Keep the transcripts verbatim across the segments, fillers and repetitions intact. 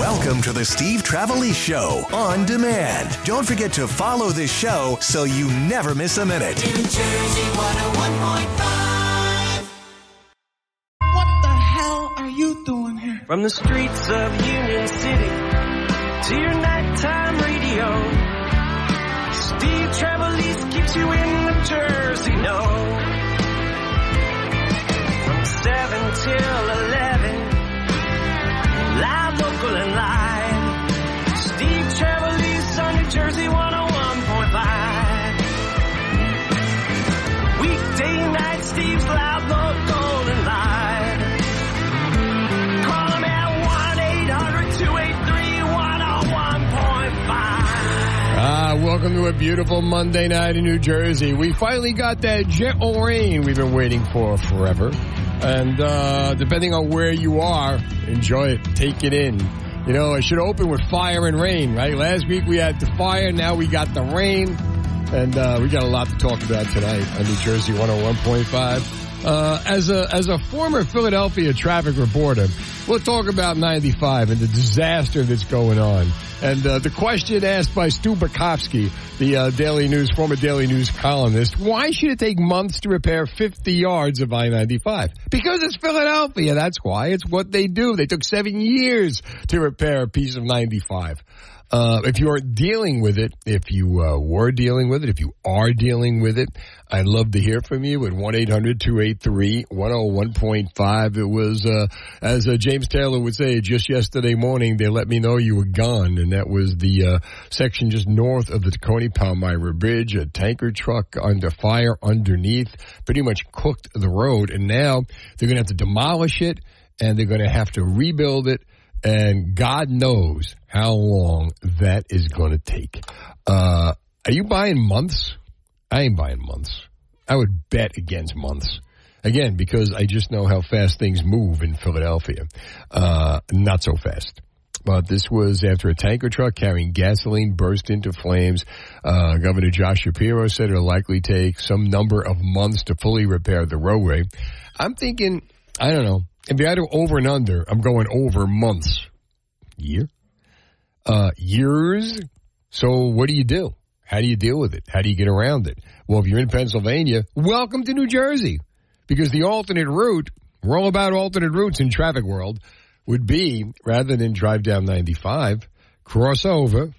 Welcome to the Steve Trevelise Show on demand. Don't forget to follow this show so you never miss a minute. New Jersey one oh one point five. What the hell are you doing here? From the streets of Union City to your nighttime radio, Steve Trevelise keeps you in the Jersey know. From seven till eleven. Live, local, and live. Steve Trevelise on New Jersey one oh one point five. Weekday night, Steve's live, local, and live. Call him at one eight hundred two eight three one oh one point five. Ah, welcome to a beautiful Monday night in New Jersey. We finally got that gentle rain we've been waiting for forever. And uh, depending on where you are, enjoy it. Take it in. You know, I should open with fire and rain, right? Last week we had the fire. Now we got the rain. And uh, we got a lot to talk about tonight on New Jersey one oh one point five. Uh, as a as a former Philadelphia traffic reporter, we'll talk about ninety-five and the disaster that's going on. And uh, the question asked by Stu Bykofsky, the uh, Daily News, former Daily News columnist, why should it take months to repair fifty yards of I ninety-five? Because it's Philadelphia, that's why. It's what they do. They took seven years to repair a piece of ninety-five. Uh, if you aren't dealing with it, if you uh, were dealing with it, if you are dealing with it, I'd love to hear from you at one eight hundred two eight three one oh one point five. It was, uh, as uh, James Taylor would say, just yesterday morning, they let me know you were gone. And that was the uh, section just north of the Tacony Palmyra Bridge. A tanker truck under fire underneath pretty much cooked the road. And now they're going to have to demolish it and they're going to have to rebuild it. And God knows how long that is going to take. Uh, are you buying months? I ain't buying months. I would bet against months. Again, because I just know how fast things move in Philadelphia. Uh, not so fast. But this was after a tanker truck carrying gasoline burst into flames. Uh, Governor Josh Shapiro said it'll likely take some number of months to fully repair the roadway. I'm thinking, I don't know. If you had to over and under, I'm going over months. Year? Uh, years? So what do you do? How do you deal with it? How do you get around it? Well, if you're in Pennsylvania, welcome to New Jersey. Because the alternate route, we're all about alternate routes in traffic world, would be, rather than drive down ninety-five, cross over,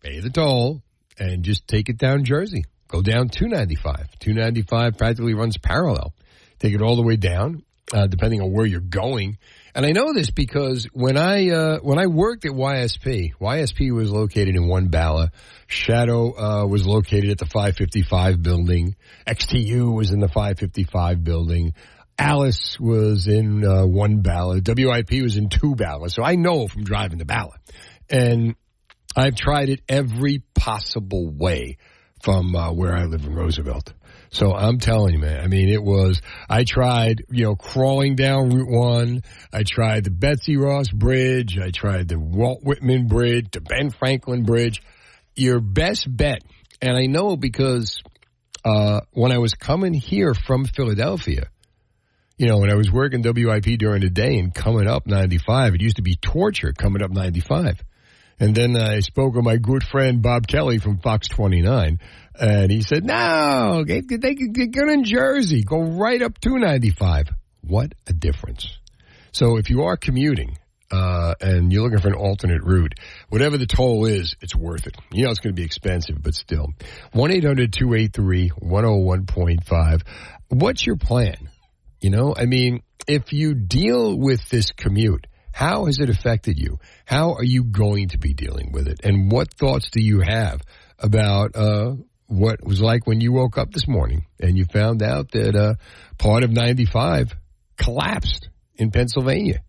pay the toll, and just take it down Jersey. Go down two ninety-five. two ninety-five practically runs parallel. Take it all the way down. Uh, depending on where you're going. And I know this because when I uh, when I worked at Y S P, Y S P was located in One Bala. Shadow uh, was located at the five fifty-five building. X T U was in the five fifty-five building. Alice was in uh, One Bala. W I P was in Two Bala. So I know from driving to Bala. And I've tried it every possible way from uh, where I live in Roosevelt. So I'm telling you, man, I mean, it was, I tried, you know, crawling down Route one. I tried the Betsy Ross Bridge. I tried the Walt Whitman Bridge, the Ben Franklin Bridge. Your best bet, and I know because uh, when I was coming here from Philadelphia, you know, when I was working W I P during the day and coming up ninety-five, it used to be torture coming up ninety-five. And then I spoke with my good friend Bob Kelly from Fox twenty-nine, and he said, no, they could go to Jersey, go right up two ninety-five. What a difference. So if you are commuting uh, and you're looking for an alternate route, whatever the toll is, it's worth it. You know it's going to be expensive, but still. one eight hundred two eight three one oh one point five. What's your plan? You know, I mean, if you deal with this commute, how has it affected you? How are you going to be dealing with it? And what thoughts do you have about uh, what it was like when you woke up this morning and you found out that uh, part of ninety-five collapsed in Pennsylvania?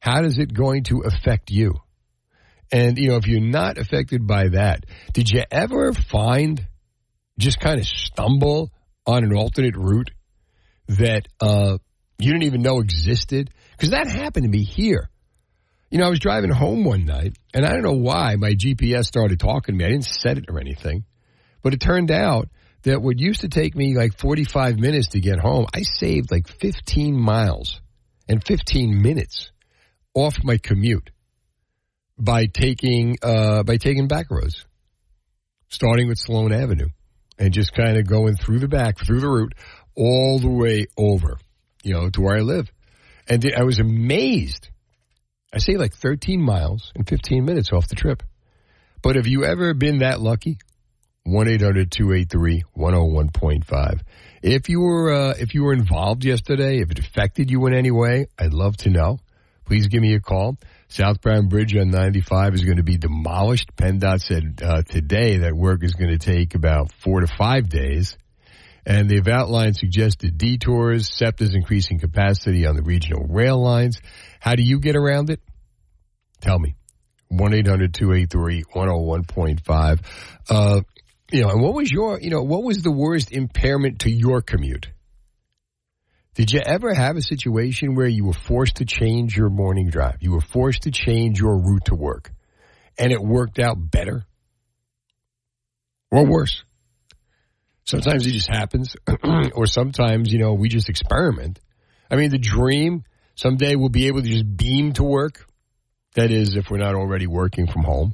How is it going to affect you? And, you know, if you're not affected by that, did you ever find, just kind of stumble on an alternate route that uh, you didn't even know existed? Because that happened to me here. You know, I was driving home one night, and I don't know why my G P S started talking to me. I didn't set it or anything. But it turned out that what used to take me like forty-five minutes to get home, I saved like fifteen miles and fifteen minutes off my commute. by taking uh, by taking back roads, starting with Sloan Avenue, and just kind of going through the back, through the route, all the way over, you know, to where I live. And I was amazed. I say like thirteen miles and fifteen minutes off the trip. But have you ever been that lucky? one eight hundred two eight three one oh one point five. If you were uh, if you were involved yesterday, if it affected you in any way, I'd love to know. Please give me a call. Southbound Bridge on ninety-five is going to be demolished. PennDOT said uh, today that work is going to take about four to five days. And they've outlined suggested detours. SEPTA's increasing capacity on the regional rail lines. How do you get around it? Tell me. one eight hundred two eight three one oh one point five. Uh, you know, and what was your, you know, what was the worst impairment to your commute? Did you ever have a situation where you were forced to change your morning drive? You were forced to change your route to work, and it worked out better or worse? Sometimes it just happens, or sometimes, you know, we just experiment. I mean, the dream, someday we'll be able to just beam to work. That is, if we're not already working from home.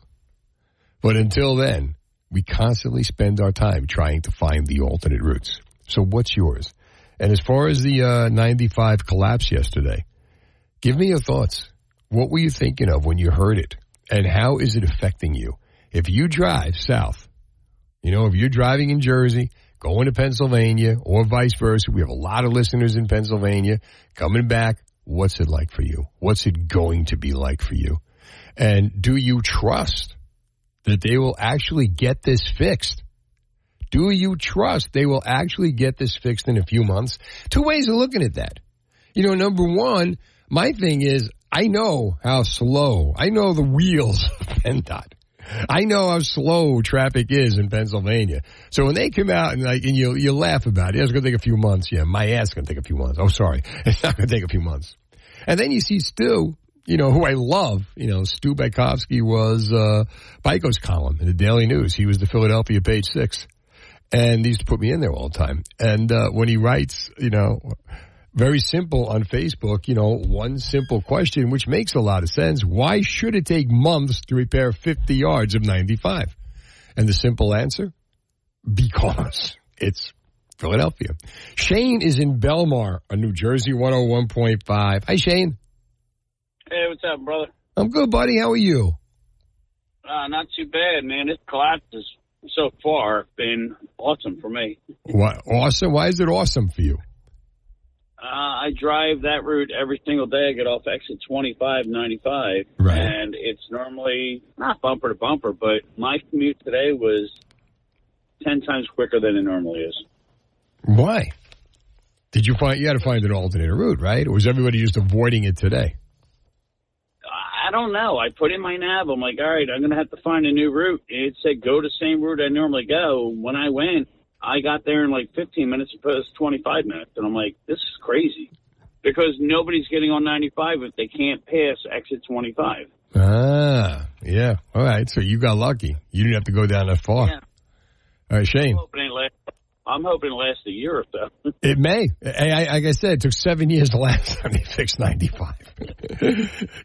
But until then, we constantly spend our time trying to find the alternate routes. So what's yours? And as far as the uh, ninety-five collapse yesterday, give me your thoughts. What were you thinking of when you heard it? And how is it affecting you? If you drive south, you know, if you're driving in Jersey, going to Pennsylvania, or vice versa, we have a lot of listeners in Pennsylvania coming back. What's it like for you? What's it going to be like for you? And do you trust that they will actually get this fixed? Do you trust they will actually get this fixed in a few months? Two ways of looking at that. You know, number one, my thing is, I know how slow, I know the wheels of PennDOT. I know how slow traffic is in Pennsylvania. So when they come out and like, and you you laugh about it, it's going to take a few months. Yeah, my ass is going to take a few months. Oh, sorry. It's not going to take a few months. And then you see Stu, you know, who I love. You know, Stu Bykofsky was uh, Byko's column in the Daily News. He was the Philadelphia page six. And he used to put me in there all the time. And uh, when he writes, you know, very simple on Facebook, you know, one simple question, which makes a lot of sense. Why should it take months to repair fifty yards of ninety-five? And the simple answer, because it's Philadelphia. Shane is in Belmar on New Jersey one oh one point five. Hi, Shane. Hey, what's up, brother? I'm good, buddy. How are you? Uh, not too bad, man. This collapse has so far been awesome for me. What? Awesome? Why is it awesome for you? Uh, I drive that route every single day. I get off exit twenty-five ninety-five, right. And it's normally not bumper to bumper, but my commute today was ten times quicker than it normally is. Why? Did you find you had to find an alternate route, right? Or was everybody just avoiding it today? I don't know. I put in my nav. I'm like, all right, I'm going to have to find a new route. It said go the same route I normally go. When I went, I got there in like fifteen minutes opposed to twenty-five minutes. And I'm like, this is crazy because nobody's getting on ninety-five if they can't pass exit twenty-five. Ah, yeah. All right. So you got lucky. You didn't have to go down that far. Yeah. All right, Shane. I'm hoping it lasts, I'm hoping it lasts a year or so. It may. I, I, like I said, it took seven years the last time they fixed ninety-five.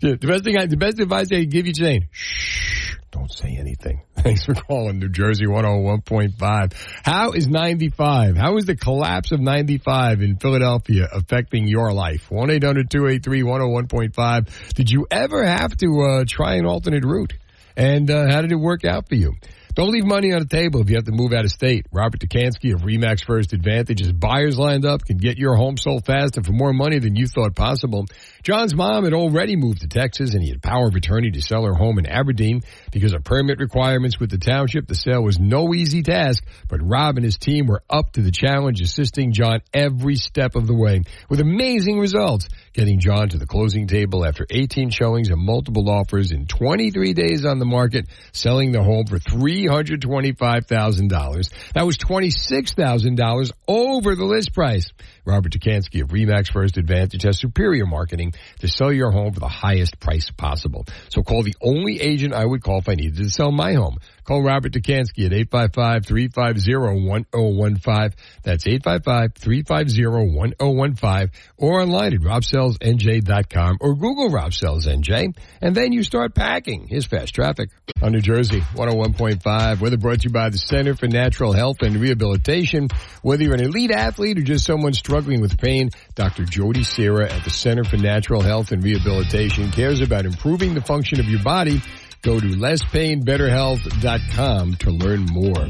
the, best thing I, the best advice I could give you, Shane, shh, don't say anything. Thanks for calling New Jersey one oh one point five. How is ninety-five? How is the collapse of ninety-five in Philadelphia affecting your life? one eight hundred two eight three one oh one point five. Did you ever have to uh, try an alternate route? And uh, how did it work out for you? Don't leave money on the table if you have to move out of state. Robert Dukansky of REMAX First Advantage is buyers lined up, can get your home sold fast and for more money than you thought possible. John's mom had already moved to Texas, and he had power of attorney to sell her home in Aberdeen. Because of permit requirements with the township, the sale was no easy task, but Rob and his team were up to the challenge, assisting John every step of the way with amazing results, getting John to the closing table after eighteen showings and multiple offers in twenty-three days on the market, selling the home for three three hundred twenty-five thousand dollars. That was twenty-six thousand dollars over the list price. Robert Tukansky of RE/MAX First Advantage has superior marketing to sell your home for the highest price possible. So call the only agent I would call if I needed to sell my home. Call Robert Tukansky at eight five five, three five zero, one zero one five. That's eight five five, three five zero, one zero one five. Or online at rob sells n j dot com or Google Rob Sells N J. And then you start packing. Here's Fast Traffic. On New Jersey one oh one point five, weather brought to you by the Center for Natural Health and Rehabilitation. Whether you're an elite athlete or just someone struggling with pain, Doctor Jody Serra at the Center for Natural Health and Rehabilitation cares about improving the function of your body. Go to less pain better health dot com to learn more.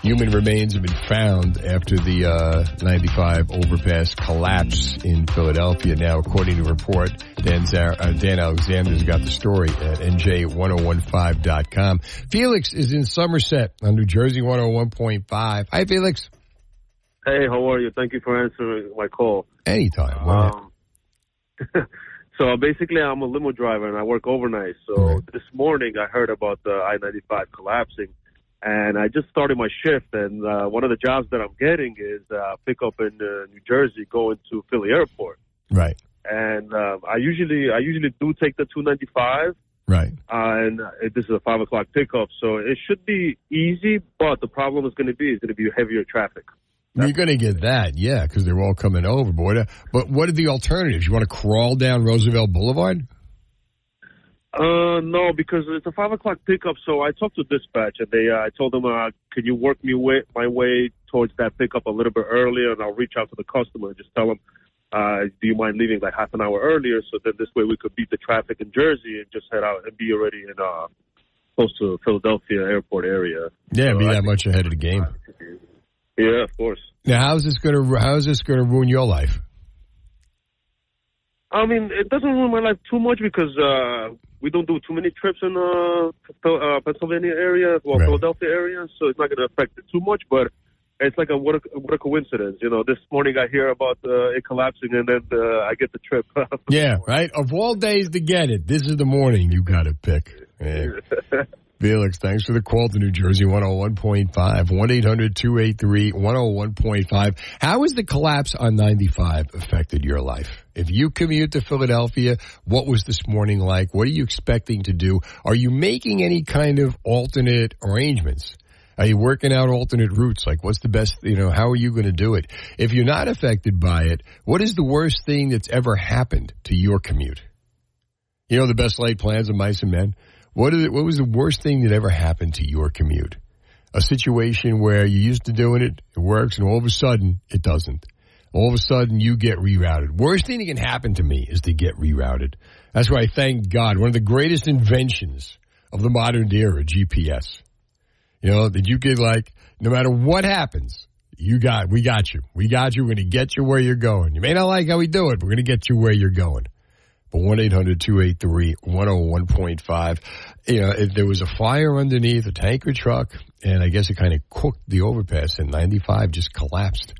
Human remains have been found after the uh, ninety-five overpass collapse in Philadelphia. Now, according to a report, Dan, Zara, uh, Dan Alexander's got the story at n j one oh one five dot com. Felix is in Somerset on New Jersey one oh one point five. Hi, Felix. Hey, how are you? Thank you for answering my call. Anytime. Um, so basically, I'm a limo driver and I work overnight. So right. This morning, I heard about the I ninety-five collapsing. And I just started my shift, and uh, one of the jobs that I'm getting is uh, pick up in uh, New Jersey, going to Philly Airport. Right. And uh, I usually I usually do take the two ninety-five. Right. Uh, and this is a five o'clock pickup, so it should be easy. But the problem is going to be is going to be heavier traffic. That's You're going to get that, yeah, because they're all coming over, boy. But what are the alternatives? You want to crawl down Roosevelt Boulevard? Uh, no, because it's a five o'clock pickup. So I talked to dispatch, and they, uh, I told them, uh, can you work me way, my way towards that pickup a little bit earlier, and I'll reach out to the customer and just tell them, uh, do you mind leaving like half an hour earlier, so then this way we could beat the traffic in Jersey and just head out and be already in uh close to Philadelphia airport area. Yeah, so be that I much ahead of the game. Yeah, of course. Now, how's this going to how's this going to ruin your life? I mean, it doesn't ruin my life too much because uh, we don't do too many trips in the uh, uh, Pennsylvania area, well, right. Philadelphia area, so it's not going to affect it too much, but it's like a what a, what a coincidence. You know, this morning I hear about uh, it collapsing, and then uh, I get the trip. Yeah, right? Of all days to get it, this is the morning you got to pick. Yeah. Felix, thanks for the call to New Jersey one oh one point five, one eight hundred, two eight three, one oh one point five. How has the collapse on ninety-five affected your life? If you commute to Philadelphia, what was this morning like? What are you expecting to do? Are you making any kind of alternate arrangements? Are you working out alternate routes? Like, what's the best, you know, how are you going to do it? If you're not affected by it, what is the worst thing that's ever happened to your commute? You know, the best laid plans of mice and men? What, is it, what was the worst thing that ever happened to your commute? A situation where you're used to doing it, it works, and all of a sudden, it doesn't. All of a sudden, you get rerouted. Worst thing that can happen to me is to get rerouted. That's why I thank God. One of the greatest inventions of the modern era, G P S. You know, that you could, like, no matter what happens, you got, we got you. We got you. We're going to get you where you're going. You may not like how we do it, but we're going to get you where you're going. But one eight hundred, two eight three, one oh one point five. You know, if there was a fire underneath a tanker truck, and I guess it kind of cooked the overpass, and ninety-five just collapsed.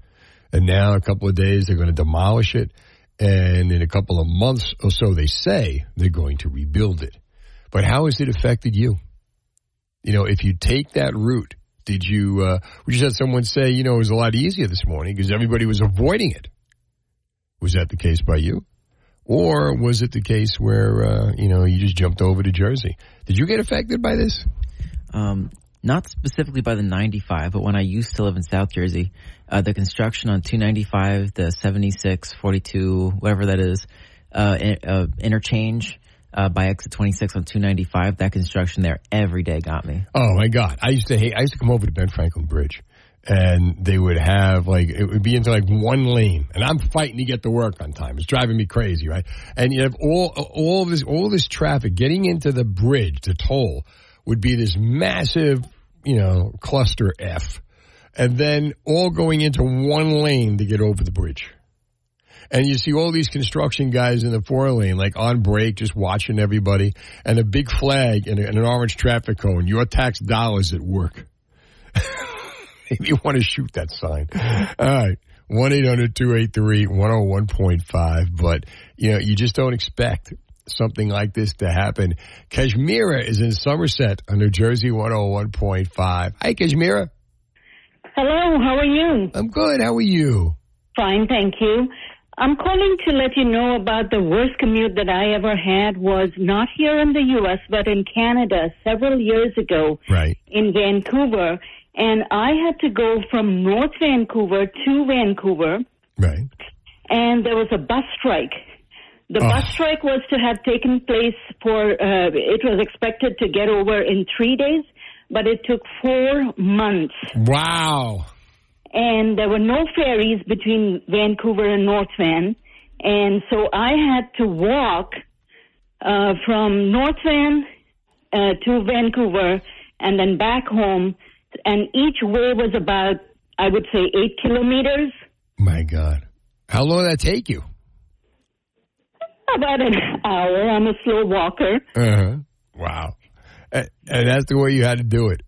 And now, in a couple of days, they're going to demolish it. And in a couple of months or so, they say they're going to rebuild it. But how has it affected you? You know, if you take that route, did you, uh, we just had someone say, you know, it was a lot easier this morning because everybody was avoiding it. Was that the case by you? Or was it the case where, uh, you know, you just jumped over to Jersey? Did you get affected by this? Um, not specifically by the ninety-five, but when I used to live in South Jersey, uh, the construction on two ninety-five, the seventy-six, forty-two, whatever that is, uh, in, uh interchange uh, by exit twenty-six on two ninety-five, that construction there every day got me. Oh, my God. I used to hate, I used to come over to Ben Franklin Bridge. And they would have, like, it would be into, like, one lane. And I'm fighting to get to work on time. It's driving me crazy, right? And you have all all this all this traffic getting into the bridge, the toll, would be this massive, you know, cluster F. And then all going into one lane to get over the bridge. And you see all these construction guys in the four lane, like on break, just watching everybody. And a big flag and, a, and an orange traffic cone. Your tax dollars at work. If you want to shoot that sign. All right. one eight hundred, two eight three, one oh one point five. But, you know, you just don't expect something like this to happen. Kashmira is in Somerset on New Jersey one oh one point five. Hi, Kashmira. Hello. How are you? I'm good. How are you? Fine, thank you. I'm calling to let you know about the worst commute that I ever had was not here in the U S, but in Canada several years ago, right, in Vancouver. And I had to go from North Vancouver to Vancouver. Right. And there was a bus strike. The oh. bus strike was to have taken place for, uh, it was expected to get over in three days, but it took four months. Wow. And there were no ferries between Vancouver and North Van. And so I had to walk uh, from North Van uh, to Vancouver and then back home. And each way was about, I would say, eight kilometers. My God. How long did that take you? About an hour. I'm a slow walker. Uh-huh. Wow. And that's the way you had to do it.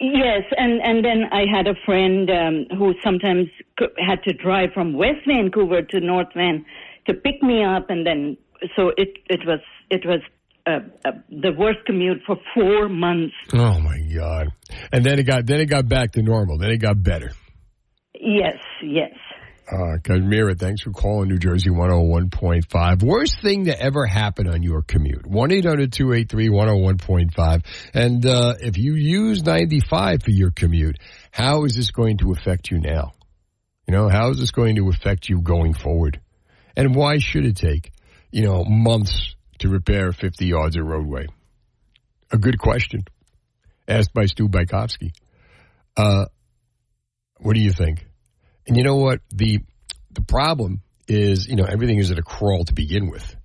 Yes, and, and then I had a friend um, who sometimes had to drive from West Vancouver to North Van to pick me up, and then so it it was it was uh, uh, the worst commute for four months. Oh my God! And then it got then it got back to normal. Then it got better. Yes, yes. Uh, Mira, thanks for calling New Jersey one oh one point five. Worst thing that ever happened on your commute. one eight hundred two eight three one oh one point five. And uh, if you use ninety-five for your commute, how is this going to affect you now? You know, how is this going to affect you going forward? And why should it take, you know, months to repair fifty yards of roadway? A good question asked by Stu Bykofsky. Uh, what do you think? And you know what? The the problem is, you know, everything is at a crawl to begin with.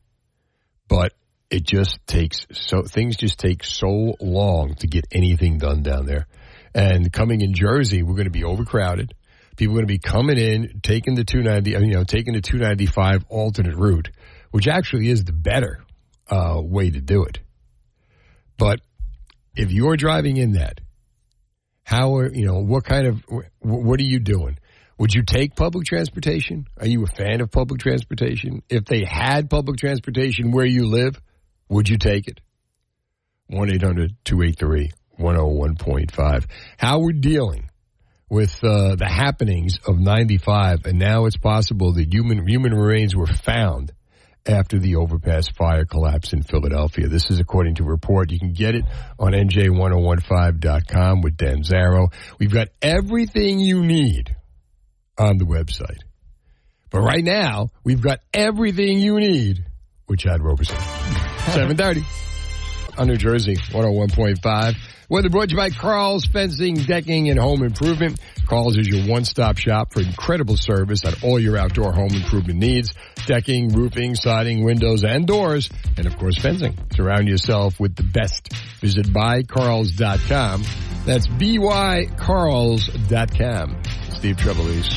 But it just takes so things just take so long to get anything done down there. And coming in Jersey, we're going to be overcrowded. People are going to be coming in, taking the two ninety, you know, taking the two ninety-five alternate route, which actually is the better uh, way to do it. But if you're driving in that, how are, you know, what kind of, what are you doing? Would you take public transportation? Are you a fan of public transportation? If they had public transportation where you live, would you take it? one eight hundred two eight three one oh one point five. How we're dealing with uh, the happenings of ninety-five, and now it's possible that human human remains were found after the overpass fire collapse in Philadelphia. This is according to a report. You can get it on N J one oh one five dot com with Dan Zarrow. We've got everything you need on the website. But right now, we've got everything you need with Chad Roberson. seven thirty on New Jersey one oh one point five. Weather brought to you by Carl's Fencing, Decking, and Home Improvement. Carl's is your one-stop shop for incredible service on all your outdoor home improvement needs. Decking, roofing, siding, windows, and doors. And, of course, fencing. Surround yourself with the best. Visit buy carls dot com. That's B Y carls dot com. Steve Trevelise.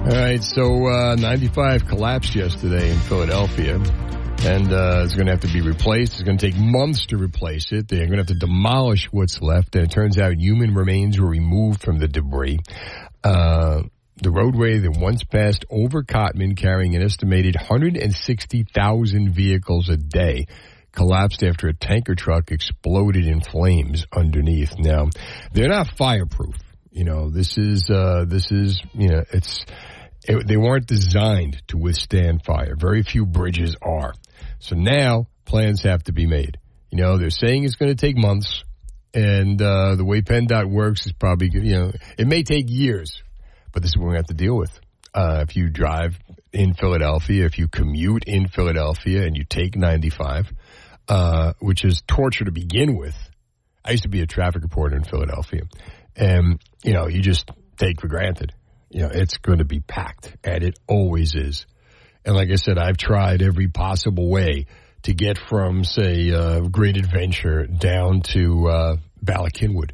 All right, so uh, ninety-five collapsed yesterday in Philadelphia, and uh, it's going to have to be replaced. It's going to take months to replace it. They're going to have to demolish what's left, and it turns out human remains were removed from the debris. Uh, the roadway that once passed over Cotman, carrying an estimated one hundred sixty thousand vehicles a day, collapsed after a tanker truck exploded in flames underneath. Now, they're not fireproof. You know, this is, uh, this is, you know, it's, it, they weren't designed to withstand fire. Very few bridges are. So now plans have to be made. You know, they're saying it's going to take months, and, uh, the way PennDOT works is probably, you know, it may take years, but this is what we're going to have to deal with. Uh, if you drive in Philadelphia, if you commute in Philadelphia and you take ninety-five, uh, which is torture to begin with. I used to be a traffic reporter in Philadelphia. And, you know, you just take for granted, you know, it's going to be packed, and it always is. And like I said, I've tried every possible way to get from, say, uh, Great Adventure down to uh, Bala-Cynwyd.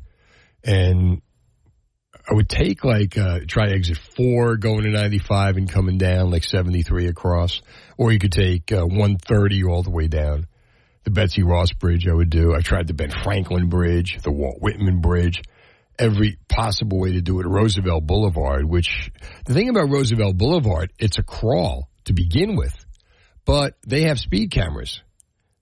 And I would take, like, uh, try exit four going to ninety-five and coming down, like seventy-three across. Or you could take uh, one thirty all the way down. The Betsy Ross Bridge I would do. I tried the Ben Franklin Bridge, the Walt Whitman Bridge. Every possible way to do it. Roosevelt Boulevard, which the thing about Roosevelt Boulevard, it's a crawl to begin with, but they have speed cameras.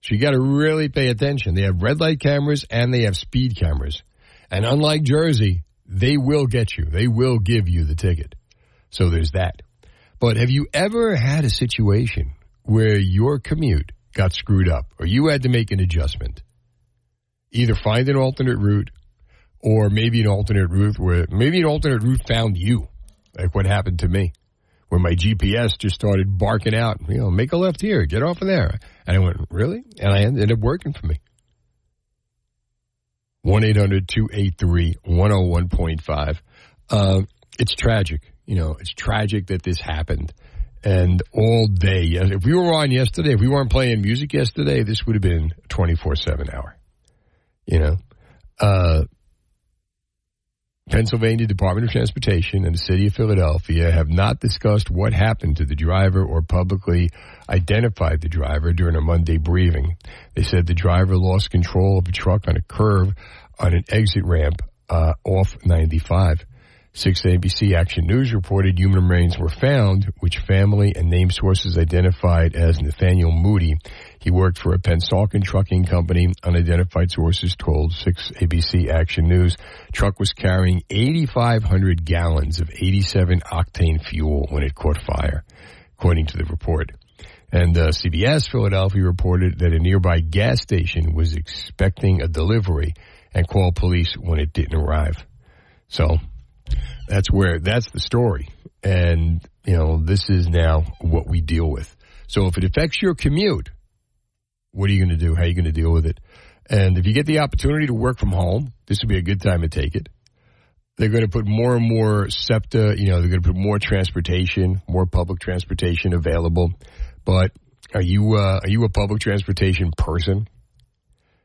So you got to really pay attention. They have red light cameras and they have speed cameras. And unlike Jersey, they will get you. They will give you the ticket. So there's that. But have you ever had a situation where your commute got screwed up or you had to make an adjustment? Either find an alternate route or maybe an alternate route where maybe an alternate route found you, like what happened to me, where my G P S just started barking out, you know, make a left here, get off of there. And I went, really? And I ended up working for me. one eight hundred two eight three one oh one point five. Um, it's tragic. You know, it's tragic that this happened. And all day, if we were on yesterday, if we weren't playing music yesterday, this would have been a twenty-four seven hour. You know, uh, Pennsylvania Department of Transportation and the city of Philadelphia have not discussed what happened to the driver or publicly identified the driver during a Monday briefing. They said the driver lost control of a truck on a curve on an exit ramp uh, off ninety-five. six A B C Action News reported human remains were found, which family and name sources identified as Nathaniel Moody. He worked for a Pennsauken trucking company, unidentified sources told six A B C Action News. Truck was carrying eighty-five hundred gallons of eighty-seven octane fuel when it caught fire, according to the report. And uh, C B S Philadelphia reported that a nearby gas station was expecting a delivery and called police when it didn't arrive. So that's where, that's the story. And, you know, this is now what we deal with. So if it affects your commute, what are you going to do? How are you going to deal with it? And if you get the opportunity to work from home, this would be a good time to take it. They're going to put more and more SEPTA, you know, they're going to put more transportation, more public transportation available. But are you, uh, are you a public transportation person?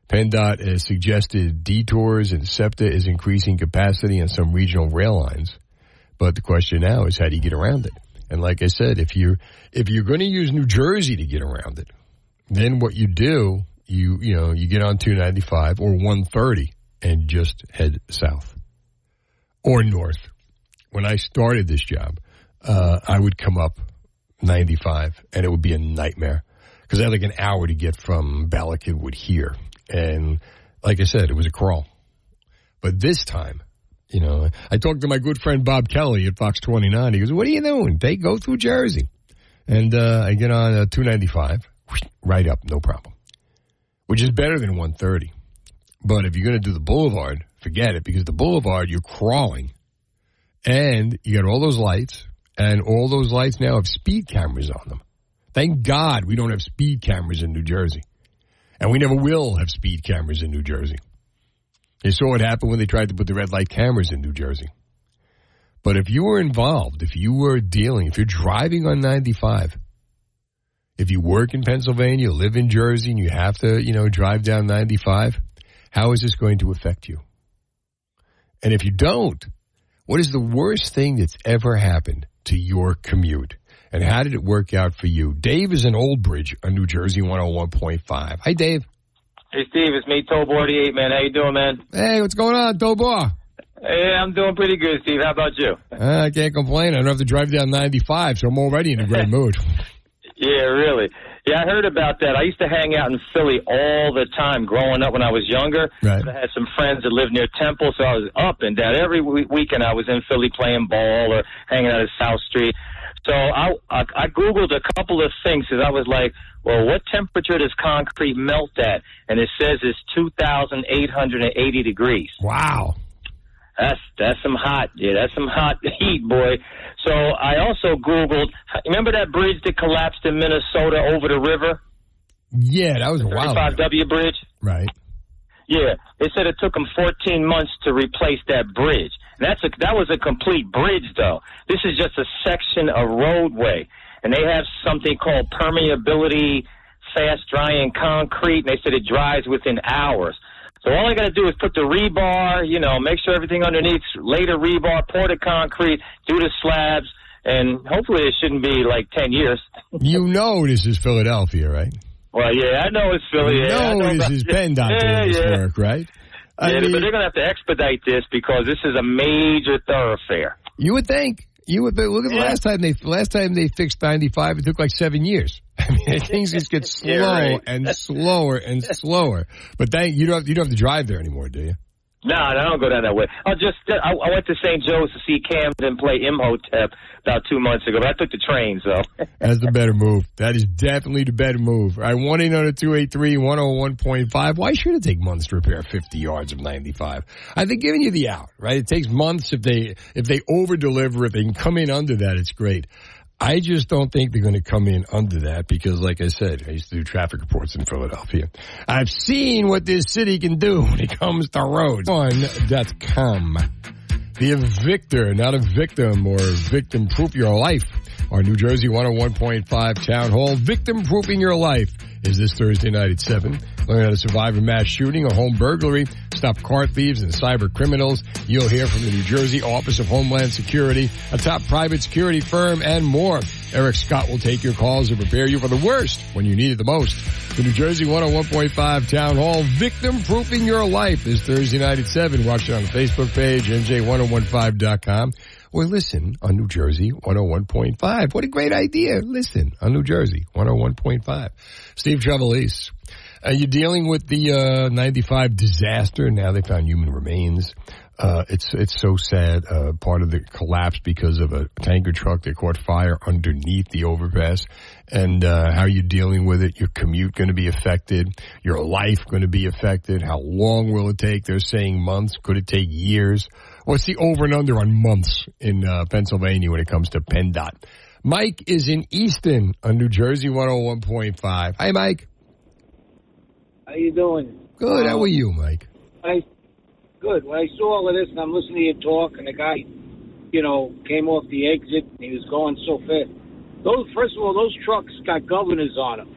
PennDOT has suggested detours, and SEPTA is increasing capacity on some regional rail lines. But the question now is, how do you get around it? And like I said, if you're, if you're going to use New Jersey to get around it, then what you do, you you know, you get on two ninety-five or one thirty and just head south or north. When I started this job, uh, I would come up ninety-five, and it would be a nightmare because I had like an hour to get from Ballackinwood here. And like I said, it was a crawl. But this time, you know, I talked to my good friend Bob Kelly at Fox twenty-nine. He goes, what are you doing? They go through Jersey. And uh, I get on uh, two ninety-five, right up, no problem, which is better than one thirty. But if you're going to do the boulevard, forget it, because the boulevard, you're crawling. And you got all those lights, and all those lights now have speed cameras on them. Thank God we don't have speed cameras in New Jersey. And we never will have speed cameras in New Jersey. They saw what happened when they tried to put the red light cameras in New Jersey. But if you were involved, if you were dealing, if you're driving on ninety-five, if you work in Pennsylvania, live in Jersey, and you have to, you know, drive down ninety-five, how is this going to affect you? And if you don't, what is the worst thing that's ever happened to your commute? And how did it work out for you? Dave is in Old Bridge on New Jersey one oh one point five. Hi, Dave. Hey, Steve. It's me, Tobor eighty-eight, man. How you doing, man? Hey, what's going on, Tobor? Hey, I'm doing pretty good, Steve. How about you? Uh, I can't complain. I don't have to drive down ninety-five, so I'm already in a great mood. Yeah, really. Yeah, I heard about that. I used to hang out in Philly all the time growing up when I was younger. Right. I had some friends that lived near Temple, so I was up and down. Every week- weekend I was in Philly playing ball or hanging out at South Street. So I, I I Googled a couple of things because I was like, well, what temperature does concrete melt at? And it says it's two thousand eight hundred eighty degrees. Wow. That's that's some hot, yeah, that's some hot heat, boy. So I also Googled, remember that bridge that collapsed in Minnesota over the river? Yeah, that was a while ago. thirty-five W Bridge? Right. Yeah, they said it took them fourteen months to replace that bridge. That's a, that was a complete bridge, though. This is just a section of roadway. And they have something called permeability, fast-drying concrete, and they said it dries within hours. So all I got to do is put the rebar, you know, make sure everything underneath, lay the rebar, pour the concrete, do the slabs, and hopefully it shouldn't be like ten years. You know this is Philadelphia, right? Well, yeah, I know it's Philly. You know, know this is PennDOT yeah, doing this yeah. work, right? I yeah, mean, but they're going to have to expedite this because this is a major thoroughfare. You would think. You would look at yeah. the last time they last time they fixed ninety-five. It took like seven years. I mean, things just get slow yeah, right. and slower and slower. But thank you don't have, you don't have to drive there anymore, do you? No, I don't go down that way. I'll just, I, I went to Saint Joe's to see Camden play Imhotep about two months ago, but I took the train, so. That's the better move. That is definitely the better move. All right, one eight hundred two eight three one oh one point five. Why should it take months to repair fifty yards of ninety-five? I think giving you the out, right? It takes months if they, if they over-deliver, if they can come in under that, it's great. I just don't think they're going to come in under that because, like I said, I used to do traffic reports in Philadelphia. I've seen what this city can do when it comes to roads. one dot com. The evictor, not a victim or victim-proof your life. Our New Jersey one oh one point five Town Hall, victim-proofing your life, is this Thursday night at seven. Learn how to survive a mass shooting, a home burglary, stop car thieves and cyber criminals. You'll hear from the New Jersey Office of Homeland Security, a top private security firm, and more. Eric Scott will take your calls and prepare you for the worst when you need it the most. The New Jersey one oh one point five Town Hall, victim-proofing your life, is Thursday night at seven. Watch it on the Facebook page, N J ten fifteen dot com. Or listen on New Jersey one oh one point five. What a great idea. Listen on New Jersey one oh one point five. Steve Trevelise, uh, you're dealing with the uh, ninety-five disaster. Now they found human remains. Uh, it's it's so sad. Uh, part of the collapse because of a tanker truck that caught fire underneath the overpass. And uh, how you're dealing with it, your commute going to be affected, your life going to be affected. How long will it take? They're saying months. Could it take years? What's the over and under on months in uh, Pennsylvania when it comes to PennDOT? Mike is in Easton on New Jersey one oh one point five. Hi, Mike. How you doing? Good. Um, how are you, Mike? I good. When I saw all of this and I'm listening to you talk and the guy, you know, came off the exit and he was going so fast. Those, first of all, those trucks got governors on them.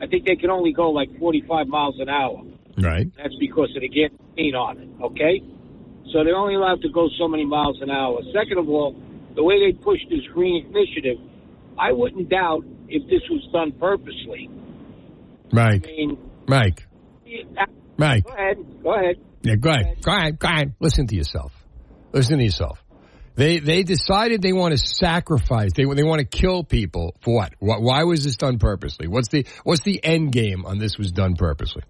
I think they can only go like forty-five miles an hour. Right. That's because of the gasoline on it, okay? So they're only allowed to go so many miles an hour. Second of all, the way they pushed this green initiative, I wouldn't doubt if this was done purposely. Mike. I mean, Mike. Yeah, Mike. Go ahead. Go ahead. Yeah, go ahead. Go ahead. Go ahead. Listen to yourself. Listen to yourself. They they decided they want to sacrifice. They they want to kill people for what? Why was this done purposely? What's the what's the end game on this was done purposely?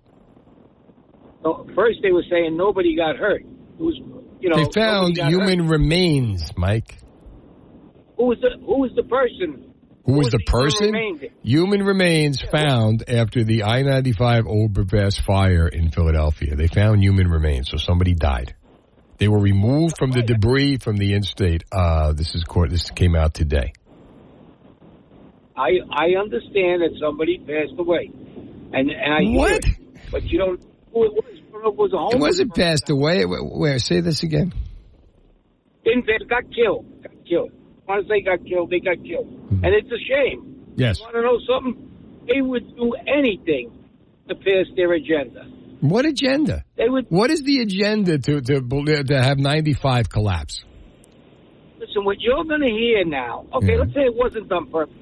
Well, first they were saying nobody got hurt. It was, you know, they found human hurt. Remains, Mike. Who was the who was the person? Who, who was, was the, the person? Human remains, human remains yeah. found after the I ninety-five overpass fire in Philadelphia. They found human remains, so somebody died. They were removed from the debris from the in-state. Uh, this is court. This came out today. I I understand that somebody passed away, and, and I what? Hear it, but you don't. It was a homeless. It wasn't passed away. Where? Say this again. Didn't they got killed? Got killed. Once they got killed, they got killed, mm-hmm. and it's a shame. Yes. You want to know something? They would do anything to pass their agenda. What agenda? They would, what is the agenda to, to to have ninety-five collapse? Listen, what you're going to hear now, okay, yeah. let's say it wasn't done purposely,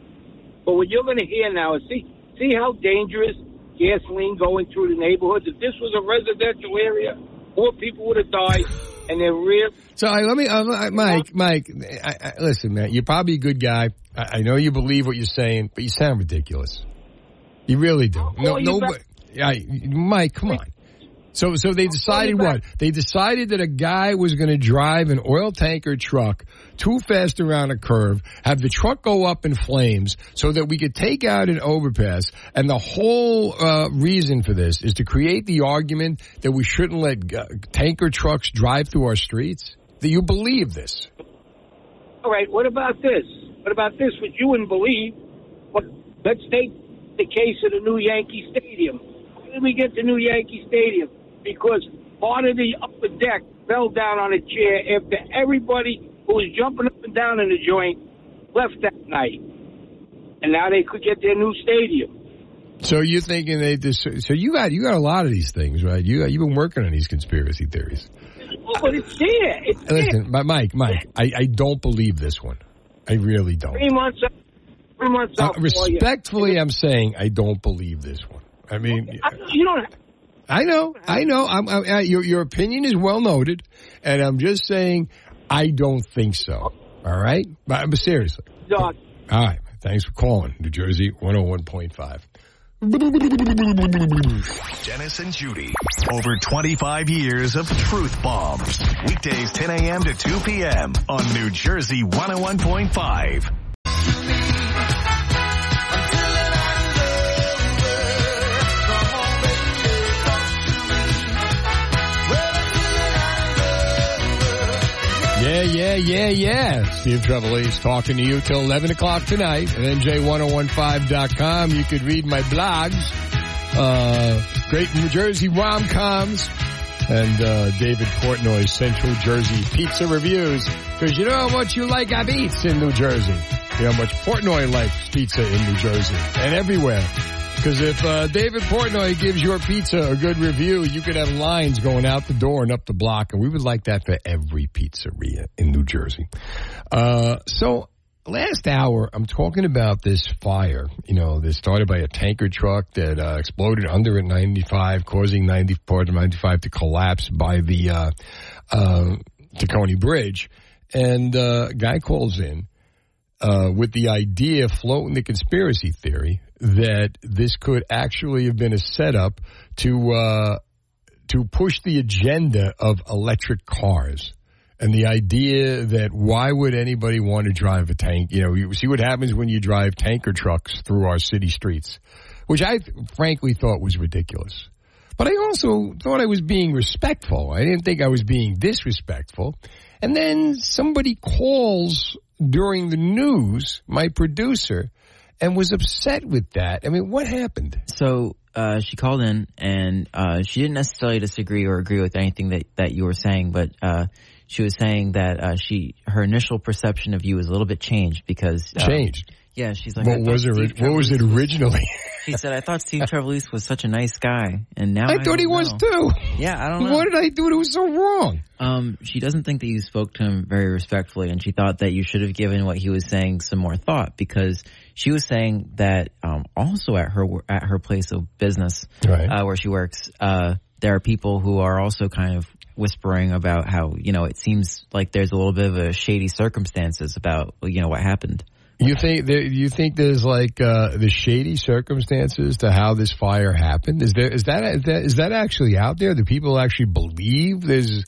but what you're going to hear now is see see how dangerous gasoline going through the neighborhoods. If this was a residential area, more people would have died, and they're real. So I, let me, uh, Mike, Mike, I, I, listen, man, you're probably a good guy. I, I know you believe what you're saying, but you sound ridiculous. You really do. Oh, no, no, but, I, Mike, come on. So so they decided what? They decided that a guy was going to drive an oil tanker truck too fast around a curve, have the truck go up in flames so that we could take out an overpass. And the whole uh, reason for this is to create the argument that we shouldn't let uh, tanker trucks drive through our streets. Do you believe this? All right. What about this? What about this? Would you wouldn't believe? What, let's take the case of the new Yankee Stadium. Did we get to New Yankee Stadium because part of the upper deck fell down on a chair after everybody who was jumping up and down in the joint left that night, and now they could get their new stadium. So you're thinking they just, so you got you got a lot of these things, right? You you've been working on these conspiracy theories. Well, but it's there. It's Listen, there. Mike, Mike, I, I don't believe this one. I really don't. Three months, three months. Uh, respectfully, you. I'm saying I don't believe this one. I mean, I, you don't. I know, I know. I'm, I'm, your your opinion is well noted, and I'm just saying I don't think so. All right, but, but seriously. All right. Thanks for calling, New Jersey one oh one point five. Dennis and Judy. Over twenty-five years of truth bombs. Weekdays ten a.m. to two p.m. on New Jersey one oh one point five. Yeah, yeah, yeah, yeah. Steve Trevelise talking to you till eleven o'clock tonight at N J ten fifteen dot com. You could read my blogs, uh, Great New Jersey Rom-Coms, and uh, David Portnoy's Central Jersey Pizza Reviews, because you know how much you like I've eats in New Jersey. You know how much Portnoy likes pizza in New Jersey and everywhere. Because if uh, David Portnoy gives your pizza a good review, you could have lines going out the door and up the block. And we would like that for every pizzeria in New Jersey. Uh, so last hour, I'm talking about this fire, you know, that started by a tanker truck that uh, exploded under at ninety-five, causing ninety, part of ninety-five to collapse by the uh, uh, Tacony Bridge. And uh, a guy calls in uh, with the idea, floating the conspiracy theory, that this could actually have been a setup to uh, to push the agenda of electric cars. And the idea that why would anybody want to drive a tank? You know, you see what happens when you drive tanker trucks through our city streets, which I th- frankly thought was ridiculous. But I also thought I was being respectful. I didn't think I was being disrespectful. And then somebody calls during the news, my producer, and was upset with that. I mean, what happened? So uh, she called in, and uh, she didn't necessarily disagree or agree with anything that, that you were saying, but uh, she was saying that uh, she her initial perception of you was a little bit changed because uh, changed. Yeah, she's like, what was it? What was it originally? She said, "I thought Steve Trevelise was such a nice guy, and now I, I thought he know. was too." Yeah, I don't know. What did I do that was so wrong? Um, she doesn't think that you spoke to him very respectfully, and she thought that you should have given what he was saying some more thought, because she was saying that um, also at her at her place of business, right, uh, where she works, uh, there are people who are also kind of whispering about how, you know, it seems like there's a little bit of a shady circumstances about, you know, what happened. You think there, you think there's like uh, the shady circumstances to how this fire happened? Is there is that is that, is that actually out there? Do people actually believe there's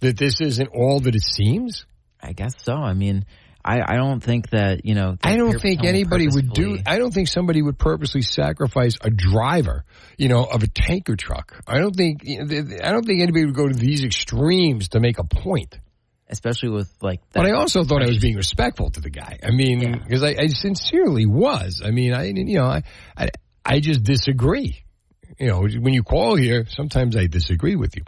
that this isn't all that it seems? I guess so. I mean, I, I don't think that, you know, I don't think anybody would do. I don't think somebody would purposely sacrifice a driver, you know, of a tanker truck. I don't think I don't think anybody would go to these extremes to make a point. Especially with like that. But I also thought I was being respectful to the guy. I mean, because yeah. I, I sincerely was. I mean, I you know, I, I I just disagree. You know, when you call here, sometimes I disagree with you.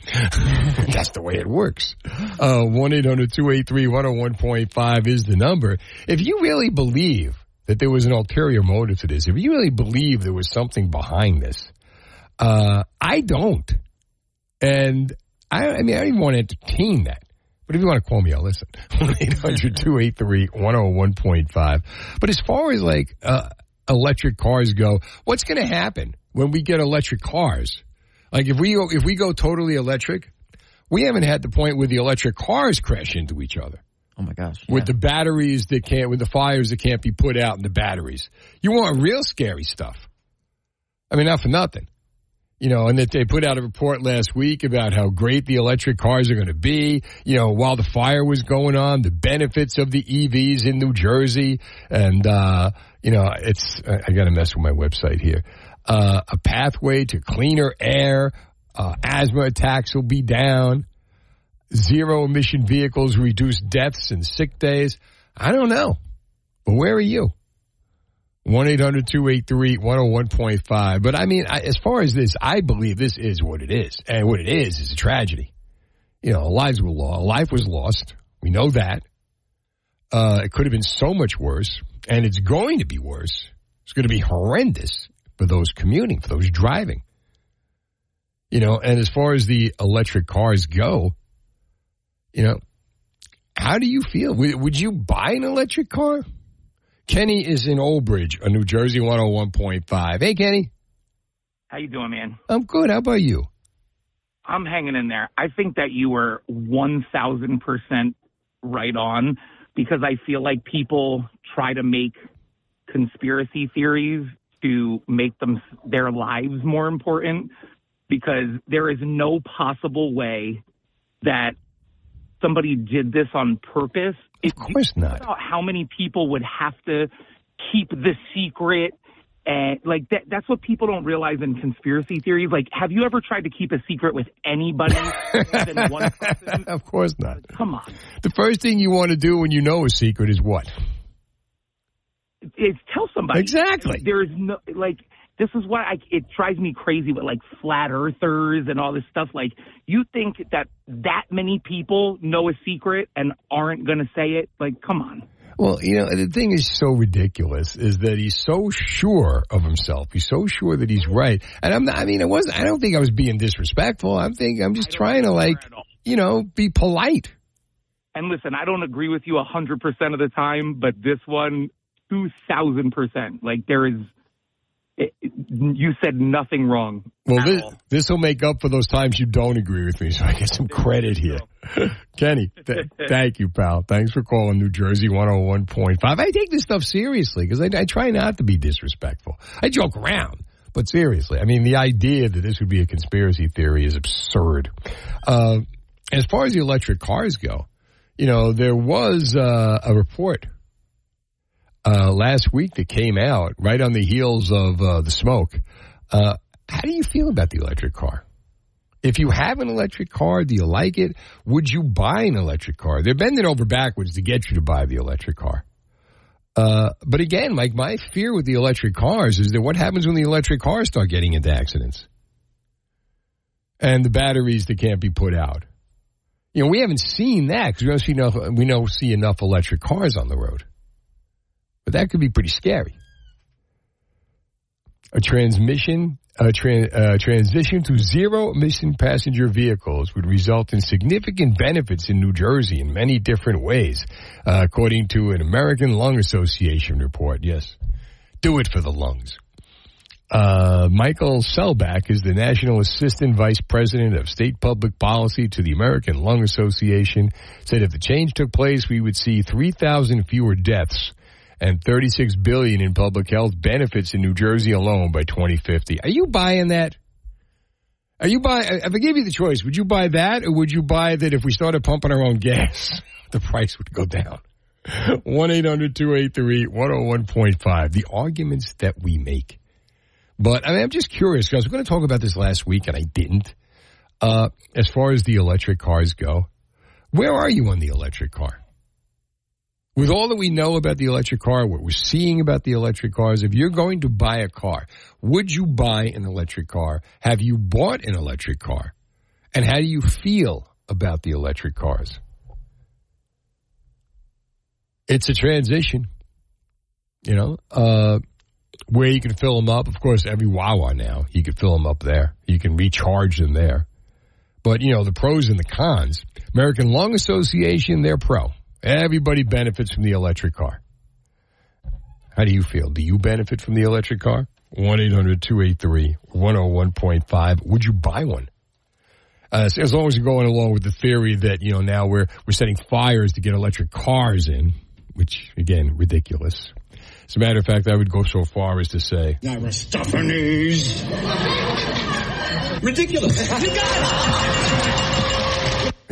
That's the way it works. one eight hundred two eight three one oh one point five is the number. If you really believe that there was an ulterior motive to this, if you really believe there was something behind this, uh, I don't. And I, I mean, I don't even want to entertain that. But if you want to call me, I'll listen. one eight hundred two eight three one oh one point five. But as far as like uh, electric cars go, what's going to happen when we get electric cars? Like if we go, if we go totally electric, we haven't had the point where the electric cars crash into each other. Oh my gosh! Yeah. With the batteries that can't, with the fires that can't be put out, and the batteries. You want real scary stuff. I mean, not for nothing. You know, and that they put out a report last week about how great the electric cars are going to be, you know, while the fire was going on, the benefits of the E Vs in New Jersey. And, uh, you know, it's, I, I got to mess with my website here. Uh, a pathway to cleaner air, uh, asthma attacks will be down, zero emission vehicles reduce deaths and sick days. I don't know, but where are you? one eight hundred two eight three one oh one point five. But I mean, I, as far as this, I believe this is what it is. And what it is is a tragedy. You know, lives were lost. Life was lost. We know that. Uh, it could have been so much worse. And it's going to be worse. It's going to be horrendous for those commuting, for those driving. You know, and as far as the electric cars go, you know, how do you feel? Would, would you buy an electric car? Kenny is in Old Bridge on New Jersey one oh one point five. Hey, Kenny. How you doing, man? I'm good. How about you? I'm hanging in there. I think that you were one thousand percent right on, because I feel like people try to make conspiracy theories to make them their lives more important, because there is no possible way that somebody did this on purpose. Of course not. Think about how many people would have to keep the secret. And like that, that's what people don't realize in conspiracy theories. Like, have you ever tried to keep a secret with anybody more than one person? Of course not. Come on. The first thing you want to do when you know a secret is what? Is tell somebody. Exactly. There is no, like, this is why I, it drives me crazy with, like, flat earthers and all this stuff. Like, you think that that many people know a secret and aren't going to say it? Like, come on. Well, you know, the thing is so ridiculous is that he's so sure of himself. He's so sure that he's right. And I'm not, I mean, it wasn't, I don't think I was being disrespectful. I'm thinking, I'm just trying to, like, you know, be polite. And listen, I don't agree with you one hundred percent of the time, but this one, two thousand percent. Like, there is, it, you said nothing wrong. Well, this, this will make up for those times you don't agree with me, so I get some credit here. Kenny, th- thank you, pal. Thanks for calling New Jersey one oh one point five. I take this stuff seriously because I, I try not to be disrespectful. I joke around, but seriously. I mean, the idea that this would be a conspiracy theory is absurd. Uh, as far as the electric cars go, you know, there was uh, a report Uh, last week that came out right on the heels of uh, the smoke. Uh, how do you feel about the electric car? If you have an electric car, do you like it? Would you buy an electric car? They're bending over backwards to get you to buy the electric car. Uh, but again, like, my fear with the electric cars is that what happens when the electric cars start getting into accidents? And the batteries that can't be put out. You know, we haven't seen that because we don't see enough, we don't see enough electric cars on the road. But that could be pretty scary. A transmission, a tra- uh, transition to zero-emission passenger vehicles would result in significant benefits in New Jersey in many different ways, uh, according to an American Lung Association report. Yes, do it for the lungs. Uh, Michael Selbach is the National Assistant Vice President of State Public Policy to the American Lung Association, said if the change took place, we would see three thousand fewer deaths and thirty-six billion dollars in public health benefits in New Jersey alone by twenty fifty. Are you buying that? Are you buying? If I gave you the choice, would you buy that, or would you buy that if we started pumping our own gas, the price would go down? one eight hundred two eight three one oh one point five. The arguments that we make. But I mean, I'm just curious, guys. We're going to talk about this last week, and I didn't. Uh, as far as the electric cars go, where are you on the electric car? With all that we know about the electric car, what we're seeing about the electric cars, if you're going to buy a car, would you buy an electric car? Have you bought an electric car? And how do you feel about the electric cars? It's a transition, you know, uh, where you can fill them up. Of course, every Wawa now, you can fill them up there. You can recharge them there. But, you know, the pros and the cons. American Lung Association, they're pro. Everybody benefits from the electric car. How do you feel? Do you benefit from the electric car? one eight hundred two eight three one oh one point five. Would you buy one? Uh, as long as you're going along with the theory that, you know, now we're we're setting fires to get electric cars in, which, again, ridiculous. As a matter of fact, I would go so far as to say... Aristophanes! Ridiculous!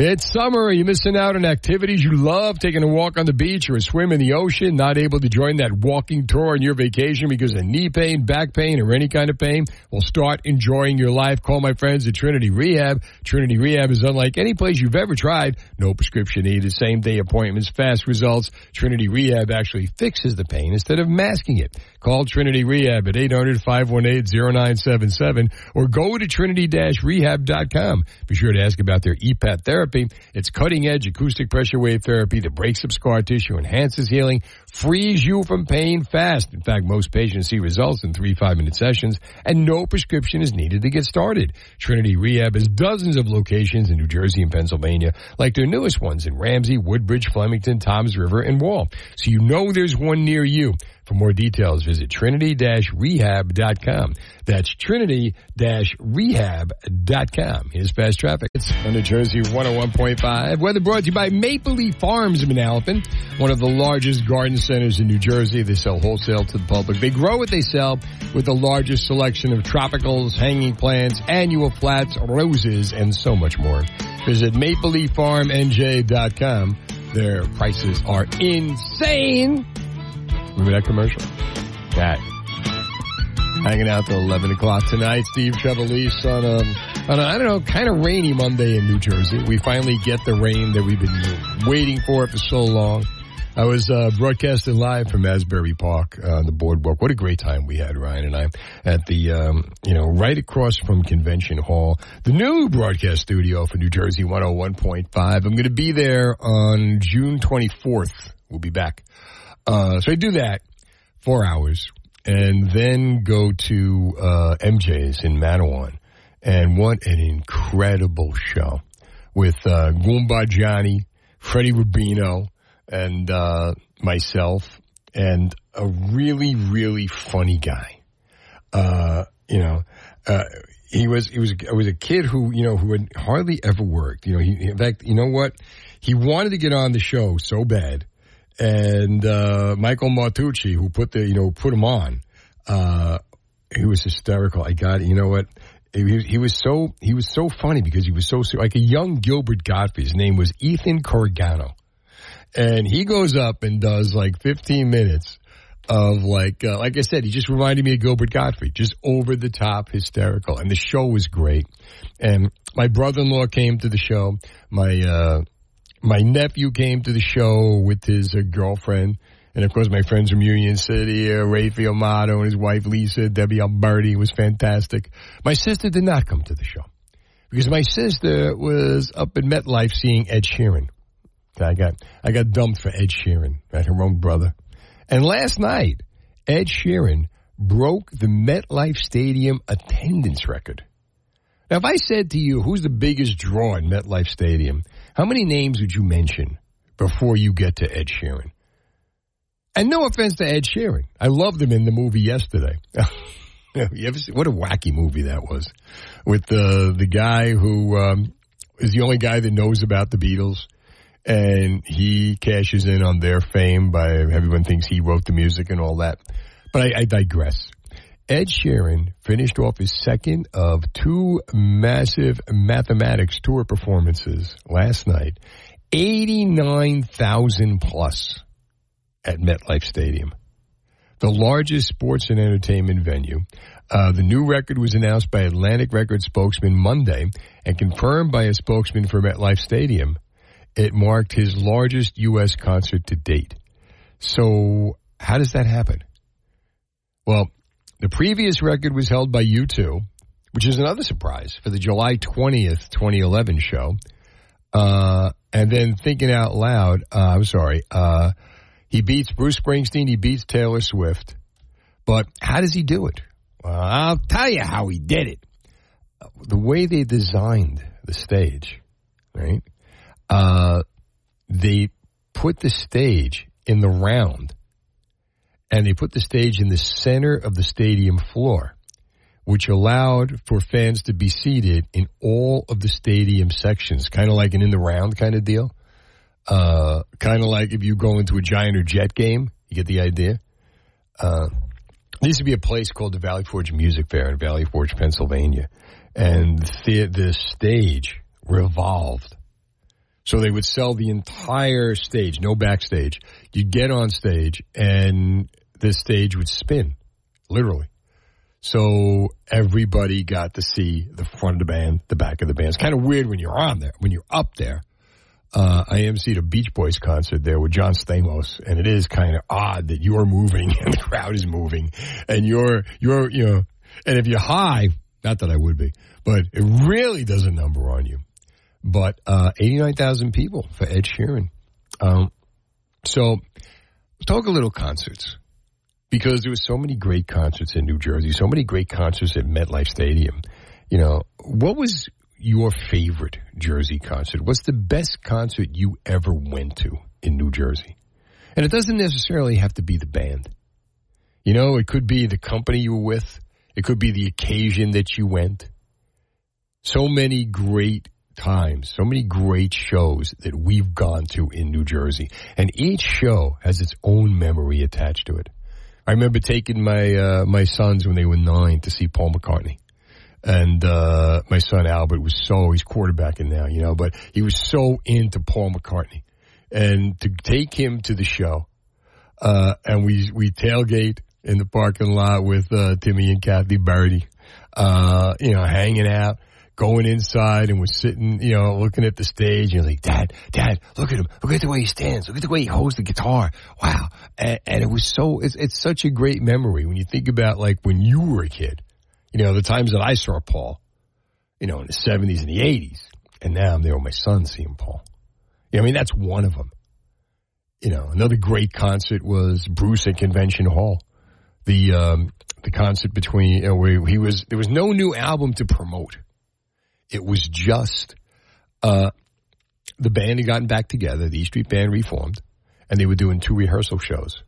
It's summer. You're missing out on activities you love, taking a walk on the beach or a swim in the ocean, not able to join that walking tour on your vacation because of knee pain, back pain, or any kind of pain. Well, start enjoying your life. Call my friends at Trinity Rehab. Trinity Rehab is unlike any place you've ever tried. No prescription needed, same-day appointments, fast results. Trinity Rehab actually fixes the pain instead of masking it. Call Trinity Rehab at eight hundred five one eight oh nine seven seven or go to trinity dash rehab dot com. Be sure to ask about their E P A T therapy. It's cutting-edge acoustic pressure wave therapy that breaks up scar tissue, enhances healing, frees you from pain fast. In fact, most patients see results in three five-minute sessions, and no prescription is needed to get started. Trinity Rehab has dozens of locations in New Jersey and Pennsylvania, like their newest ones in Ramsey, Woodbridge, Flemington, Toms River, and Wall. So you know there's one near you. For more details, visit trinity dash rehab dot com. That's trinity dash rehab dot com. Here's Fast Traffic. It's on New Jersey one oh one point five. Weather brought to you by Maple Leaf Farms in Manalapan, one of the largest garden centers in New Jersey. They sell wholesale to the public. They grow what they sell with the largest selection of tropicals, hanging plants, annual flats, roses, and so much more. Visit maple leaf farm n j dot com. Their prices are insane. Remember that commercial? That. Hanging out till eleven o'clock tonight. Steve Trevelise on a, on a, I don't know, kind of rainy Monday in New Jersey. We finally get the rain that we've been waiting for for so long. I was uh, broadcasting live from Asbury Park uh, on the boardwalk. What a great time we had, Ryan and I, at the, um, you know, right across from Convention Hall, the new broadcast studio for New Jersey one oh one point five. I'm going to be there on June twenty-fourth. We'll be back. Uh, so I do that, four hours, and then go to uh, M J's in Manawan. And what an incredible show with uh, Goomba Johnny, Freddie Rubino, and uh myself, and a really, really funny guy. Uh, you know, uh, he was he was was a kid who you know who had hardly ever worked. You know, he, in fact, you know what? He wanted to get on the show so bad, and uh, Michael Martucci, who put the you know put him on, uh, he was hysterical. I got it. You know what? He, he was so he was so funny because he was so like a young Gilbert Gottfried. His name was Ethan Corrigano. And he goes up and does like fifteen minutes of like, uh, like I said, he just reminded me of Gilbert Gottfried, just over the top, hysterical. And the show was great. And my brother-in-law came to the show. My, uh, my nephew came to the show with his uh, girlfriend. And of course, my friends from Union City, uh, Ray Fiamato and his wife, Lisa, Debbie Alberti. It was fantastic. My sister did not come to the show because my sister was up in MetLife seeing Ed Sheeran. I got I got dumped for Ed Sheeran, right? Her own brother. And last night, Ed Sheeran broke the MetLife Stadium attendance record. Now, if I said to you, who's the biggest draw in MetLife Stadium, how many names would you mention before you get to Ed Sheeran? And no offense to Ed Sheeran. I loved him in the movie Yesterday. You ever see, what a wacky movie that was. With the, the guy who um, is the only guy that knows about the Beatles. And he cashes in on their fame by everyone thinks he wrote the music and all that. But I, I digress. Ed Sheeran finished off his second of two massive mathematics tour performances last night. eighty-nine thousand plus at MetLife Stadium. The largest sports and entertainment venue. Uh, the new record was announced by Atlantic Records spokesman Monday and confirmed by a spokesman for MetLife Stadium. It marked his largest U S concert to date. So how does that happen? Well, the previous record was held by U two, which is another surprise for the July twentieth, twenty eleven show. Uh, and then thinking out loud, uh, I'm sorry, uh, he beats Bruce Springsteen, he beats Taylor Swift. But how does he do it? Well, I'll tell you how he did it. The way they designed the stage, right? Uh, they put the stage in the round, and they put the stage in the center of the stadium floor, which allowed for fans to be seated in all of the stadium sections, kind of like an in the round kind of deal. Uh, kind of like if you go into a Giant or Jet game, you get the idea. Uh, there used to be a place called the Valley Forge Music Fair in Valley Forge, Pennsylvania, and the, the stage revolved. So they would sell the entire stage, no backstage. You'd get on stage, and the stage would spin, literally. So everybody got to see the front of the band, the back of the band. It's kind of weird when you're on there, when you're up there. Uh, I emceed a Beach Boys concert there with John Stamos, and it is kind of odd that you're moving and the crowd is moving, and you're you're you know, and if you're high, not that I would be, but it really does a number on you. But uh, eighty-nine thousand people for Ed Sheeran. Um, so talk a little concerts, because there were so many great concerts in New Jersey, so many great concerts at MetLife Stadium. You know, what was your favorite Jersey concert? What's the best concert you ever went to in New Jersey? And it doesn't necessarily have to be the band. You know, it could be the company you were with. It could be the occasion that you went. So many great times, so many great shows that we've gone to in New Jersey. And each show has its own memory attached to it. I remember taking my uh, my sons when they were nine to see Paul McCartney. And uh, my son Albert was so, he's quarterbacking now, you know, but he was so into Paul McCartney. And to take him to the show, uh, and we we tailgate in the parking lot with uh, Timmy and Kathy Barty, uh, you know, hanging out, going inside, and we're sitting, you know, looking at the stage, and you're like, Dad, Dad, look at him. Look at the way he stands. Look at the way he holds the guitar. Wow. And, and it was so, it's, it's such a great memory when you think about, like, when you were a kid, you know, the times that I saw Paul, you know, in the seventies and the eighties, and now I'm there with my son seeing Paul. Yeah, I mean, that's one of them. You know, another great concert was Bruce at Convention Hall. The um, the concert between, you know, where he was, there was no new album to promote. It was just uh, the band had gotten back together, the E Street Band reformed, and they were doing two rehearsal shows.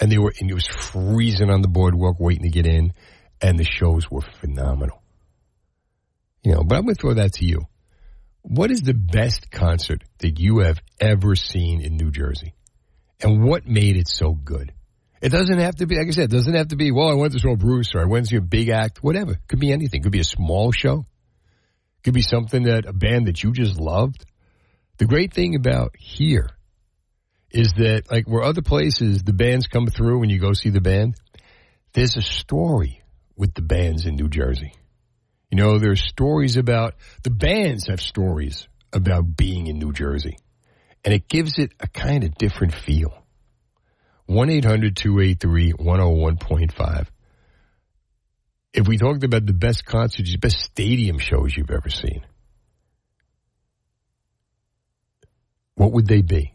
And they were, and it was freezing on the boardwalk waiting to get in, and the shows were phenomenal. You know, but I'm going to throw that to you. What is the best concert that you have ever seen in New Jersey? And what made it so good? It doesn't have to be, like I said, it doesn't have to be, well, I went to show Bruce, or I went to see a big act, whatever. It could be anything. It could be a small show. It could be something that, a band that you just loved. The great thing about here is that, like, where other places, the bands come through and you go see the band, there's a story with the bands in New Jersey. You know, there's stories about, the bands have stories about being in New Jersey. And it gives it a kind of different feel. one eight hundred two eight three one oh one point five. If we talked about the best concerts, the best stadium shows you've ever seen, what would they be?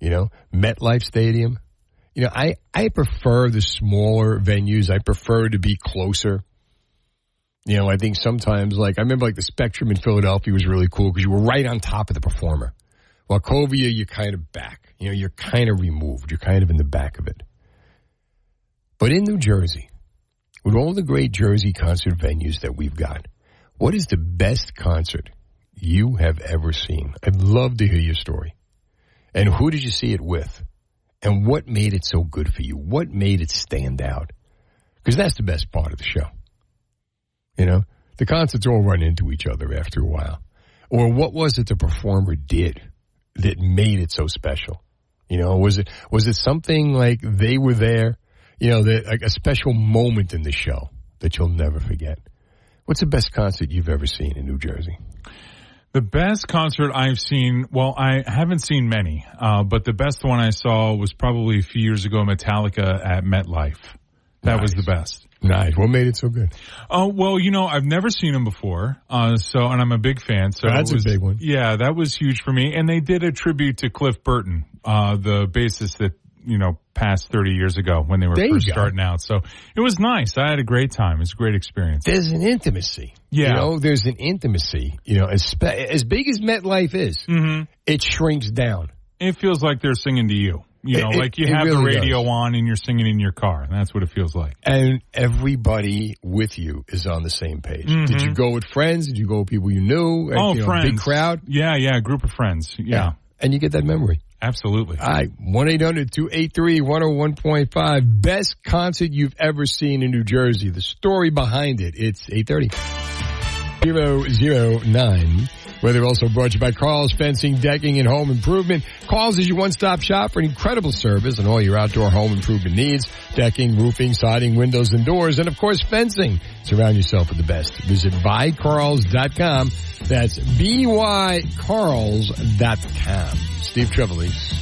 You know, MetLife Stadium. You know, I, I prefer the smaller venues. I prefer to be closer. You know, I think sometimes, like, I remember, like, the Spectrum in Philadelphia was really cool because you were right on top of the performer. While Wachovia, you're kind of back. You know, you're kind of removed. You're kind of in the back of it. But in New Jersey, with all the great Jersey concert venues that we've got, what is the best concert you have ever seen? I'd love to hear your story. And who did you see it with? And what made it so good for you? What made it stand out? Because that's the best part of the show. You know, the concerts all run into each other after a while. Or what was it the performer did that made it so special? You know, was it was it something like they were there, you know, that, like, a special moment in the show that you'll never forget? What's the best concert you've ever seen in New Jersey? The best concert I've seen, well, I haven't seen many, uh, but the best one I saw was probably a few years ago, Metallica at MetLife. That nice. Was the best. Nice. What made it so good? Oh, uh, well, you know, I've never seen them before, uh, so, and I'm a big fan. So oh, that's was, a big one. Yeah, that was huge for me. And they did a tribute to Cliff Burton, uh, the bassist that, you know, passed thirty years ago when they were there first starting out. So it was nice. I had a great time. It's a great experience. There's an intimacy. Yeah. You know, there's an intimacy. You know, as, as big as MetLife is, mm-hmm. It shrinks down. It feels like they're singing to you. You know, it, like you have really the radio does. On and you're singing in your car. And that's what it feels like. And everybody with you is on the same page. Mm-hmm. Did you go with friends? Did you go with people you knew? Oh, you know, friends. Big crowd? Yeah, yeah, a group of friends. Yeah. yeah. And you get that memory. Absolutely. All right, one eight hundred two eight three one oh one point five. Best concert you've ever seen in New Jersey. The story behind it. It's eight thirty. zero zero nine. Where they're also brought to you by Carl's Fencing, Decking, and Home Improvement. Carl's is your one-stop shop for an incredible service and all your outdoor home improvement needs. Decking, roofing, siding, windows, and doors, and, of course, fencing. Surround yourself with the best. Visit buy carls dot com. That's B Y carls dot com. Steve Trevelise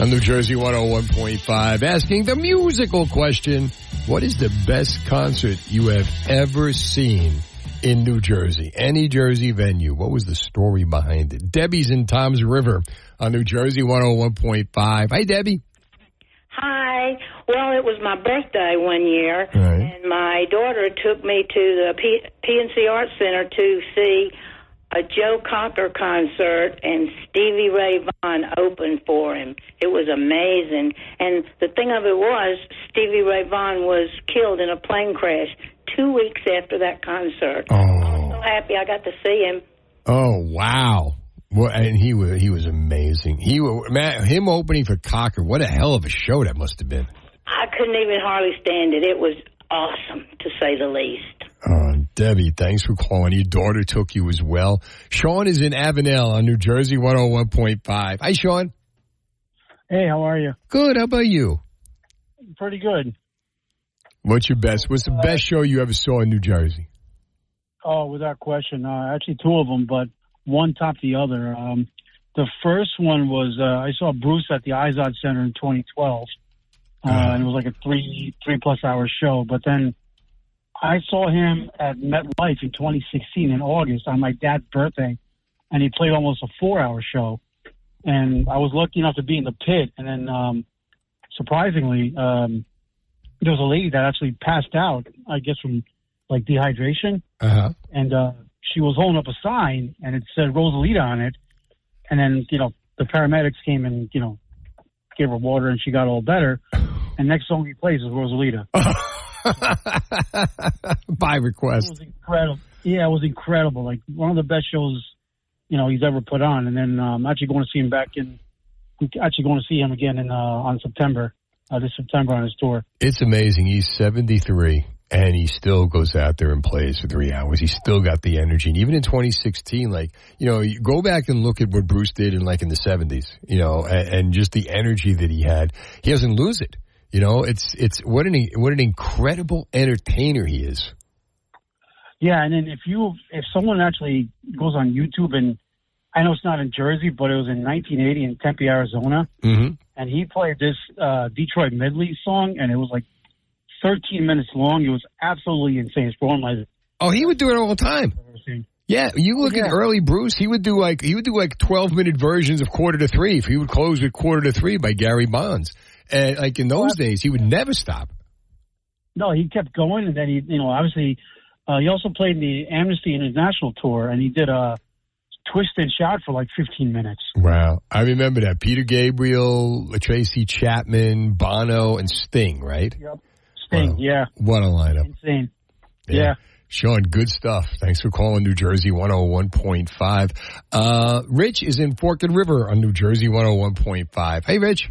on New Jersey one oh one point five asking the musical question, what is the best concert you have ever seen in New Jersey? Any Jersey venue. What was the story behind it? Debbie's in Tom's River on New Jersey one oh one point five. Hi, Debbie. Hi. Well, it was my birthday one year, right. And my daughter took me to the P- PNC Arts Center to see a Joe Cocker concert, and Stevie Ray Vaughan opened for him. It was amazing. And the thing of it was, Stevie Ray Vaughan was killed in a plane crash two weeks after that concert. Oh. I was so happy I got to see him. Oh, wow. Well, and he was, he was amazing. He man, him opening for Cocker, what a hell of a show that must have been. I couldn't even hardly stand it. It was awesome, to say the least. Uh, Debbie, thanks for calling. Your daughter took you as well. Sean is in Avenel on New Jersey one oh one point five. Hi, Sean. Hey, how are you? Good. How about you? Pretty good. What's your best? What's the uh, best show you ever saw in New Jersey? Oh, without question. Uh, actually, two of them, but one topped the other. Um, the first one was uh, I saw Bruce at the Izod Center in twenty twelve. Uh, and it was like a three three plus hour show. But then I saw him at MetLife in twenty sixteen in August on my dad's birthday, and he played almost a four hour show. And I was lucky enough to be in the pit. And then um, surprisingly, um, there was a lady that actually passed out, I guess from like dehydration, uh-huh. and uh, she was holding up a sign, and it said Rosalita on it. And then you know the paramedics came and you know gave her water, and she got all better. And next song he plays is Rosalita. By request. It was incredible. Yeah, it was incredible. Like, one of the best shows, you know, he's ever put on. And then I'm um, actually going to see him back in, actually going to see him again in uh, on September, uh, this September on his tour. It's amazing. He's seventy-three, and he still goes out there and plays for three hours. He's still got the energy. And even in twenty sixteen, like, you know, you go back and look at what Bruce did in, like, in the seventies, you know, and, and just the energy that he had. He doesn't lose it. You know, it's it's what an what an incredible entertainer he is. Yeah, and then if you if someone actually goes on YouTube, and I know it's not in Jersey, but it was in nineteen eighty in Tempe, Arizona, mm-hmm. and he played this uh, Detroit Medley song, and it was like thirteen minutes long. It was absolutely insane. It's blowing my. Oh, he would do it all the time. Yeah, you look yeah. at early Bruce. He would do like he would do like twelve minute versions of Quarter to Three. If he would close with Quarter to Three by Gary Bonds. And like in those days, he would never stop. No, he kept going, and then he, you know, obviously, uh, he also played in the Amnesty International tour, and he did a twist and shout for like fifteen minutes. Wow, I remember that. Peter Gabriel, Tracy Chapman, Bono, and Sting, right? Yep, Sting. What a, yeah, what a lineup! Insane. Yeah. yeah. Sean, good stuff. Thanks for calling New Jersey one oh one point five. Uh, Rich is in Forked River on New Jersey one oh one point five. Hey, Rich.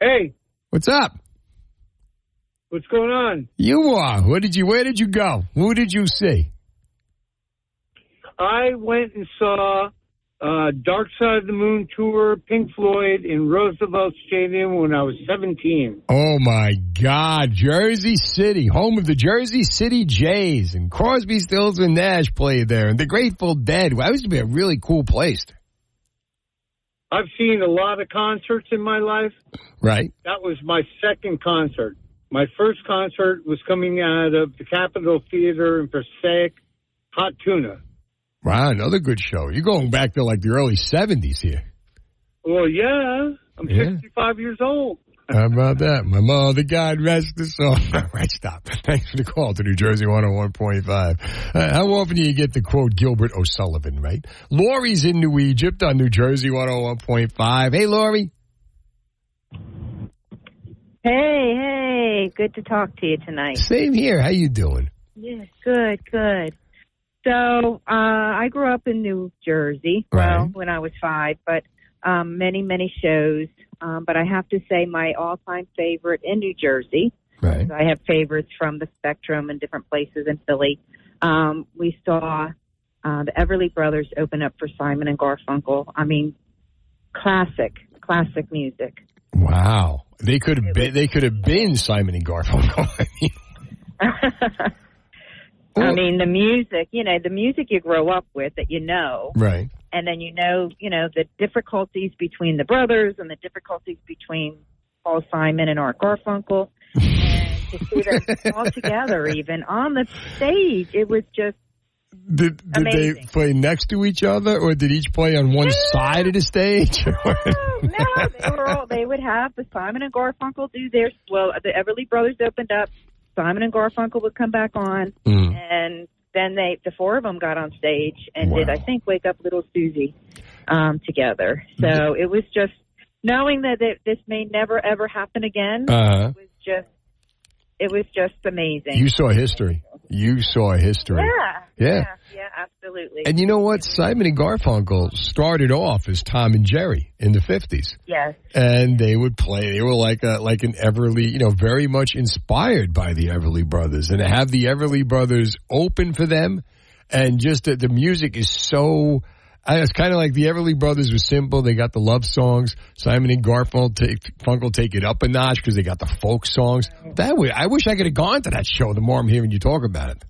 Hey, what's up? What's going on? You are. Where did you? Where did you go? Who did you see? I went and saw uh, Dark Side of the Moon tour, Pink Floyd, in Roosevelt Stadium when I was seventeen. Oh my God, Jersey City, home of the Jersey City Jays, and Crosby, Stills, and Nash played there, and the Grateful Dead. Well, that used to be a really cool place. I've seen a lot of concerts in my life. Right. That was my second concert. My first concert was coming out of the Capitol Theater in Passaic, Hot Tuna. Wow, another good show. You're going back to like the early seventies here. Well, yeah. I'm yeah. sixty-five years old. How about that? My mother, God rest her soul. All right, stop. Thanks for the call to New Jersey one oh one point five. Uh, how often do you get to quote Gilbert O'Sullivan, right? Laurie's in New Egypt on New Jersey one oh one point five. Hey, Laurie. Hey, hey. Good to talk to you tonight. Same here. How you doing? Yes, good, good. So uh, I grew up in New Jersey, right. Well, when I was five, but um, many, many shows. Um, but I have to say my all-time favorite in New Jersey, right. I have favorites from the Spectrum and different places in Philly. Um, we saw uh, the Everly Brothers open up for Simon and Garfunkel. I mean, classic, classic music. Wow. They could have been, they could have been Simon and Garfunkel. I mean, the music, you know, the music you grow up with that you know. Right. And then you know, you know, the difficulties between the brothers and the difficulties between Paul Simon and Art Garfunkel. And to see them all together even on the stage, it was just Did, did they play next to each other, or did each play on one yeah. side of the stage? No, no, they were all, they would have the Simon and Garfunkel do their, well, the Everly Brothers opened up. Simon and Garfunkel would come back on, mm. and then they, the four of them got on stage and wow. did, I think, Wake Up Little Susie um, together. So it was just knowing that it, this may never, ever happen again. Uh-huh. It was just, it was just amazing. You saw history. You saw history. Yeah. Yeah. Yeah, yeah, absolutely. And you know what? Simon and Garfunkel started off as Tom and Jerry in the fifties. Yes. And they would play. They were like a, like an Everly, you know, very much inspired by the Everly Brothers. And to have the Everly Brothers open for them, and just the, the music is so... It's kind of like the Everly Brothers were simple. They got the love songs. Simon and Garfunkel take, Funkel take it up a notch because they got the folk songs. That way, I wish I could have gone to that show the more I'm hearing you talk about it.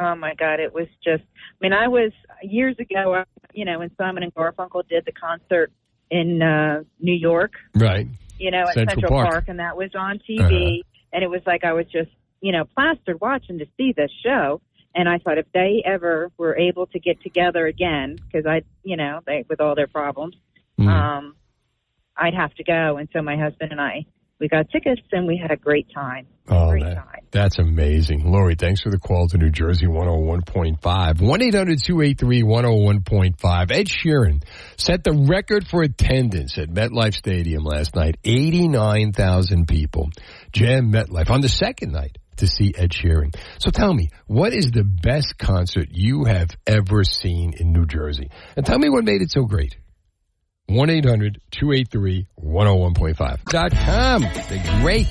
Oh, my God. It was just, I mean, I was, years ago, you know, when Simon and Garfunkel did the concert in uh, New York. Right. You know, at Central, Central Park. Park. And that was on T V. Uh-huh. And it was like I was just, you know, plastered watching to see this show. And I thought if they ever were able to get together again, because I, you know, they, with all their problems, mm. um, I'd have to go. And so my husband and I, we got tickets and we had a great time. Oh, great that, time. That's amazing. Lori, thanks for the call to New Jersey one oh one point five. one eight hundred two eight three one oh one point five. Ed Sheeran set the record for attendance at MetLife Stadium last night. eighty-nine thousand people jammed MetLife on the second night to see Ed Sheeran. So tell me, what is the best concert you have ever seen in New Jersey? And tell me what made it so great. one eight hundred two eight three one oh one point five dot com. They're great.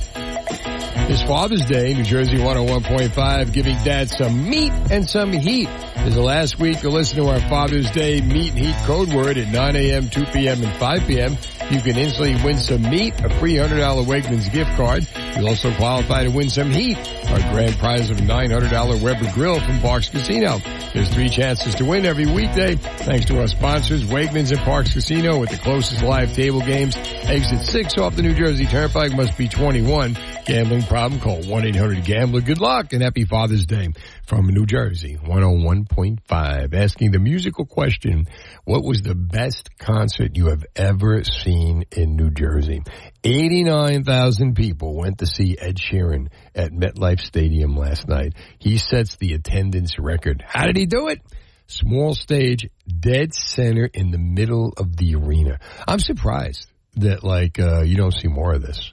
It's Father's Day, New Jersey one oh one point five, giving dad some meat and some heat. As the last week, to listen to our Father's Day meat and heat code word at nine a.m., two p.m., and five p.m. You can instantly win some meat, a free one hundred dollars Wegmans gift card. You'll also qualify to win some heat, our grand prize of a nine hundred dollars Weber grill from Parks Casino. There's three chances to win every weekday. Thanks to our sponsors, Wegmans and Parks Casino, with the closest live table games. Exit six off the New Jersey Turnpike, must be twenty-one. Gambling problem, call one eight hundred gambler. Good luck and happy Father's Day from New Jersey one oh one point five. Asking the musical question, what was the best concert you have ever seen in New Jersey? eighty-nine thousand people went to see Ed Sheeran at MetLife Stadium last night. He sets the attendance record. How did he do it? Small stage, dead center in the middle of the arena. I'm surprised that, like, uh, you don't see more of this.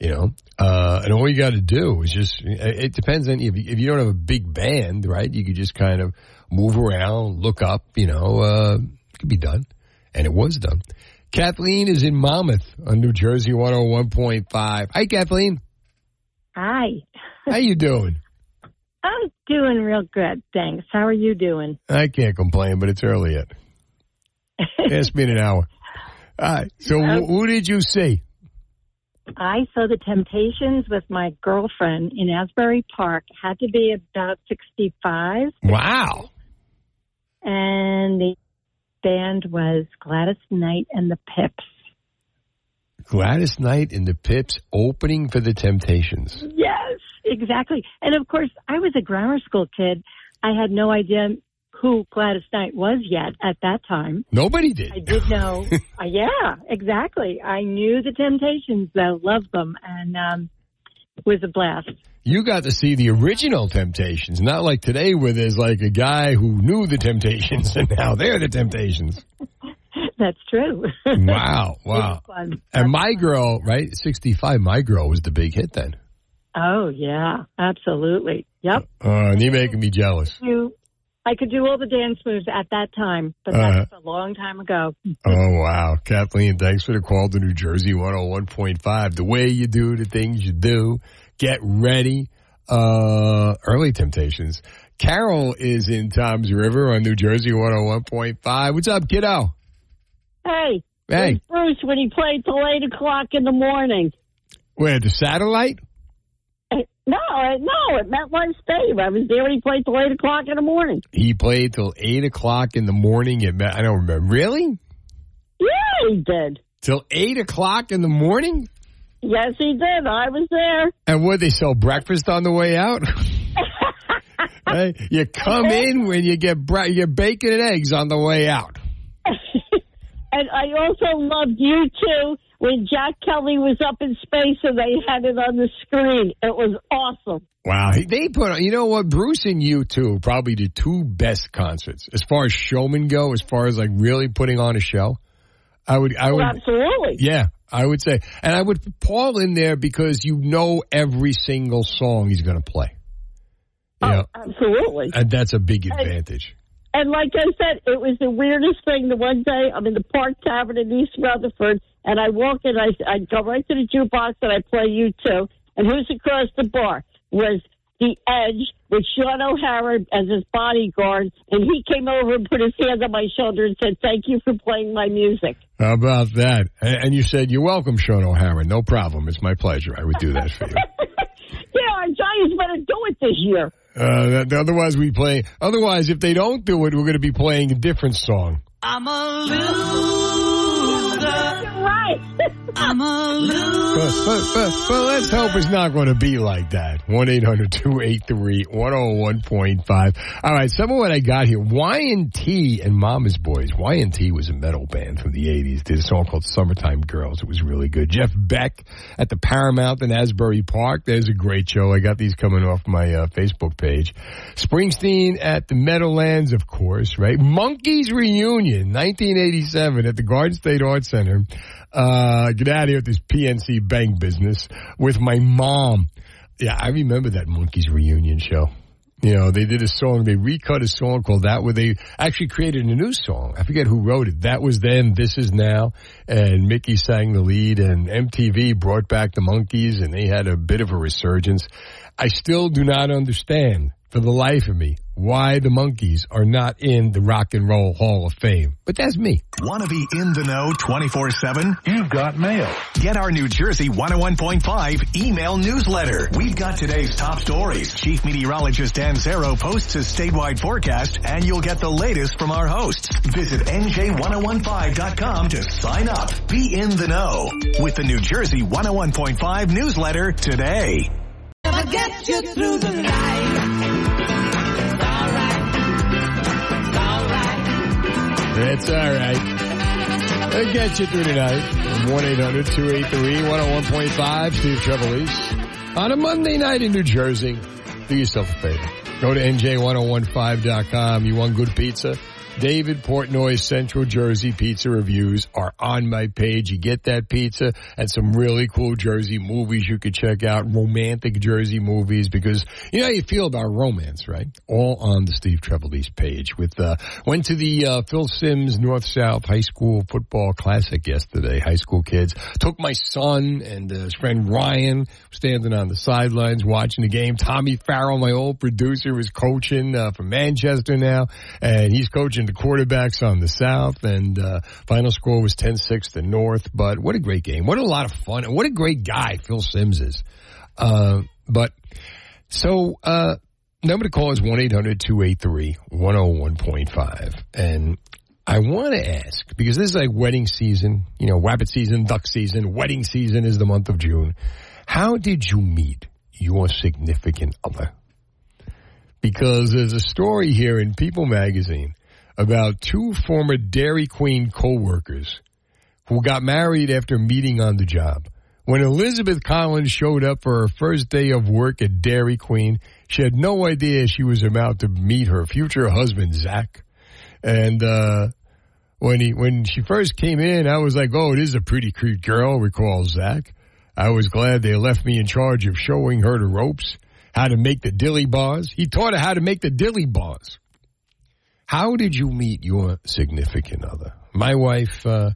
You know, uh, and all you got to do is just, it depends on, if you, if you don't have a big band, right, you could just kind of move around, look up, you know, uh, it could be done. And it was done. Kathleen is in Monmouth on New Jersey one oh one point five. Hi, Kathleen. Hi. How you doing? I'm doing real good, thanks. How are you doing? I can't complain, but it's early yet. Ask me in an hour. All right, so um, who did you see? I saw the Temptations with my girlfriend in Asbury Park. Had to be about sixty-five. Wow. And the band was Gladys Knight and the Pips. Gladys Knight and the Pips opening for the Temptations. Yes, exactly. And, of course, I was a grammar school kid. I had no idea who Gladys Knight was yet at that time. Nobody did. I did know. uh, yeah, exactly. I knew the Temptations, though. Loved them. And um, it was a blast. You got to see the original Temptations, not like today where there's like a guy who knew the Temptations and now they're the Temptations. That's true. Wow, wow. And That's My fun. Girl, right, sixty-five, My Girl was the big hit then. Oh, yeah, absolutely. Yep. Uh, and you're making me jealous. You I could do all the dance moves at that time, but that's uh, a long time ago. Oh, wow. Kathleen, thanks for the call to New Jersey one oh one point five. The way you do the things you do. Get ready. Uh, early Temptations. Carol is in Tom's River on New Jersey one oh one point five. What's up, kiddo? Hey. Hey. Bruce, when he played till eight o'clock in the morning. Where, the Satellite? No, no, at MetLife Stadium. I was there when he played till eight o'clock in the morning. He played till eight o'clock in the morning at Met. I don't remember. Really? Yeah, he did. Till eight o'clock in the morning? Yes, he did. I was there. And would they sell breakfast on the way out? Hey, you come in when you get bre- you're bacon and eggs on the way out. And I also loved U two when Jack Kelly was up in space and they had it on the screen. It was awesome. Wow. They put, you know what, Bruce and U two probably the two best concerts as far as showmen go, as far as like really putting on a show. I would, I would, well, absolutely. Yeah, I would say. And I would put Paul in there because you know every single song he's going to play. You oh, know? Absolutely. And that's a big advantage. And, and like I said, it was the weirdest thing. The one day I'm in the Park Tavern in East Rutherford, and I walk in, I, I go right to the jukebox, and I play U two. And who's across the bar was The Edge with Sean O'Hara as his bodyguard, and he came over and put his hand on my shoulder and said, thank you for playing my music. How about that? And you said, you're welcome, Sean O'Hara. No problem. It's my pleasure. I would do that for you. Yeah, our Giants better do it this year. Uh, that, otherwise, we play. Otherwise, if they don't do it, we're going to be playing a different song. I'm a loser. I'm a loser. But, but, but, but let's hope it's not going to be like that. one eight hundred two eight three one oh one point five. All right, some of what I got here. Y and T and Mama's Boys. Y and T was a metal band from the eighties. Did a song called Summertime Girls. It was really good. Jeff Beck at the Paramount in Asbury Park. There's a great show. I got these coming off my uh, Facebook page. Springsteen at the Meadowlands, of course, right? Monkees Reunion, nineteen eighty-seven at the Garden State Arts Center. Uh, get out of here with this P N C Bank business with my mom. Yeah, I remember that Monkees Reunion show. You know, they did a song, they recut a song called That, where they actually created a new song. I forget who wrote it. That was then, this is now. And Mickey sang the lead, and M T V brought back the Monkees, and they had a bit of a resurgence. I still do not understand, for the life of me, why the Monkees are not in the Rock and Roll Hall of Fame. But that's me. Want to be in the know twenty-four seven? You've got mail. Get our New Jersey one oh one point five email newsletter. We've got today's top stories. Chief Meteorologist Dan Zarrow posts his statewide forecast, and you'll get the latest from our hosts. Visit N J ten fifteen dot com to sign up. Be in the know with the New Jersey one oh one point five newsletter today. I'll get you through the night. It's all right. I'll get you through tonight. one eight hundred two eight three one oh one point five, Steve Trevelise. On a Monday night in New Jersey, do yourself a favor. Go to N J ten fifteen dot com. You want good pizza? David Portnoy's Central Jersey Pizza Reviews are on my page. You get that pizza and some really cool Jersey movies you could check out, romantic Jersey movies, because you know how you feel about romance, right? All on the Steve Trevelise page. With uh, went to the uh, Phil Sims North-South High School Football Classic yesterday, high school kids. Took my son and uh, his friend Ryan, standing on the sidelines watching the game. Tommy Farrell, my old producer, was coaching uh, from Manchester now, and he's coaching the quarterbacks on the South, and uh, final score was ten six to North. But what a great game. What a lot of fun. And what a great guy Phil Sims is. Uh, but so uh, number to call is one eight hundred two eight three one oh one point five. And I want to ask, because this is like wedding season, you know, rabbit season, duck season, wedding season is the month of June. How did you meet your significant other? Because there's a story here in People magazine about two former Dairy Queen co-workers who got married after meeting on the job. When Elizabeth Collins showed up for her first day of work at Dairy Queen, she had no idea she was about to meet her future husband, Zach. And uh, when he when she first came in, I was like, oh, this is a pretty cute girl, recalls Zach. I was glad they left me in charge of showing her the ropes, how to make the dilly bars. He taught her how to make the dilly bars. How did you meet your significant other? My wife, uh,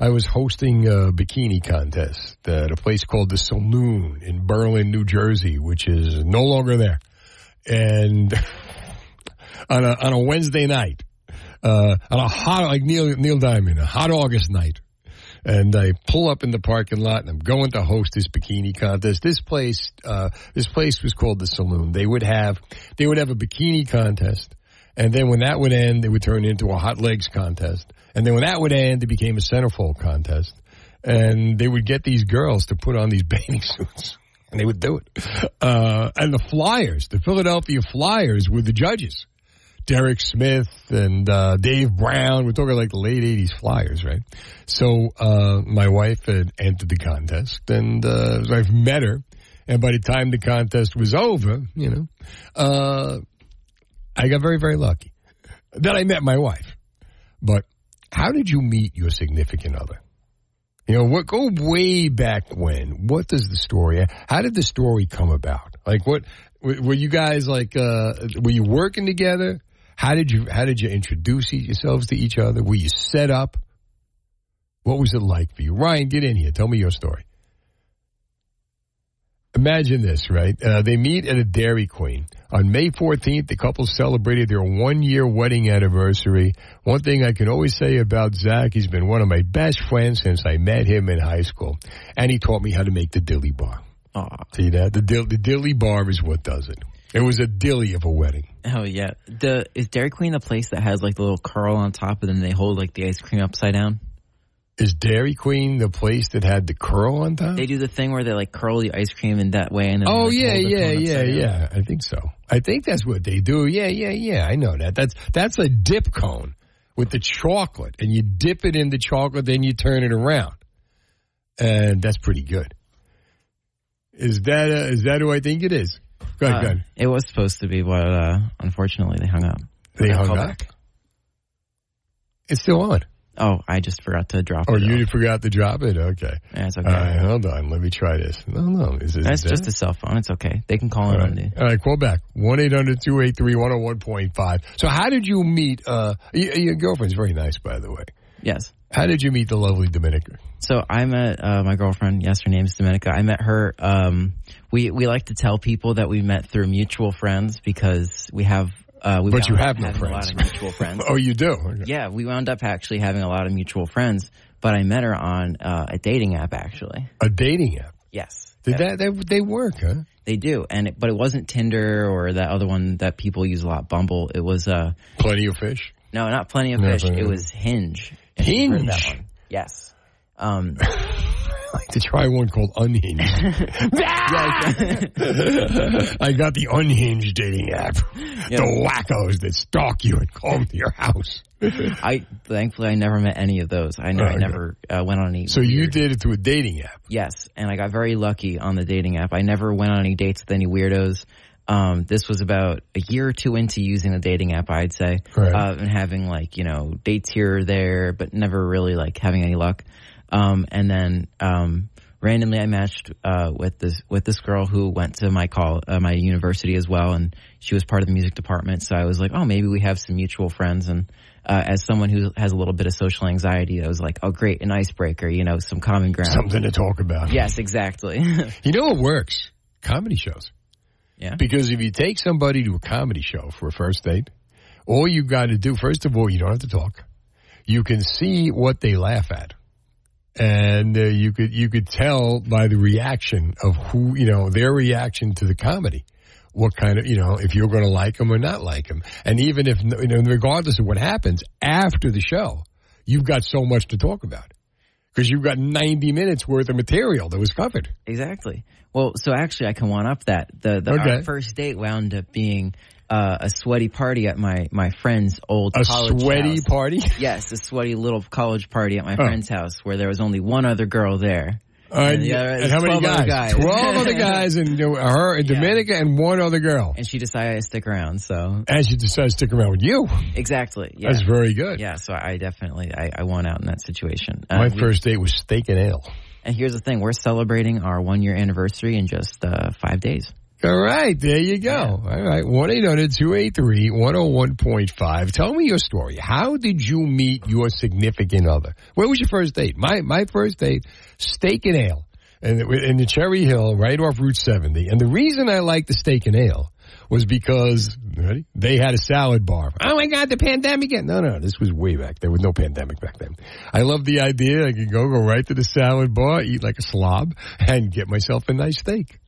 I was hosting a bikini contest at a place called the Saloon in Berlin, New Jersey, which is no longer there. And on a, on a Wednesday night, uh, on a hot, like Neil, Neil Diamond, a hot August night. And I pull up in the parking lot, and I'm going to host this bikini contest. This place, uh, this place was called the Saloon. They would have, they would have a bikini contest. And then when that would end, it would turn into a hot legs contest. And then when that would end, it became a centerfold contest. And they would get these girls to put on these bathing suits, and they would do it. Uh, and the Flyers, the Philadelphia Flyers, were the judges. Derek Smith and uh, Dave Brown. We're talking like late eighties flyers, right? So uh, my wife had entered the contest, and uh, I've met her. And by the time the contest was over, you know, uh, I got very, very lucky that I met my wife. But how did you meet your significant other? You know, what go way back when? What does the story? How did the story come about? Like, what were you guys like? Uh, were you working together? How did you How did you introduce yourselves to each other? Were you set up? What was it like for you, Ryan? Get in here. Tell me your story. Imagine this, right? Uh, they meet at a Dairy Queen. On May fourteenth, the couple celebrated their one-year wedding anniversary. One thing I can always say about Zach, he's been one of my best friends since I met him in high school. And he taught me how to make the dilly bar. Aww. See that? The, dil- the dilly bar is what does it. It was a dilly of a wedding. Oh, yeah. The, is Dairy Queen the place that has, like, the little curl on top and then they hold, like, the ice cream upside down? Is Dairy Queen the place that had the curl on top? They do the thing where they, like, curl the ice cream in that way. And then oh, like, yeah, yeah, yeah, yeah. I think so. I think that's what they do. Yeah, yeah, yeah. I know that. That's that's a dip cone with the chocolate. And you dip it in the chocolate, then you turn it around. And that's pretty good. Is that uh, is that who I think it is? Go ahead, uh, go ahead. It was supposed to be, but uh, unfortunately they hung up. They hung up? Back. It's still on. Oh, I just forgot to drop oh, it. Oh, you off. forgot to drop it? Okay. Yeah, it's okay. All right, hold on. Let me try this. No, no. Is this That's dead? just a cell phone. It's okay. They can call All in right. on the... All right, call back. one eight hundred two eight three one oh one point five. So how did you meet... Uh, your girlfriend's very nice, by the way. Yes. How did you meet the lovely Dominica? So I met uh, my girlfriend. Yes, her name's Dominica. I met her... Um, we, we like to tell people that we met through mutual friends because we have... Uh, we but you have no friends. A lot of mutual friends. Oh, you do? Okay. Yeah, we wound up actually having a lot of mutual friends, but I met her on uh, a dating app, actually. A dating app? Yes. Did that, they, they work, huh? They do, and it, but it wasn't Tinder or that other one that people use a lot, Bumble. It was... Uh, Plenty of Fish? No, not Plenty of no, Fish. Plenty it of was Hinge. Hinge? Heard that one. Yes. Um, I like to try one called Unhinged. I got the Unhinged dating app. Yep. The wackos that stalk you and come to your house. I thankfully I never met any of those. I, know, oh, I never uh, went on any. So weird. You did it through a dating app. Yes, and I got very lucky on the dating app. I never went on any dates with any weirdos. Um, this was about a year or two into using the dating app, I'd say, right. uh, and having like you know dates here or there, but never really like having any luck. Um, and then, um, randomly I matched, uh, with this, with this girl who went to my call, uh, my university as well. And she was part of the music department. So I was like, oh, maybe we have some mutual friends. And, uh, as someone who has a little bit of social anxiety, I was like, oh, great. An icebreaker, you know, some common ground. Something to talk about. Yes, exactly. You know, it works. Comedy shows. Yeah. Because if you take somebody to a comedy show for a first date, all you got to do, first of all, you don't have to talk. You can see what they laugh at. And uh, you could you could tell by the reaction of who, you know, their reaction to the comedy, what kind of, you know, if you're going to like them or not like them. And even if, you know, regardless of what happens after the show, you've got so much to talk about because you've got ninety minutes worth of material that was covered. Exactly. Well, so actually I can one up that. The, the okay. Our first date wound up being... Uh, a sweaty party at my, my friend's old a college house. A sweaty party? Yes, a sweaty little college party at my oh. friend's house where there was only one other girl there. Uh, and, the other, and how many guys? guys? Twelve other guys and her and yeah. Dominica and one other girl. And she decided to stick around, so. And she decided to stick around with you. Exactly. Yeah. That's very good. Yeah, so I definitely, I, I won out in that situation. My um, first date was steak and ale. And here's the thing, we're celebrating our one year anniversary in just uh, five days. All right, there you go. All right, one eight hundred two eight three one oh one point five. Tell me your story. How did you meet your significant other? Where was your first date? My my first date, steak and ale, and in the Cherry Hill, right off Route seventy. And the reason I liked the steak and ale was because ready? They had a salad bar. Oh, my God, the pandemic. No, no, this was way back. There was no pandemic back then. I love the idea. I could go, go right to the salad bar, eat like a slob, and get myself a nice steak.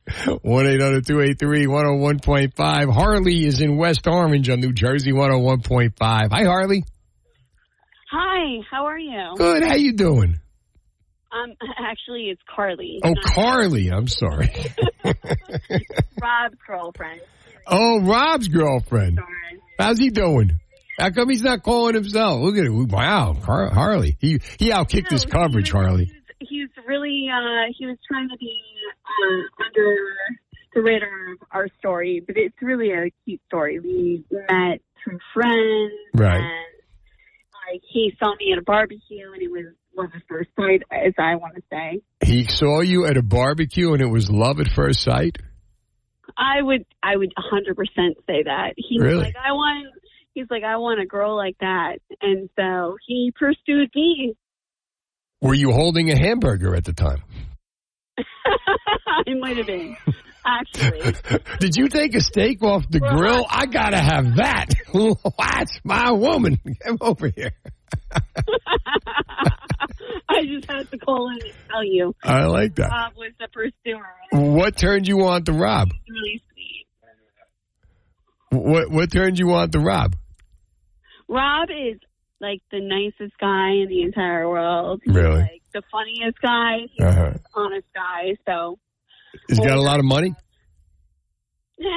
one eight hundred two eight three one oh one point five. Harley is in West Orange on New Jersey one oh one point five. Hi, Harley. Hi, how are you? Good, how you doing? Um, actually, it's Carly. Oh, Carly, I'm sorry. Rob's girlfriend. Oh, Rob's girlfriend. Sorry. How's he doing? How come he's not calling himself? Look at it. Wow, Har- Harley. He he outkicked no, his coverage, he, Harley. He's, he's really, uh, he was trying to be uh, under the radar of our story, but it's really a cute story. We met through friends. Right. And like, he saw me at a barbecue, and it was love at first sight, as I want to say. He saw you at a barbecue, and it was love at first sight? I would I would one hundred percent say that. He really? was like, I want... He's like, I want a girl like that. And so he pursued me. Were you holding a hamburger at the time? It might have been, actually. Did you take a steak off the well, grill? I got to have that. That's my woman. Come over here. I just had to call in and tell you. I like that. Rob was the pursuer. What turned you on to Rob? Really sweet. What, what turned you on to Rob? Rob is, like, the nicest guy in the entire world. He's really? Like, the funniest guy. He's uh-huh. the honest guy, so. He's got a lot of money? Yeah.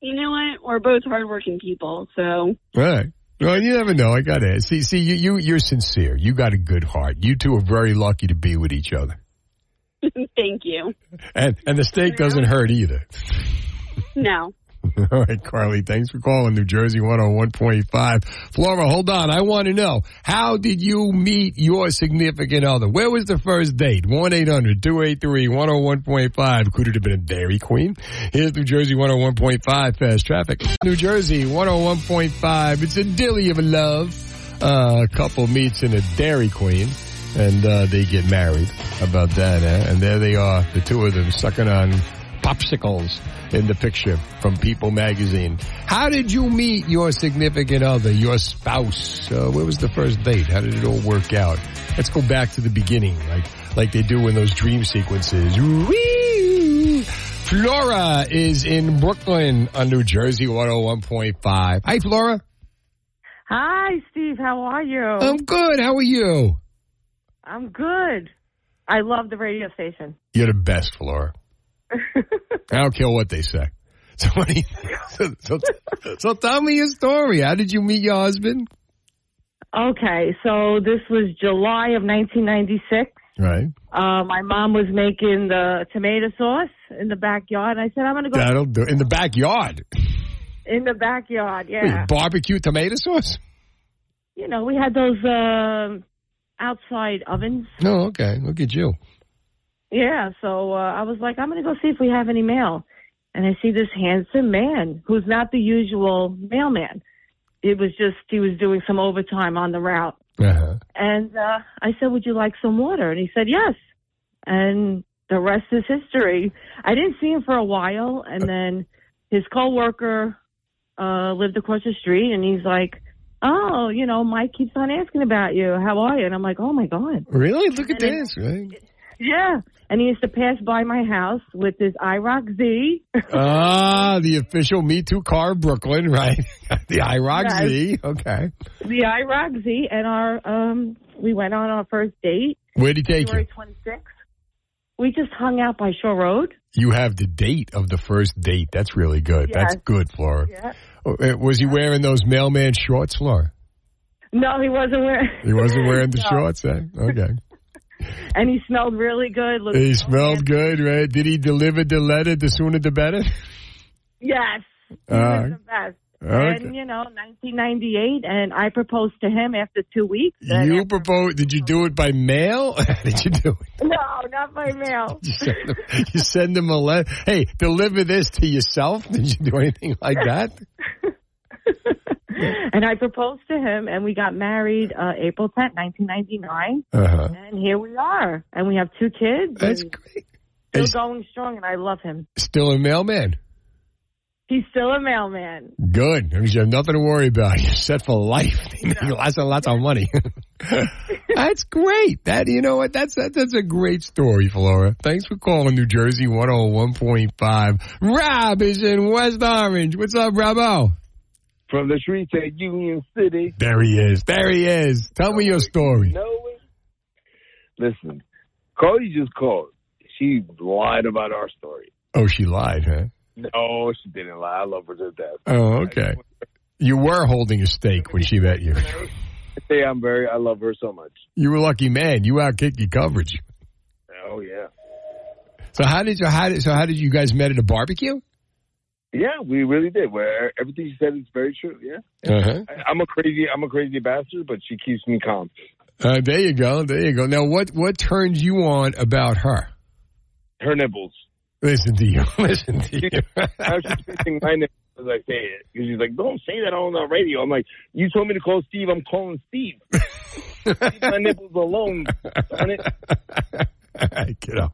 You know what? We're both hardworking people, so. All right. Well, you never know. I got to ask. See, see you, you, you're sincere. You got a good heart. You two are very lucky to be with each other. Thank you. And, and the steak doesn't hurt either. No. All right, Carly, thanks for calling New Jersey one oh one point five. Flora, hold on. I want to know, how did you meet your significant other? Where was the first date? one eight hundred two eight three one oh one point five. Could it have been a Dairy Queen? Here's New Jersey one oh one point five, fast traffic. New Jersey one oh one point five. It's a dilly of love. Uh, a couple meets in a Dairy Queen. And uh, they get married. How about that, eh? And there they are, the two of them sucking on popsicles in the picture from People Magazine. How did you meet your significant other, your spouse? Uh, where was the first date? How did it all work out? Let's go back to the beginning, like like they do in those dream sequences. Whee! Flora is in Brooklyn on New Jersey one oh one point five. Hi, Flora. Hi, Steve. How are you? I'm good. How are you? I'm good. I love the radio station. You're the best, Flora. I don't care what they say. So, what do you, so, so, so tell me your story. How did you meet your husband? Okay, so this was July of nineteen ninety-six. Right. Uh, my mom was making the tomato sauce in the backyard. I said, I'm going to go. That'll do. In the backyard? In the backyard, yeah. Wait, barbecue tomato sauce? You know, we had those uh, outside ovens. Oh, okay. Look at you. Yeah, so uh, I was like, I'm going to go see if we have any mail. And I see this handsome man who's not the usual mailman. It was just he was doing some overtime on the route. Uh-huh. And uh, I said, would you like some water? And he said, yes. And the rest is history. I didn't see him for a while. And then his coworker uh, lived across the street. And he's like, oh, you know, Mike keeps on asking about you. How are you? And I'm like, oh, my God. Really? Look at and this, right? Yeah. And he used to pass by my house with his IROC Z. Ah, the official Me Too car of Brooklyn, right? The IROC yes. Z, okay. The IROC Z, and our um, we went on our first date. Where did he take you? February twenty-sixth. We just hung out by Shore Road. You have the date of the first date. That's really good. Yes. That's good, Flora. Yeah. Was he wearing those mailman shorts, Flora? No, he wasn't wearing. He wasn't wearing the no. shorts, eh? Okay. And he smelled really good. He smelled good, right? Did he deliver the letter? The sooner the better? Yes. He uh, was the best. Okay. And, you know, nineteen ninety-eight, and I proposed to him after two weeks. You proposed? Did you do it by mail? Did you do it? No, not by mail. you, send him, you send him a letter. Hey, deliver this to yourself? Did you do anything like that? And I proposed to him, and we got married uh, April tenth, nineteen ninety-nine. Uh-huh. And here we are. And we have two kids. That's great. Still He's going strong, and I love him. Still a mailman. He's still a mailman. Good. I mean, you have nothing to worry about. You're set for life. No. Lots and lots of money. That's great. That you know what? That's that, that's a great story, Flora. Thanks for calling New Jersey one oh one point five. Rob is in West Orange. What's up, Robbo? From the streets at Union City. There he is. There he is. Tell me your story. You know it. Listen, Carly just called. She lied about our story. Oh, she lied, huh? No, she didn't lie. I love her to death. Oh, okay. You were holding a stake when she met you. Hey, I'm very, I love her so much. You were a lucky man. You outkicked your coverage. Oh, yeah. So how did you, how did, so how did you guys met at a barbecue? Yeah, we really did. Where everything she said is very true. Yeah, uh-huh. I, I'm a crazy, I'm a crazy bastard, but she keeps me calm. Uh, there you go, there you go. Now, what what turns you on about her? Her nipples. Listen to you, listen to you. I was just fixing my nipples as I say it because she's like, "Don't say that on the radio." I'm like, "You told me to call Steve. I'm calling Steve. Leave my nipples alone." Darn it. All right, kiddo.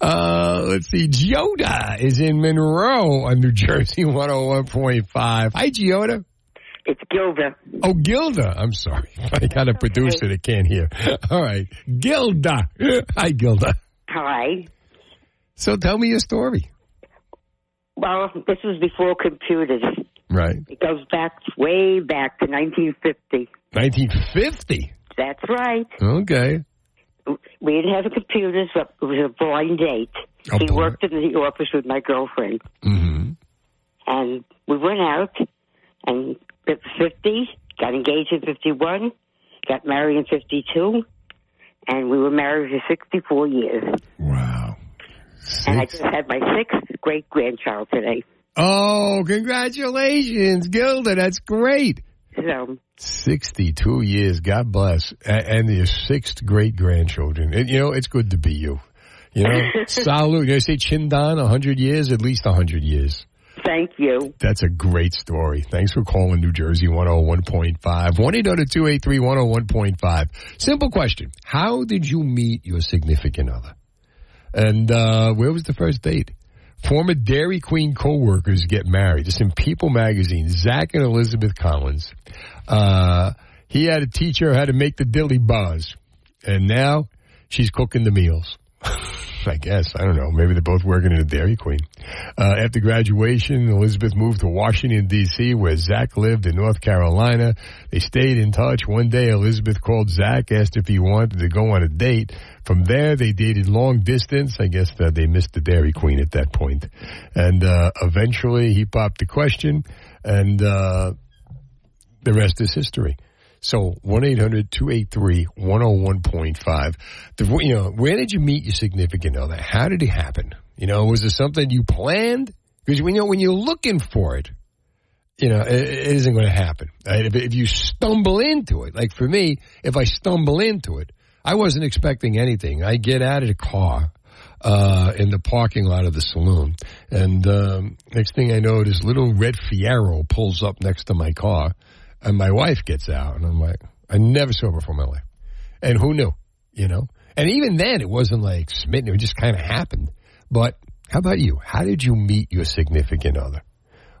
Uh, let's see. Geoda is in Monroe on New Jersey one oh one point five. Hi, Geoda. It's Gilda. Oh, Gilda. I'm sorry. I got a producer that can't hear. All right. Gilda. Hi, Gilda. Hi. So tell me your story. Well, this was before computers. Right. It goes back, way back to nineteen fifty. nineteen fifty? That's right. Okay. We didn't have a computer, so it was a blind date. Oh, he boy. worked in the office with my girlfriend. Mm-hmm. And we went out, and at fifty, got engaged in fifty-one, got married in fifty-two, and we were married for sixty-four years. Wow. Six. And I just had my sixth great-grandchild today. Oh, congratulations, Gilda. That's great. So, sixty-two years, God bless, and your sixth great-grandchildren. You know, it's good to be you. You know, salute. You say Chindan, one hundred years, at least one hundred years. Thank you. That's a great story. Thanks for calling New Jersey one oh one point five. one eight hundred two eight three one oh one point five. Simple question. How did you meet your significant other? And uh, where was the first date? Former Dairy Queen co-workers get married. It's in People magazine. Zach and Elizabeth Collins. Uh, he had to teach her how to make the dilly bars. And now she's cooking the meals. I guess. I don't know. Maybe they're both working at a Dairy Queen. Uh, after graduation, Elizabeth moved to Washington, D C, where Zach lived in North Carolina. They stayed in touch. One day, Elizabeth called Zach, asked if he wanted to go on a date. From there, they dated long distance. I guess that they missed the Dairy Queen at that point. And uh, eventually, he popped the question, and uh, the rest is history. So, one eight hundred two eight three one oh one point five. The, you know, where did you meet your significant other? How did it happen? You know, was it something you planned? Because, you know, when you're looking for it, you know, it, it isn't going to happen. Right? If, if you stumble into it, like for me, if I stumble into it, I wasn't expecting anything. I get out of the car uh, in the parking lot of the saloon. And um, next thing I know, this little red Fiero pulls up next to my car. And my wife gets out, and I'm like, I never saw her before in my life. And who knew, you know? And even then, it wasn't like smitten. It just kind of happened. But how about you? How did you meet your significant other?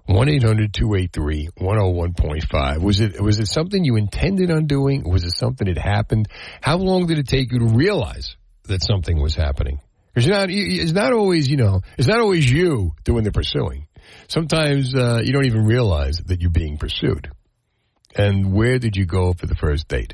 one eight hundred two eight three one oh one point five. Was it was it something you intended on doing? Was it something that happened? How long did it take you to realize that something was happening? Because you're not, it's not always, you know, it's not always you doing the pursuing. Sometimes uh, you don't even realize that you're being pursued. And where did you go for the first date?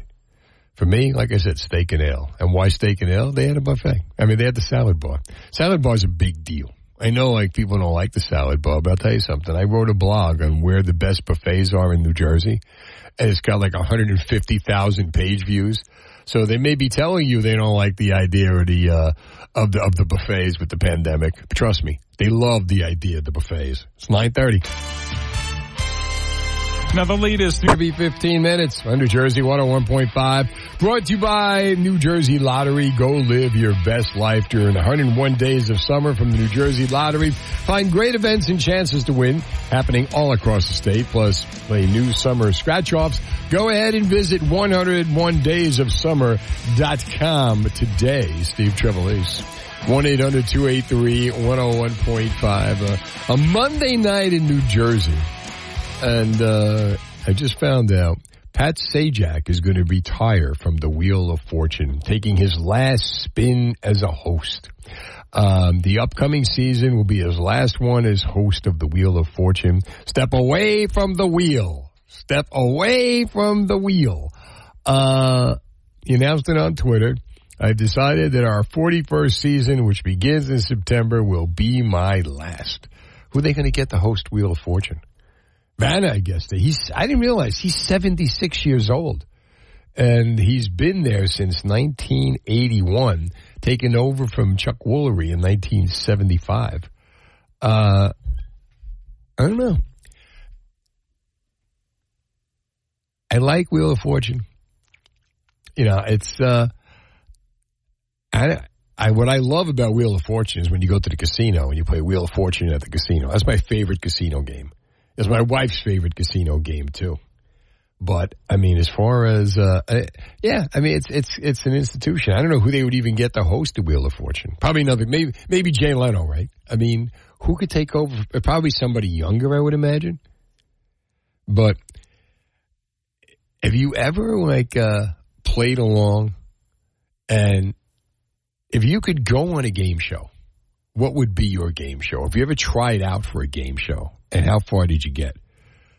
For me, like I said, steak and ale. And why steak and ale? They had a buffet. I mean, they had the salad bar. Salad bar is a big deal. I know, like, people don't like the salad bar, but I'll tell you something. I wrote a blog on where the best buffets are in New Jersey, and it's got like one hundred fifty thousand page views. So they may be telling you they don't like the idea of the, uh, of the of the buffets with the pandemic. But trust me, they love the idea of the buffets. It's nine thirty. Now the latest every fifteen minutes on New Jersey one oh one point five, brought to you by New Jersey Lottery. Go live your best life during one hundred one days of summer from the New Jersey Lottery. Find great events and chances to win happening all across the state, plus play new summer scratch-offs. Go ahead and visit one oh one days of summer dot com today. Steve Trevelise. one eight hundred two eight three one oh one point five. Uh, a Monday night in New Jersey. And uh, I just found out Pat Sajak is going to retire from the Wheel of Fortune, taking his last spin as a host. Um, the upcoming season will be his last one as host of the Wheel of Fortune. Step away from the wheel. Step away from the wheel. Uh, he announced it on Twitter. I've decided that our forty-first season, which begins in September, will be my last. Who are they going to get to host Wheel of Fortune? Vanna, I guess. He's, I didn't realize he's seventy-six years old. And he's been there since nineteen eighty-one, taken over from Chuck Woolery in nineteen seventy-five. Uh, I don't know. I like Wheel of Fortune. You know, it's... Uh, I, I what I love about Wheel of Fortune is when you go to the casino and you play Wheel of Fortune at the casino. That's my favorite casino game. It's my wife's favorite casino game, too. But, I mean, as far as, uh, I, yeah, I mean, it's, it's, it's an institution. I don't know who they would even get to host the Wheel of Fortune. Probably nothing. Maybe, maybe Jay Leno, right? I mean, who could take over? Probably somebody younger, I would imagine. But have you ever, like, uh, played along? And if you could go on a game show, what would be your game show? Have you ever tried out for a game show? And how far did you get?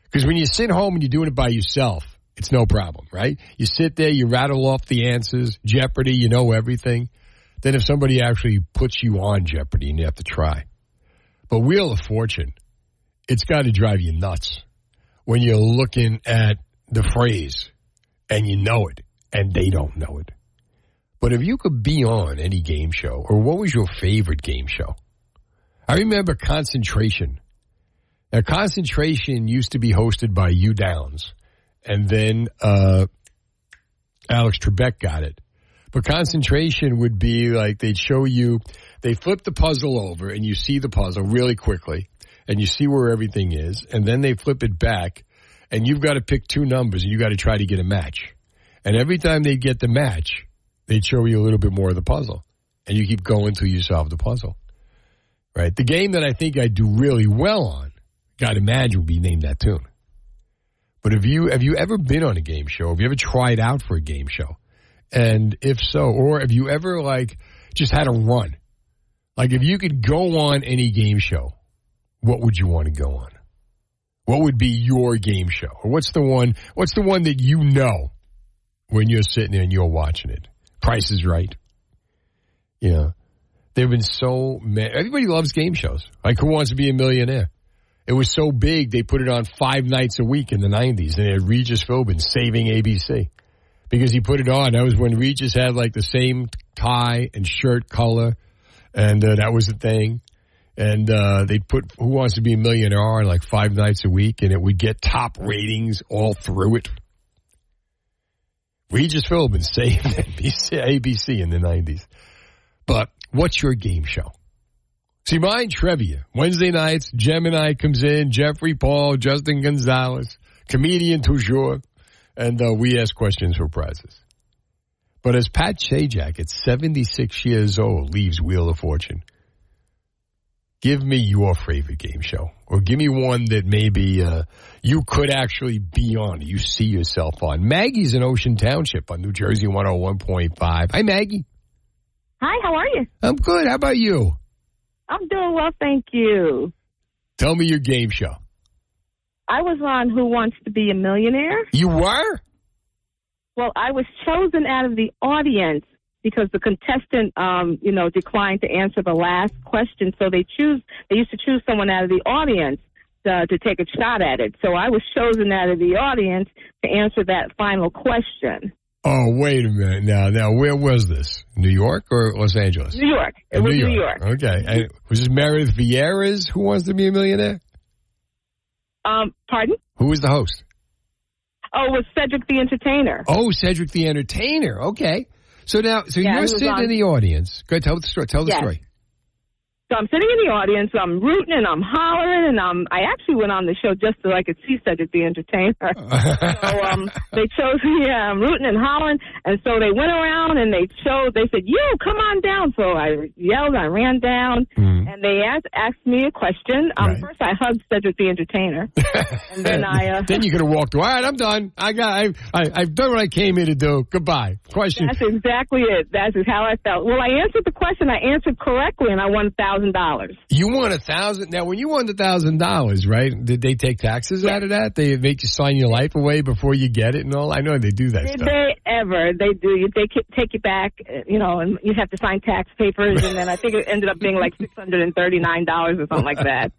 Because when you sit home and you're doing it by yourself, it's no problem, right? You sit there, you rattle off the answers, Jeopardy, you know everything. Then if somebody actually puts you on Jeopardy and you have to try. But Wheel of Fortune, it's got to drive you nuts when you're looking at the phrase and you know it and they don't know it. But if you could be on any game show, or what was your favorite game show? I remember Concentration. Now, Concentration used to be hosted by Hugh Downs, and then uh, Alex Trebek got it. But Concentration would be like they'd show you, they flip the puzzle over, and you see the puzzle really quickly, and you see where everything is, and then they flip it back, and you've got to pick two numbers, and you've got to try to get a match. And every time they get the match, they'd show you a little bit more of the puzzle, and you keep going until you solve the puzzle. Right? The game that I think I do really well on, God, imagine would be named that tune. But have you have you ever been on a game show? Have you ever tried out for a game show? And if so, or have you ever, like, just had a run? Like, if you could go on any game show, what would you want to go on? What would be your game show? Or what's the one, what's the one that you know when you're sitting there and you're watching it? Price is Right. You know, there have been so many. Everybody loves game shows. Like, Who Wants to Be a Millionaire? It was so big, they put it on five nights a week in the nineties. And they had Regis Philbin saving A B C because he put it on. That was when Regis had, like, the same tie and shirt color, and uh, that was the thing. And uh, they put Who Wants to Be a Millionaire on, like, five nights a week, and it would get top ratings all through it. Regis Philbin saved A B C in the nineties. But what's your game show? See, mine, trivia. Wednesday nights, Gemini comes in, Jeffrey Paul, Justin Gonzalez, comedian toujours, and uh, we ask questions for prizes. But as Pat Sajak, at seventy-six years old, leaves Wheel of Fortune, give me your favorite game show, or give me one that maybe uh, you could actually be on, you see yourself on. Maggie's in Ocean Township on New Jersey one oh one point five. Hi, Maggie. Hi, how are you? I'm good. How about you? I'm doing well, thank you. Tell me your game show. I was on Who Wants to Be a Millionaire. You were? Well, I was chosen out of the audience because the contestant, um, you know, declined to answer the last question. So they choose. They used to choose someone out of the audience to, to take a shot at it. So I was chosen out of the audience to answer that final question. Oh, wait a minute. Now, now, where was this? New York or Los Angeles? New York. It was New York. York. Okay. And was this Meredith Vieira's Who Wants to Be a Millionaire? Um, pardon? Who was the host? Oh, it was Cedric the Entertainer. Oh, Cedric the Entertainer. Okay. So now, so yeah, you're sitting on... in the audience. Go ahead, tell the story. Tell the yes. story. So I'm sitting in the audience, so I'm rooting and I'm hollering, and I'm, I actually went on the show just so I could see Cedric the Entertainer. so um, they chose me, yeah, I'm rooting and hollering, and so they went around and they chose, they said, you, come on down. So I yelled, I ran down, mm. and they asked, asked me a question. Um, right. First I hugged Cedric the Entertainer. and Then I. Uh, then you could have walked away. All right, I'm done. I got, I, I, I've done what I came here to do. Goodbye. Question. That's exactly it. That's how I felt. Well, I answered the question. I answered correctly, and I won one thousand dollars. You won a thousand. Now, when you won the thousand dollars, right? Did they take taxes yeah. out of that? They make you sign your life away before you get it and all. I know they do that. Did stuff. they ever? They do. They take you back, you know, and you have to sign tax papers. And then I think it ended up being like six hundred one hundred thirty-nine dollars or something like that.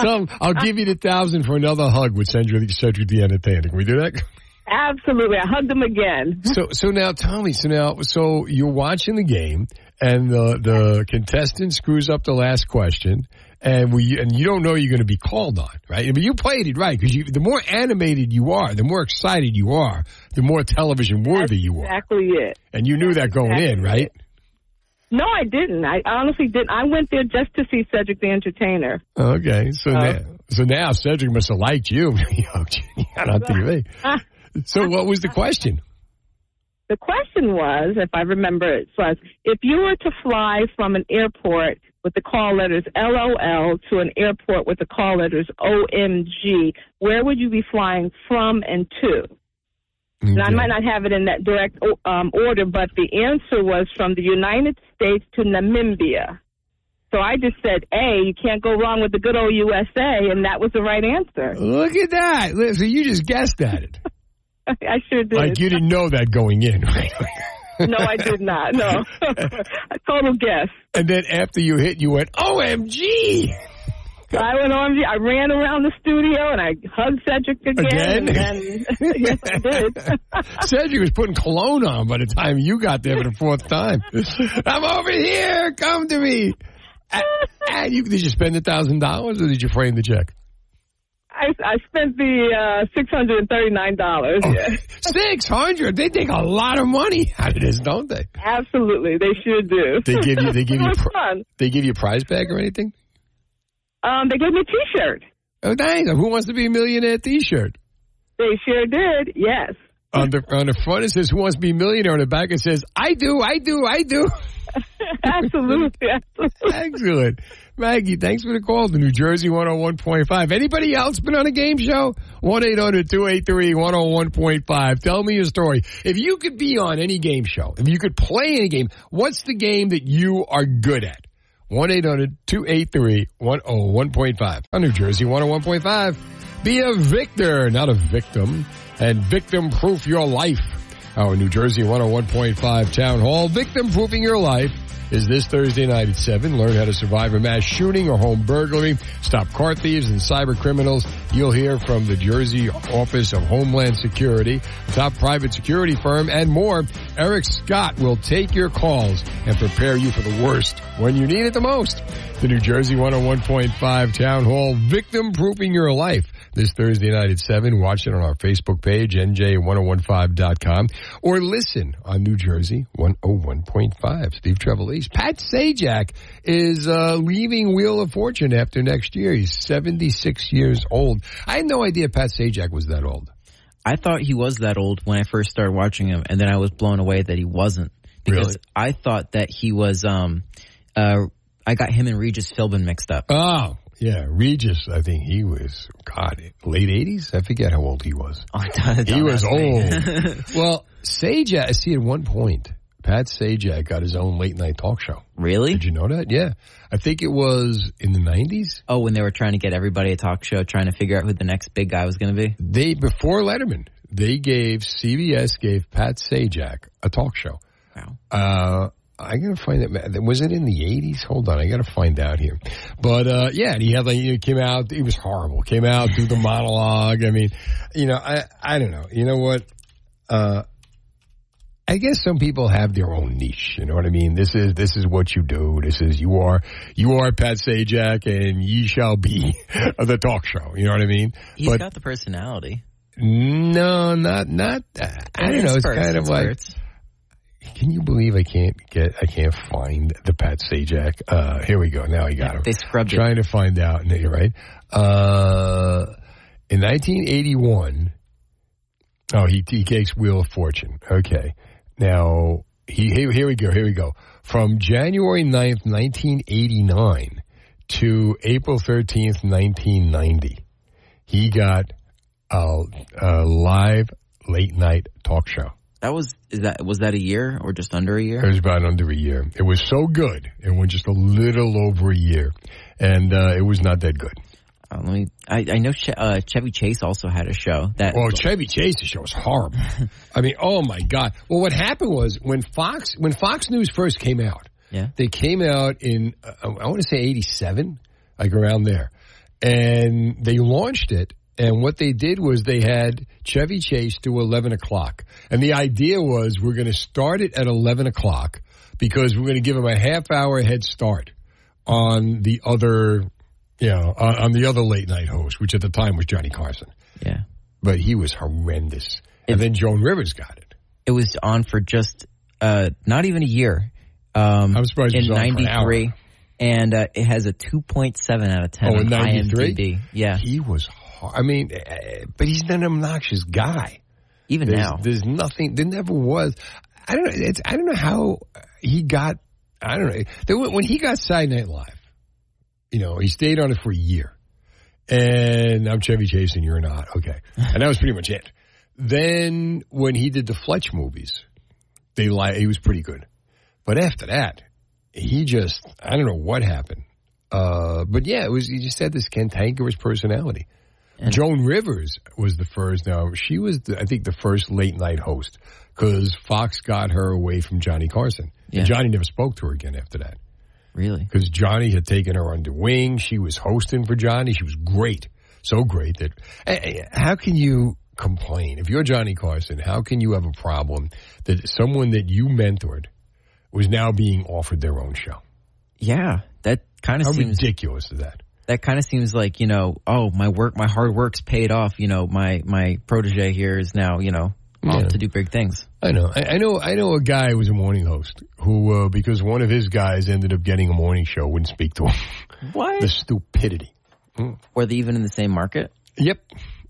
So I'll give you the thousand for another hug with Sandra, Sandra D. Entertaining. Can we do that? Absolutely. I hugged him again. So, so now, Tommy, so now, so you're watching the game, and the the contestant screws up the last question, and we and you don't know you're going to be called on, right? But you played it right, because the more animated you are, the more excited you are, the more television worthy you are. Exactly it. And you knew that going in, right? No, I didn't. I honestly didn't. I went there just to see Cedric the Entertainer. Okay, so uh, now, so now Cedric must have liked you on T V. So what was the question? The question was, if I remember it, was if you were to fly from an airport with the call letters L O L to an airport with the call letters O M G, where would you be flying from and to? Okay. And I might not have it in that direct um, order, but the answer was from the United States to Namibia. So I just said, A, you can't go wrong with the good old U S A, and that was the right answer. Look at that. So you just guessed at it. I sure did. Like you didn't know that going in, right? No, I did not. No. A total guess. And then after you hit, you went, O M G! So I went on, I ran around the studio, and I hugged Cedric again. Again? And, and, yes, I did. Cedric was putting cologne on by the time you got there for the fourth time. I'm over here! Come to me! And, and you, did you spend one thousand dollars, or did you frame the check? I, I spent the uh, six hundred thirty-nine dollars. Oh, yeah. six hundred dollars? They take a lot of money out of this, don't they? Absolutely. They sure do. They give you, they give you, pr- they give you a prize bag or anything? Um, they gave me a T-shirt. Oh, nice. Who wants to be a millionaire T-shirt? They sure did, yes. On the, on the front it says, who wants to be a millionaire? On the back it says, I do, I do, I do. Absolutely, absolutely. Excellent. Maggie, thanks for the call to New Jersey one oh one point five. Anybody else been on a game show? one eight hundred two eight three one oh one point five. Tell me your story. If you could be on any game show, if you could play any game, what's the game that you are good at? one eight hundred two eight three one oh one point five. On New Jersey one oh one point five, be a victor, not a victim, and victim-proof your life. Our New Jersey one oh one point five Town Hall, victim-proofing your life, is this Thursday night at seven. Learn how to survive a mass shooting or home burglary, stop car thieves and cyber criminals. You'll hear from the Jersey Office of Homeland Security, top private security firm, and more. Eric Scott will take your calls and prepare you for the worst when you need it the most. The New Jersey one oh one point five Town Hall, victim-proofing your life. This Thursday night at seven, watch it on our Facebook page, N J ten fifteen dot com, or listen on New Jersey one oh one point five. Steve Trevelise. Pat Sajak is uh, leaving Wheel of Fortune after next year. He's seventy-six years old. I had no idea Pat Sajak was that old. I thought he was that old when I first started watching him, and then I was blown away that he wasn't. Because really? I thought that he was um, – uh, I got him and Regis Philbin mixed up. Oh, yeah, Regis, I think he was, God, late eighties? I forget how old he was. Oh, don't, don't he was old. Well, Sajak, I see at one point, Pat Sajak got his own late-night talk show. Really? Did you know that? Yeah. I think it was in the nineties. Oh, when they were trying to get everybody a talk show, trying to figure out who the next big guy was going to be? They, before Letterman, they gave, C B S gave Pat Sajak a talk show. Wow. Uh... I gotta find that. Was it in the eighties? Hold on, I gotta find out here. But uh, yeah, and he had like he came out. It was horrible. Came out through the monologue. I mean, you know, I I don't know. You know what? Uh, I guess some people have their own niche. You know what I mean? This is this is what you do. This is you are you are Pat Sajak, and ye shall be the talk show. You know what I mean? He's but, got the personality. No, not not. Uh, I don't know. It's experts, kind of experts. like. Can you believe I can't get, I can't find the Pat Sajak? Uh, here we go. Now I got him. They scrubbed it. Trying to find out. No, you're right. Uh, in nineteen eighty-one, oh, he, he takes Wheel of Fortune. Okay. Now, he, here, here we go. Here we go. From January ninth, nineteen eighty-nine to April thirteenth, nineteen ninety, he got a, a live late night talk show. That was is that was that a year or just under a year? It was about under a year. It was so good. It went just a little over a year, and uh, it was not that good. Uh, let me, I, I know che- uh, Chevy Chase also had a show. That well, Chevy Chase's show was horrible. I mean, oh my God! Well, what happened was when Fox when Fox News first came out, Yeah. They came out in, uh, I want to say eighty-seven, like around there. And they launched it. And what they did was they had Chevy Chase do eleven o'clock. And the idea was we're going to start it at eleven o'clock because we're going to give them a half hour head start on the other, you know, on, on the other late night host, which at the time was Johnny Carson. Yeah. But he was horrendous. It, and then Joan Rivers got it. It was on for just uh, not even a year. Um, I'm surprised it was on ninety-three. For an hour. And uh, it has a two point seven out of ten. Oh, in ninety-three? Yeah. He was hard. I mean, but he's not an obnoxious guy. Even there's, now. There's nothing. There never was. I don't know. It's, I don't know how he got. I don't know. They, when he got Saturday Night Live, you know, he stayed on it for a year. And I'm Chevy Chase and you're not. Okay. And that was pretty much it. Then when he did the Fletch movies, they li- he was pretty good. But after that, he just, I don't know what happened. Uh, but yeah, it was, he just had this cantankerous personality. And Joan Rivers was the first. Now, she was, the, I think, the first late night host because Fox got her away from Johnny Carson. Yeah. And Johnny never spoke to her again after that. Really? Because Johnny had taken her under wing. She was hosting for Johnny. She was great. So great that, hey, how can you complain? If you're Johnny Carson, how can you have a problem that someone that you mentored was now being offered their own show? Yeah, that kind of seems... How ridiculous is that? That kind of seems like, you know, oh, my work, my hard work's paid off. You know, my, my protege here is now, you know, off yeah. to do big things. I know. I, I know I know a guy who was a morning host who, uh, because one of his guys ended up getting a morning show, wouldn't speak to him. What? The stupidity. Mm. Were they even in the same market? Yep.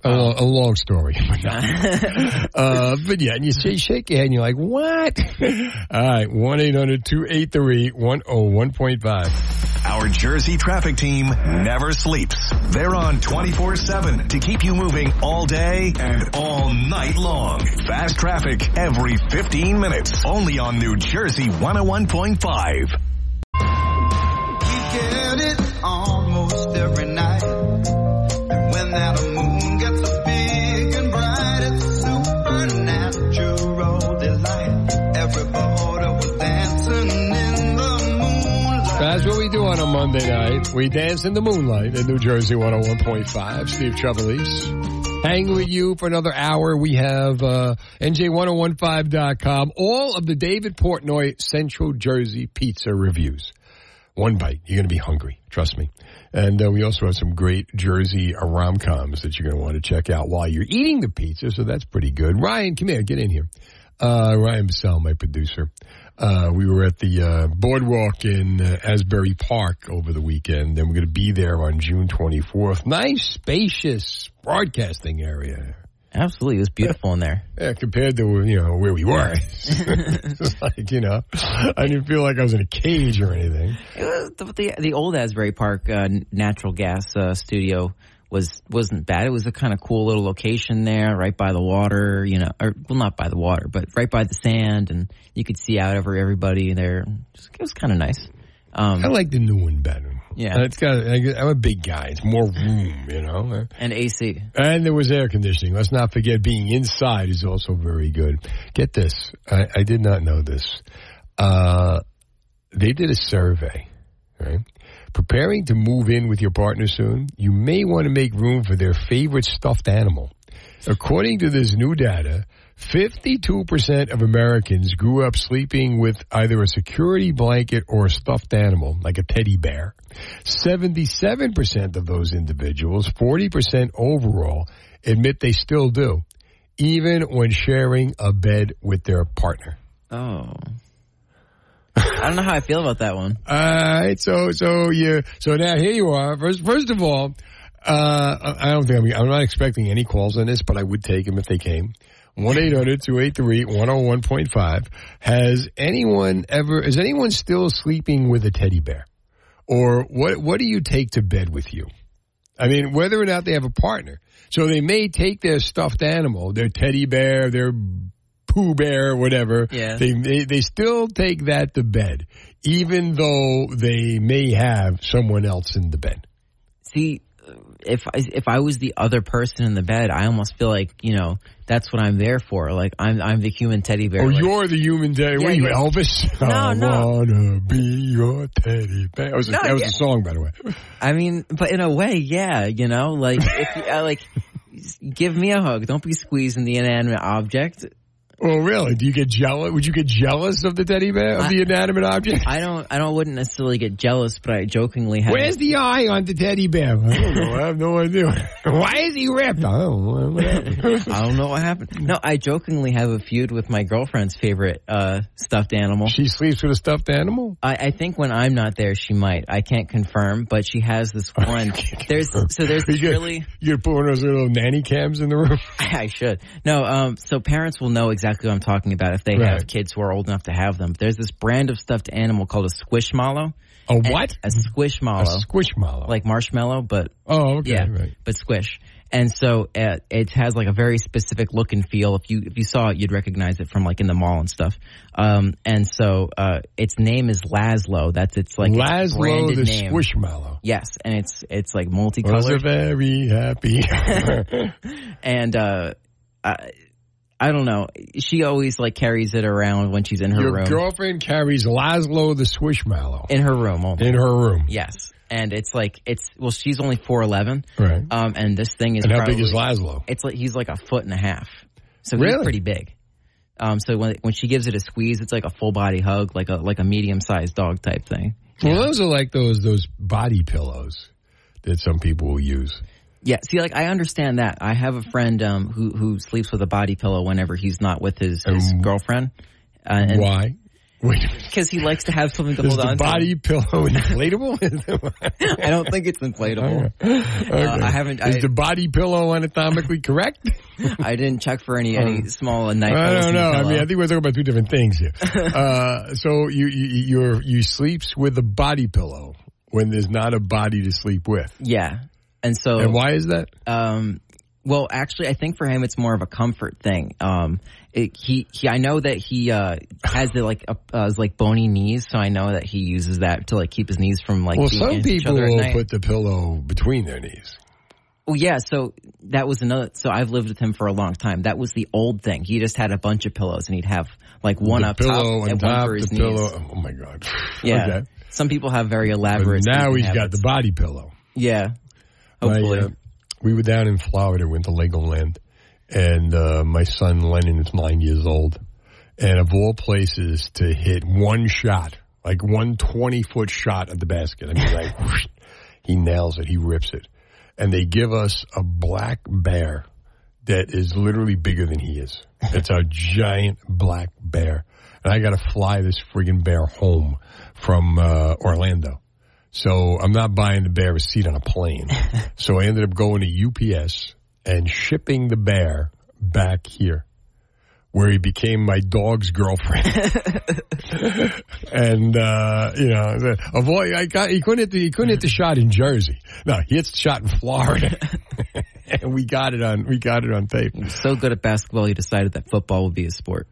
Uh, a long story, but not. uh, but yeah, and you say, shake your head, and you're like, what? All right, one eight hundred two eight three one oh one point five. Our Jersey traffic team never sleeps. They're on twenty-four seven to keep you moving all day and all night long. Fast traffic every fifteen minutes, only on New Jersey one oh one point five. We get it almost every night, and when that moon gets up big and bright, it's a supernatural delight. Every border was dancing in the moonlight. That's what we do on a Monday night. We dance in the moonlight at New Jersey one oh one point five. Steve Trevelise, hang with you for another hour. We have uh, N J ten fifteen dot com. All of the David Portnoy Central Jersey pizza reviews. One bite. You're going to be hungry. Trust me. And uh, we also have some great Jersey rom-coms that you're going to want to check out while you're eating the pizza, so that's pretty good. Ryan, come here. Get in here. Uh, Ryan Bissell, my producer. Uh, we were at the uh, boardwalk in uh, Asbury Park over the weekend, and we're going to be there on June twenty-fourth. Nice, spacious broadcasting area. Absolutely. It was beautiful in there. Yeah, compared to, you know, where we were. It's like, you know, I didn't feel like I was in a cage or anything. It was the, the, the old Asbury Park uh, natural gas uh, studio was, wasn't bad. It was a kind of cool little location there right by the water, you know, or well, not by the water, but right by the sand. And you could see out over everybody there. It was kind of nice. Um, I like the new one better. Yeah, it's got. I'm a big guy. It's more room, you know. And A C. And there was air conditioning. Let's not forget, being inside is also very good. Get this. I, I did not know this. Uh, they did a survey, right? Preparing to move in with your partner soon, you may want to make room for their favorite stuffed animal. According to this new data, fifty-two percent of Americans grew up sleeping with either a security blanket or a stuffed animal, like a teddy bear. seventy-seven percent of those individuals, forty percent overall, admit they still do, even when sharing a bed with their partner. Oh. I don't know how I feel about that one. All right, so so you so now here you are. First, first of all, uh, I don't think I'm, I'm not expecting any calls on this, but I would take them if they came. one eight hundred two eight three one oh one point five. Has anyone ever, is anyone still sleeping with a teddy bear? Or what what do you take to bed with you? I mean, whether or not they have a partner. So they may take their stuffed animal, their teddy bear, their poo bear, whatever. Yeah. They, they, they still take that to bed, even though they may have someone else in the bed. See, if I, if I was the other person in the bed, I almost feel like, you know, that's what I'm there for. Like, I'm I'm the human teddy bear. Oh, like, you're the human teddy bear. Yeah, what are you, yeah. Elvis? No, I no. I wanna be your teddy bear. That was, a, no, that was yeah. a song, by the way. I mean, but in a way, yeah, you know, like, if you, uh, like, give me a hug. Don't be squeezing the inanimate object. Well, really? Do you get jealous? Would you get jealous of the teddy bear, of I, the inanimate object? I don't. I don't. Wouldn't necessarily get jealous, but I jokingly have. Where's the eye on the teddy bear? I don't know. I have no idea. Why is he ripped? I don't know. What happened? I don't know what happened. No, I jokingly have a feud with my girlfriend's favorite uh, stuffed animal. She sleeps with a stuffed animal? I, I think when I'm not there, she might. I can't confirm, but she has this one. There's so there's you really. Get, you're putting those little nanny cams in the room. I should. No. Um. So parents will know exactly. Exactly what I'm talking about if they right. have kids who are old enough to have them. There's this brand of stuffed animal called a squishmallow. A what? A squishmallow. A squishmallow. Like marshmallow, but... Oh, okay. Yeah, right. But squish. And so uh, it has like a very specific look and feel. If you if you saw it, you'd recognize it from like in the mall and stuff. Um, and so uh, its name is Laszlo. That's its like Laszlo its branded the name. Squishmallow. Yes, and it's it's like multicolored. Well, they're very happy. And... Uh, I, I don't know. She always, like, carries it around when she's in her Your room. Your girlfriend carries Laszlo the Squishmallow. In her room. Almost. In her room. Yes. And it's like, it's, well, she's only four eleven. Right. Um, and this thing is And how probably, big is Laszlo? It's like, he's like a foot and a half. So really? He's pretty big. Um, so when when she gives it a squeeze, it's like a full body hug, like a, like a medium-sized dog type thing. Well, yeah. Those are like those, those body pillows that some people will use. Yeah, see, like, I understand that. I have a friend um, who who sleeps with a body pillow whenever he's not with his, his um, girlfriend. Uh, and why? Because he likes to have something to hold on to. Is the body pillow inflatable? I don't think it's inflatable. Okay. Uh, I haven't. Is I, the body pillow anatomically correct? I didn't check for any any um, small night. I don't know. I mean, I think we're talking about two different things here. uh, so you you you're, you sleeps with a body pillow when there's not a body to sleep with. Yeah. And so, and why is that? Um, well, actually, I think for him, it's more of a comfort thing. Um, it, he, he, I know that he uh, has the, like a, uh, his, like bony knees, so I know that he uses that to like keep his knees from like. Well, being some people will night. Put the pillow between their knees. Oh yeah, so that was another. So I've lived with him for a long time. That was the old thing. He just had a bunch of pillows, and he'd have like one the up top and top, one for his the knees. Pillow. Oh my God! Yeah, okay. Some people have very elaborate. But now he's habits. Got the body pillow. Yeah. My, uh, we were down in Florida, went to Legoland, and uh, my son Lennon is nine years old. And of all places to hit one shot, like one twenty-foot shot at the basket, I mean, like, whoosh, he nails it, he rips it. And they give us a black bear that is literally bigger than he is. It's a giant black bear. And I got to fly this friggin' bear home from uh, Orlando. So I'm not buying the bear a seat on a plane. So I ended up going to U P S and shipping the bear back here, where he became my dog's girlfriend. And, uh, you know, avoid, I got, he, couldn't hit the, he couldn't hit the shot in Jersey. No, he hits the shot in Florida. And we got it on we got it on tape. He was so good at basketball, he decided that football would be his sport.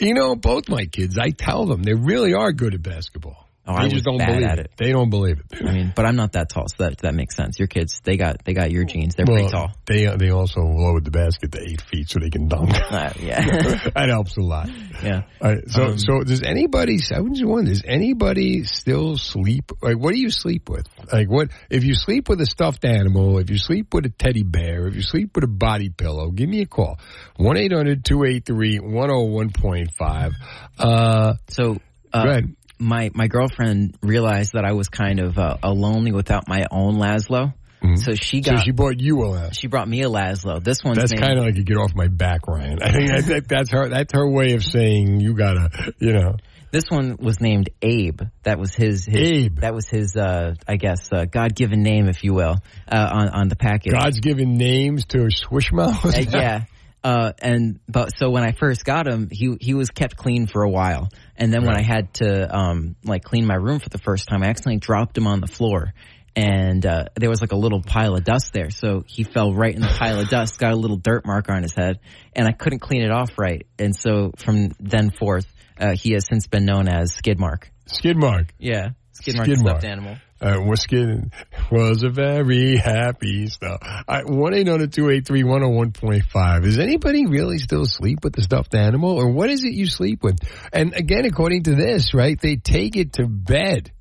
You know, both my kids, I tell them, they really are good at basketball. Oh, they I just don't believe it. it. They don't believe it. I mean, but I'm not that tall, so that that makes sense. Your kids, they got they got your genes. They're well, pretty tall. They they also lowered the basket to eight feet so they can dunk. Uh, yeah, that helps a lot. Yeah. All right, so um, so does anybody? I was just wondering, does anybody still sleep? Like, what do you sleep with? Like, what if you sleep with a stuffed animal? If you sleep with a teddy bear? If you sleep with a body pillow? Give me a call. one eight hundred two eight three one oh one point five. Uh, so uh, go ahead. My my girlfriend realized that I was kind of uh, lonely without my own Laszlo, mm-hmm. so she got. So she brought you a Laszlo. She brought me a Laszlo. This one's that's kind of like you get off my back, Ryan. I think I think that's her. That's her way of saying you gotta, you know. This one was named Abe. That was his. his Abe. That was his. Uh, I guess uh, God-given name, if you will, uh, on on the package. God's given names to Swishmallows. Uh, yeah. Uh, and, but, so when I first got him, he, he was kept clean for a while. And then right. when I had to, um, like clean my room for the first time, I accidentally dropped him on the floor. And, uh, there was like a little pile of dust there. So he fell right in the pile of dust, got a little dirt mark on his head, and I couldn't clean it off right. And so from then forth, uh, he has since been known as Skidmark. Skidmark. Yeah. Skidmark, Skidmark. Stuffed animal. Uh, Wisconsin was a very happy stuff. one eight hundred two eight three one oh one point five. Is anybody really still sleep with the stuffed animal? Or what is it you sleep with? And again, according to this, right, they take it to bed.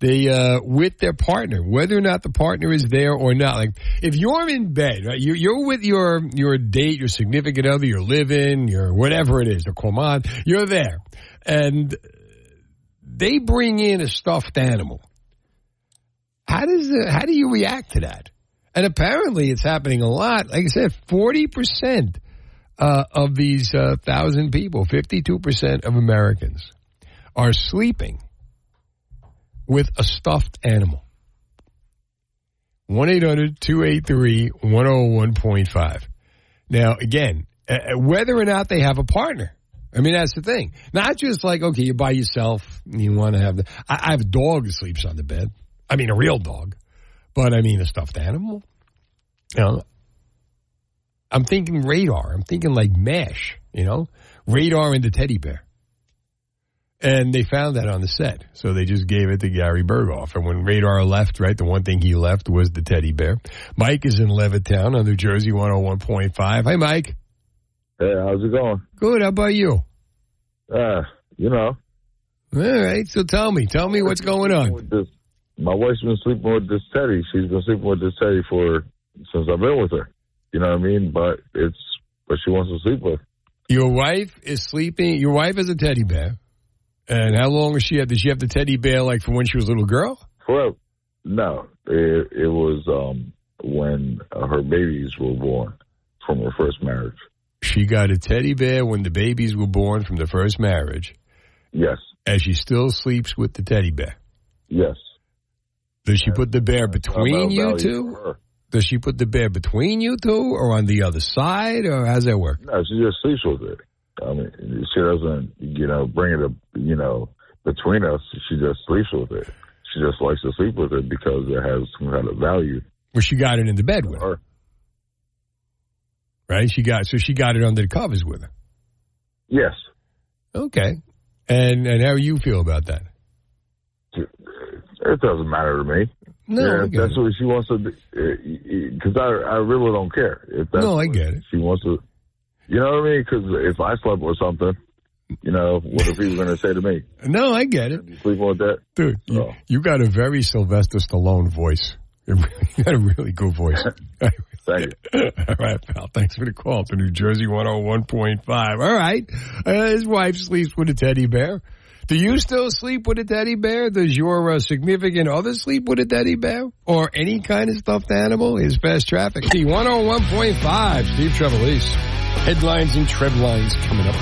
They, uh, with their partner, whether or not the partner is there or not. Like, if you're in bed, right, you're, you're with your, your date, your significant other, your live-in, your whatever it is, or command, you're there. And they bring in a stuffed animal. How does the, how do you react to that? And apparently it's happening a lot. Like I said, forty percent, uh, of these, uh, thousand people, fifty-two percent of Americans are sleeping with a stuffed animal. one eight hundred two eight three one oh one point five. Now, again, uh, whether or not they have a partner. I mean, that's the thing. Not just like, okay, you're by yourself and you want to have the... I, I have a dog that sleeps on the bed. I mean, a real dog. But, I mean, a stuffed animal. You know, I'm thinking Radar. I'm thinking like MASH, you know? Radar and the teddy bear. And they found that on the set. So they just gave it to Gary Berghoff. And when Radar left, right, the one thing he left was the teddy bear. Mike is in Levittown on New Jersey one oh one point five. Hey, Mike. Hey, how's it going? Good. How about you? Uh, you know. All right. So tell me. Tell me what's going on. This, my wife's been sleeping with this teddy. She's been sleeping with this teddy for since I've been with her. You know what I mean? But it's what she wants to sleep with. Your wife is sleeping. Your wife is a teddy bear. And how long has she had? Did she have the teddy bear like from when she was a little girl? Well, no. It, it was um, when her babies were born from her first marriage. She got a teddy bear when the babies were born from the first marriage. Yes. And she still sleeps with the teddy bear. Yes. Does she put the bear between you two? Does she put the bear between you two or on the other side? Or how's that work? No, she just sleeps with it. I mean, she doesn't, you know, bring it up, you know, between us. She just sleeps with it. She just likes to sleep with it because it has some kind of value. Well, she got it in the bed with her. Right? She got, so she got it under the covers with her. Yes. Okay. And and how do you feel about that? It doesn't matter to me. No, yeah, I get that's it. What she wants to do. Because I, I really don't care. If that's no, I get it. She wants to. You know what I mean? Because if I slept with something, you know, what are people going to say to me? No, I get it. You sleep with that? Dude, you, oh. you got a very Sylvester Stallone voice. You got a really good voice. Thank you. All right, pal. Thanks for the call to New Jersey one oh one point five. All right. Uh, his wife sleeps with a teddy bear. Do you still sleep with a teddy bear? Does your uh, significant other sleep with a teddy bear? Or any kind of stuffed animal? Here's Fast Traffic. one oh one point five, Steve Trevelise. Headlines and Trevelines coming up.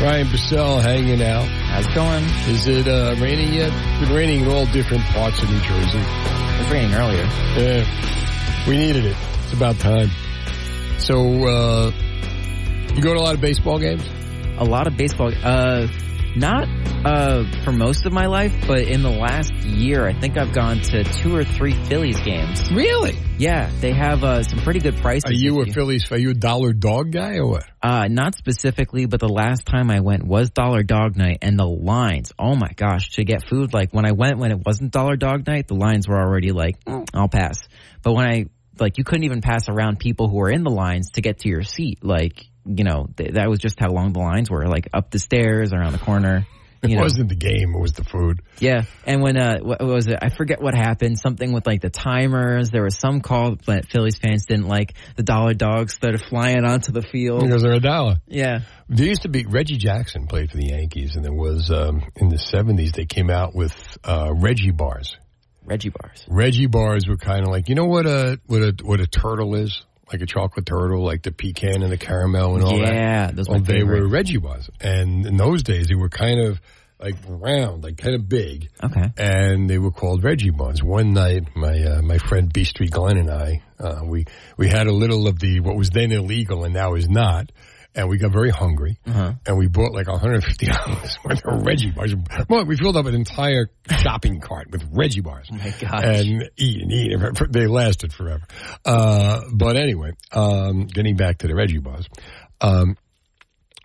Ryan Bissell hanging out. How's it going? Is it uh, raining yet? It's been raining in all different parts of New Jersey. It was raining earlier. Yeah. We needed it. It's about time. So, uh, you go to a lot of baseball games? A lot of baseball. Uh, not uh, for most of my life, but in the last year, I think I've gone to two or three Phillies games. Really? Yeah, they have uh, some pretty good prices. Are you a Phillies fan? Are you a dollar dog guy or what? Uh, not specifically, but the last time I went was dollar dog night, and the lines, oh my gosh, to get food. Like when I went when it wasn't dollar dog night, the lines were already like, mm, I'll pass. But when I, like you couldn't even pass around people who were in the lines to get to your seat. Like, you know, th- that was just how long the lines were, like up the stairs, around the corner. You know. It wasn't the game. It was the food. Yeah. And when, uh, what was it? I forget what happened. Something with like the timers. There was some call that Phillies fans didn't like. The dollar dogs started flying onto the field. Because they're a dollar. Yeah. There used to be, Reggie Jackson played for the Yankees, and there was, um, in the seventies, they came out with, uh, Reggie bars. Reggie bars. Reggie bars were kind of like, you know what a, what a, what a turtle is? Like a chocolate turtle, like the pecan and the caramel and all yeah, that. Yeah, those were well, they were Reggie bars. And in those days, they were kind of like round, like kind of big. Okay. And they were called Reggie bars. One night, my uh, my friend B Street Glenn and I, uh, we we had a little of the what was then illegal and now is not. And we got very hungry, uh-huh. and we bought like one hundred fifty dollars worth of Reggie bars. Well, we filled up an entire shopping cart with Reggie bars. Oh my gosh. And eat and eat. They lasted forever. Uh, but anyway, um, getting back to the Reggie bars. Um,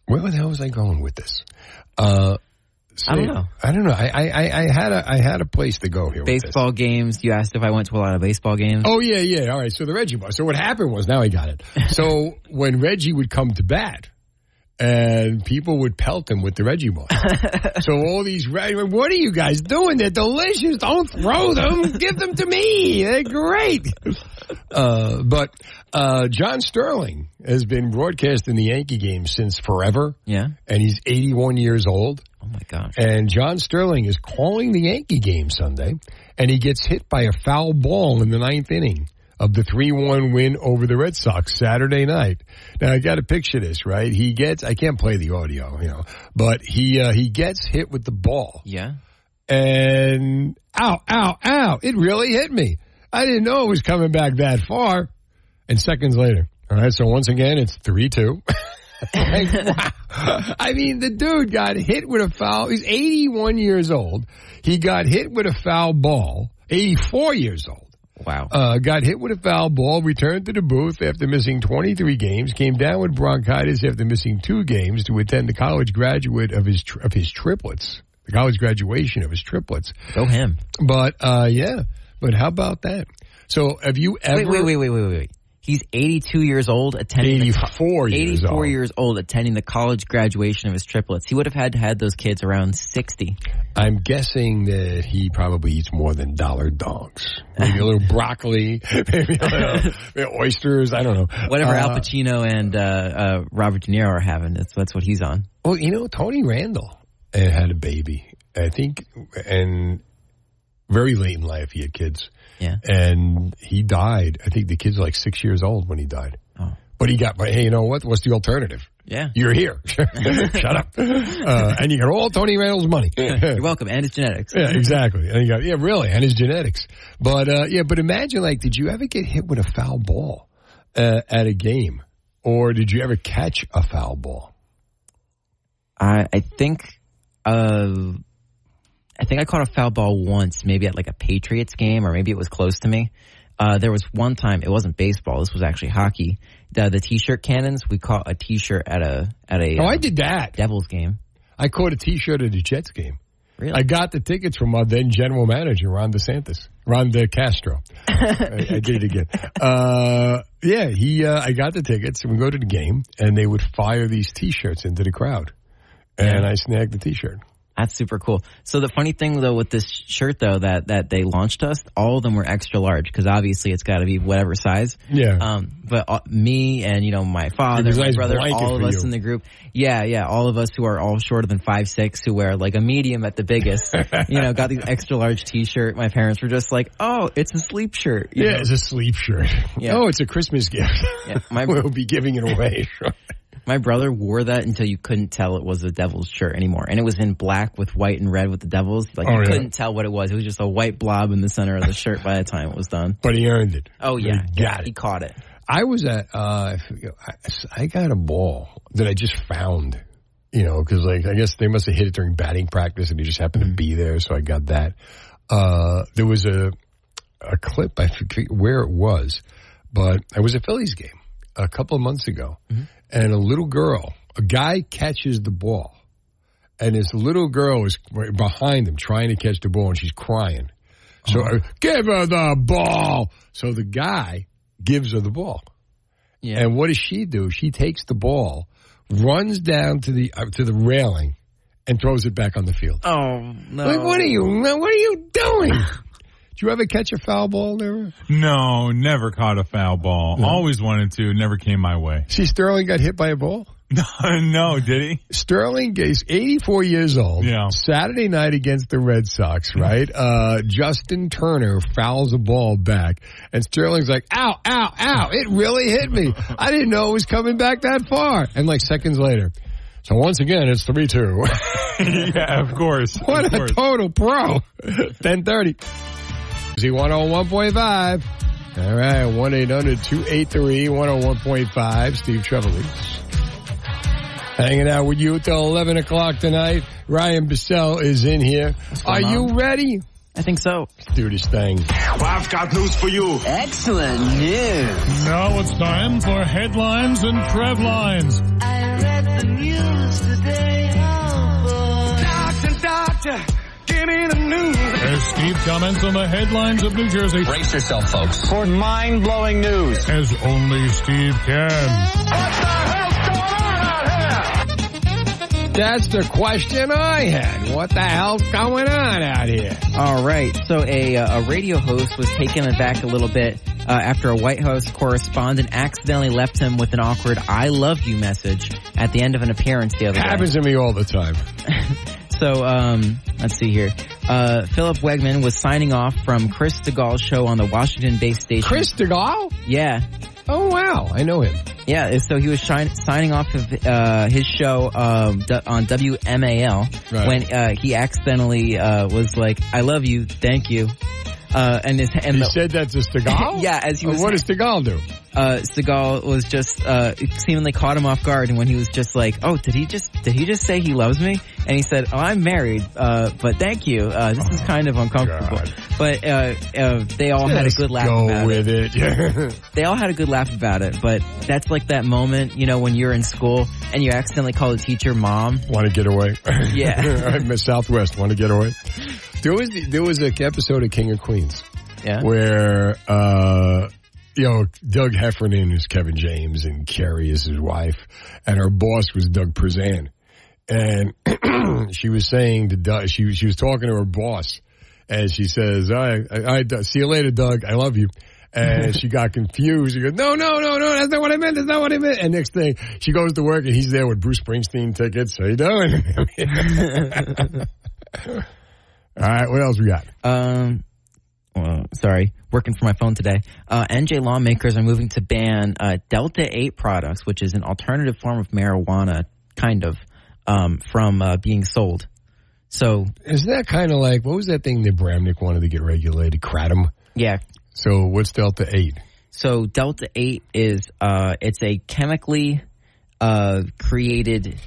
where the hell was I going with this? Uh, I don't know. I don't know. I, I, I had a I had a place to go here. Baseball with this. Games. You asked if I went to a lot of baseball games. Oh yeah, yeah. All right. So the Reggie ball. So what happened was, now I got it. So when Reggie would come to bat, and people would pelt him with the Reggie ball. So all these, what are you guys doing? They're delicious. Don't throw them. Give them to me. They're great. Uh, but uh, John Sterling has been broadcasting the Yankee game since forever. Yeah. And he's eighty-one years old. Oh, my gosh. And John Sterling is calling the Yankee game Sunday, and he gets hit by a foul ball in the ninth inning of the three one win over the Red Sox Saturday night. Now, I got to picture this, right? He gets, I can't play the audio, you know, but he uh, he gets hit with the ball. Yeah. And ow, ow, ow, it really hit me. I didn't know it was coming back that far. And seconds later, all right, so once again, it's three two. Like, wow. I mean, the dude got hit with a foul. He's eighty-one years old. He got hit with a foul ball, eighty-four years old. Wow. Uh, got hit with a foul ball, returned to the booth after missing twenty-three games, came down with bronchitis after missing two games to attend the college graduate of his tri- of his triplets, the college graduation of his triplets. Go him. But, uh, yeah. But how about that? So have you ever... Wait, wait, wait, wait, wait, wait. He's eighty-two years old, attending eighty-four the co- years eighty-four old. Years old, attending the college graduation of his triplets. He would have had to had those kids around sixty. I'm guessing that he probably eats more than dollar dogs. Maybe a little broccoli, maybe a little, maybe oysters. I don't know. Whatever uh, Al Pacino and uh, uh, Robert De Niro are having, that's that's what he's on. Well, you know, Tony Randall had a baby, I think, and very late in life he had kids. Yeah. And he died. I think the kid's like six years old when he died. Oh. But he got, but hey, you know what? What's the alternative? Yeah. You're here. Shut up. Uh, and you got all Tony Randall's money. You're welcome. And his genetics. Yeah, exactly. And you got, yeah, really. And his genetics. But, uh, yeah, but imagine, like, did you ever get hit with a foul ball uh, at a game? Or did you ever catch a foul ball? I, I think, uh, I think I caught a foul ball once, maybe at like a Patriots game, or maybe it was close to me. Uh, there was one time, it wasn't baseball, this was actually hockey. The, the T-shirt cannons, we caught a T-shirt at a at a. Oh, um, I did that. Devils game. I caught a T-shirt at a Jets game. Really? I got the tickets from our then general manager, Ron DeSantis, Ron DeCastro. I, I did it again. Uh, yeah, he. Uh, I got the tickets, and we go to the game, and they would fire these T-shirts into the crowd, and yeah. I snagged the T-shirt. That's super cool. So the funny thing, though, with this shirt, though, that, that they launched us, all of them were extra large because obviously it's got to be whatever size. Yeah. Um, but uh, me and, you know, my father, my brother, all of us you. in the group. Yeah, yeah. All of us who are all shorter than five six, who wear like a medium at the biggest, you know, got these extra large T-shirt. My parents were just like, oh, it's a sleep shirt. You yeah, know? It's a sleep shirt. Yeah. Oh, it's a Christmas gift. Yeah, my we'll be giving it away. My brother wore that until you couldn't tell it was a Devil's shirt anymore. And it was in black with white and red with the Devils. Like, oh, you yeah. couldn't tell what it was. It was just a white blob in the center of the shirt by the time it was done. But he earned it. Oh, yeah. He got yeah, it. He caught it. I was at, uh, I got a ball that I just found, you know, because, like, I guess they must have hit it during batting practice and he just happened to be there. So I got that. Uh, there was a, a clip, I forget where it was, but it was a Phillies game a couple of months ago. Mm-hmm. And a little girl, a guy catches the ball, and this little girl is behind him trying to catch the ball, and she's crying. So, oh. Give her the ball. So the guy gives her the ball. Yeah. And what does she do? She takes the ball, runs down to the uh, to the railing, and throws it back on the field. Oh, no. Like, what are you, what are you doing? Did you ever catch a foul ball, never? No, never caught a foul ball. No. Always wanted to. Never came my way. See, Sterling got hit by a ball? No, no, did he? Sterling is eighty-four years old. Yeah. Saturday night against the Red Sox, right? uh, Justin Turner fouls a ball back, and Sterling's like, ow, ow, ow. It really hit me. I didn't know it was coming back that far. And like seconds later. So once again, it's three two. Yeah, of course. What of course. A total pro. ten thirty. one oh one point five. All right, one eight hundred two eight three one oh one point five. Steve Trevelise. Hanging out with you till eleven o'clock tonight. Ryan Bissell is in here. Are on? You ready? I think so. Let's do this thing. Well, I've got news for you. Excellent news. Now it's time for headlines and Trevelines. I read the news today. Oh, boy. Docs and docs. Doctor, give me the news. As Steve comments on the headlines of New Jersey. Brace yourself, folks, for mind-blowing news. As only Steve can. What the hell's going on out here? That's the question I had. What the hell's going on out here? All right. So a, uh, a radio host was taken aback a little bit uh, after a White House correspondent accidentally left him with an awkward I love you message at the end of an appearance the other day. Happens to me all the time. So, um, let's see here. Uh, Philip Wegman was signing off from Chris DeGaulle's show on the Washington-based station. Chris DeGaulle? Yeah. Oh, wow. I know him. Yeah, so he was shi- signing off of uh, his show um, d- on W M A L right. when uh, he accidentally uh, was like, I love you, thank you. Uh, and his, and he the, said that to Stegall? Yeah, as he was. Well, what does Stegall do? Uh, Stegall was just, uh, seemingly caught him off guard, and when he was just like, oh, did he just, did he just say he loves me? And he said, oh, I'm married, uh, but thank you, uh, this oh, is kind of uncomfortable. God. But, uh, uh, they all just had a good laugh go about with it. it. They all had a good laugh about it, but that's like that moment, you know, when you're in school and you accidentally call a teacher mom. Want to get away? Yeah. Miss Southwest, want to get away? There was the, there was an episode of King of Queens, yeah, where uh, you know Doug Heffernan is Kevin James and Carrie is his wife, and her boss was Doug Prezan, and she was saying to Doug, she she was talking to her boss, and she says, "I I, I see you later, Doug. I love you." And she got confused. She goes, no, no, no, no, that's not what I meant. That's not what I meant. And next thing, she goes to work and he's there with Bruce Springsteen tickets. How you doing? All right, what else we got? Um, well, sorry, working for my phone today. Uh, N J lawmakers are moving to ban uh, Delta eight products, which is an alternative form of marijuana, kind of, um, from uh, being sold. So, isn't that kind of like, what was that thing that Bramnick wanted to get regulated? Kratom? Yeah. So what's Delta eight? So Delta eight is, uh, it's a chemically uh, created,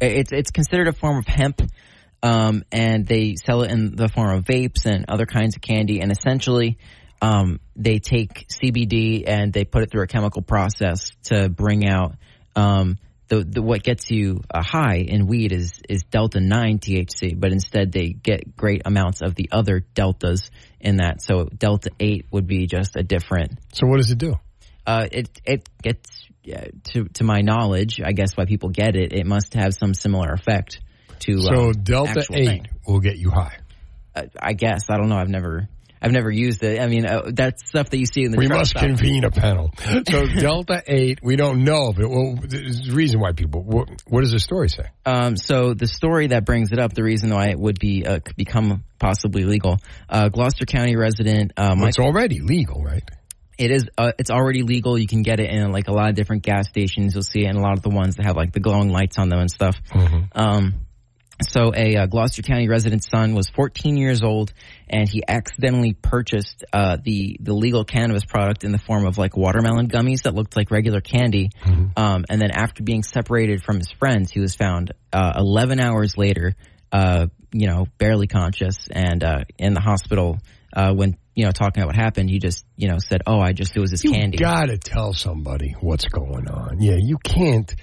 it's, it's considered a form of hemp. Um, and they sell it in the form of vapes and other kinds of candy. And essentially, um, they take C B D and they put it through a chemical process to bring out um, the, the what gets you a high in weed is, is Delta nine T H C. But instead, they get great amounts of the other deltas in that. So Delta eight would be just a different. So what does it do? Uh, it it gets, uh, to to my knowledge, I guess why people get it, it must have some similar effect. To, so uh, Delta eight will get you high. Uh, I guess. I don't know. I've never I've never used it. I mean, uh, that's stuff that you see in the We must stop. Convene a panel. So Delta eight, we don't know if it will. There's a reason why people. What, what does the story say? Um, so the story that brings it up, the reason why it would be uh, could become possibly legal. Uh, Gloucester County resident uh, Michael. Well, it's already legal, right? It is. Uh, it's already legal. You can get it in like a lot of different gas stations. You'll see it in a lot of the ones that have like the glowing lights on them and stuff. Mm-hmm. Um So a uh, Gloucester County resident's son was fourteen years old, and he accidentally purchased uh, the the legal cannabis product in the form of like watermelon gummies that looked like regular candy. Mm-hmm. Um, and then after being separated from his friends, he was found uh, eleven hours later, uh, you know, barely conscious and uh, in the hospital. Uh, when you know talking about what happened, he just you know said, "Oh, I just it was this you candy." You gotta tell somebody what's going on. Yeah, you can't.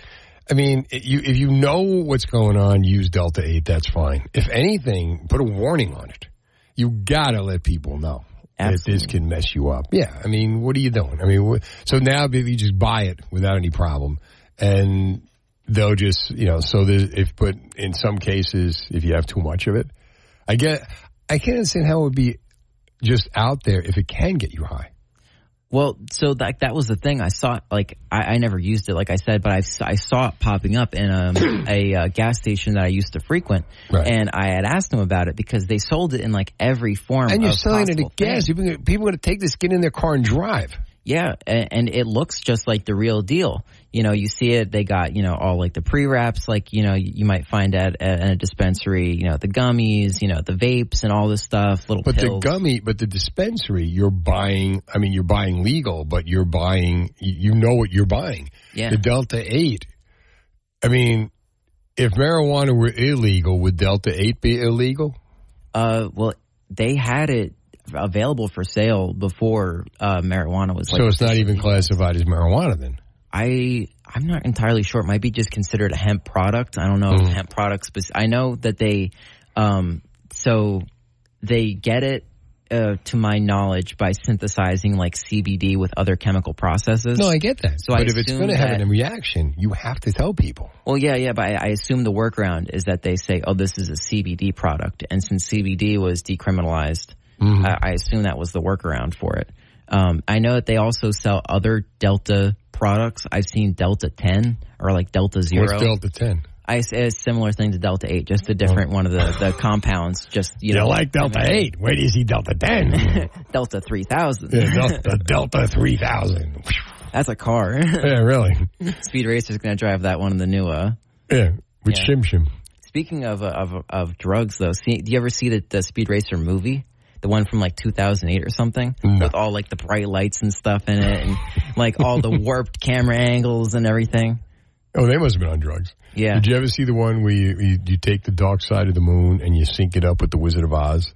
I mean, if you, if you know what's going on, use Delta eight, that's fine. If anything, put a warning on it. You got to let people know Absolutely. That this can mess you up. Yeah, I mean, what are you doing? I mean, wh- so now if you just buy it without any problem, and they'll just, you know, so if, but in some cases, if you have too much of it, I get, I can't understand how it would be just out there if it can get you high. Well, so that, that was the thing. I saw it, like, I, I never used it, like I said, but I, I saw it popping up in a, a, a gas station that I used to frequent. Right. And I had asked them about it because they sold it in, like, every form of possible. And you're selling it at gas. People are going to take this, get in their car and drive. Yeah, and, and it looks just like the real deal. You know, you see it, they got, you know, all, like, the pre-wraps, like, you know, you, you might find at, at a dispensary, you know, the gummies, you know, the vapes and all this stuff, little but pills. But the gummy, but the dispensary, you're buying, I mean, you're buying legal, but you're buying, you know what you're buying. Yeah. The Delta eight, I mean, if marijuana were illegal, would Delta eight be illegal? Uh, well, they had it available for sale before uh, marijuana was. Like, so it's not even classified as marijuana then? I, I'm not entirely sure. It might be just considered a hemp product. I don't know mm. if hemp products, but I know that they um, so they get it, uh, to my knowledge, by synthesizing like C B D with other chemical processes. No, I get that. So but I if it's going to have a reaction, you have to tell people. Well, yeah, yeah, but I, I assume the workaround is that they say, oh, this is a C B D product. And since C B D was decriminalized, mm-hmm. I, I assume that was the workaround for it. Um, I know that they also sell other Delta products. I've seen Delta ten or like Delta zero. What's Delta ten? I say a similar thing to Delta eight, just a different one of the, the compounds. Just you, you know, like Delta eight. Wait, is he Delta ten? Delta three thousand. Yeah, Delta, Delta three thousand. That's a car. Yeah, really. Speed Racer's going to drive that one in the new. Uh, yeah, with yeah. Shim Shim. Speaking of, of, of drugs, though, see, do you ever see the, the Speed Racer movie? The one from like two thousand eight or something, no. with all like the bright lights and stuff in it, and like all the warped camera angles and everything. Oh, they must have been on drugs. Yeah. Did you ever see the one where you, you, you take the Dark Side of the Moon and you sync it up with the Wizard of Oz,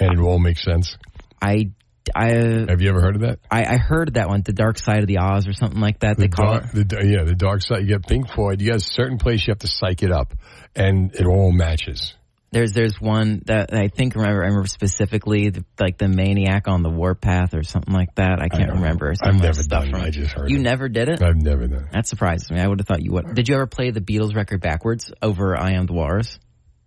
and it all makes sense? I, I have you ever heard of that? I, I heard that one, the Dark Side of the Oz or something like that. The they call dark, it. The, yeah, the Dark Side. You got Pink Floyd. You got a certain place you have to psych it up, and it all matches. There's there's one that I think remember I remember specifically the, like the Maniac on the Warpath or something like that. I can't I remember. Some I've never done it. I just heard you it. You never did it? I've never done it. That surprises me. I would have thought you would. Did you ever play the Beatles record backwards over I Am the Walrus?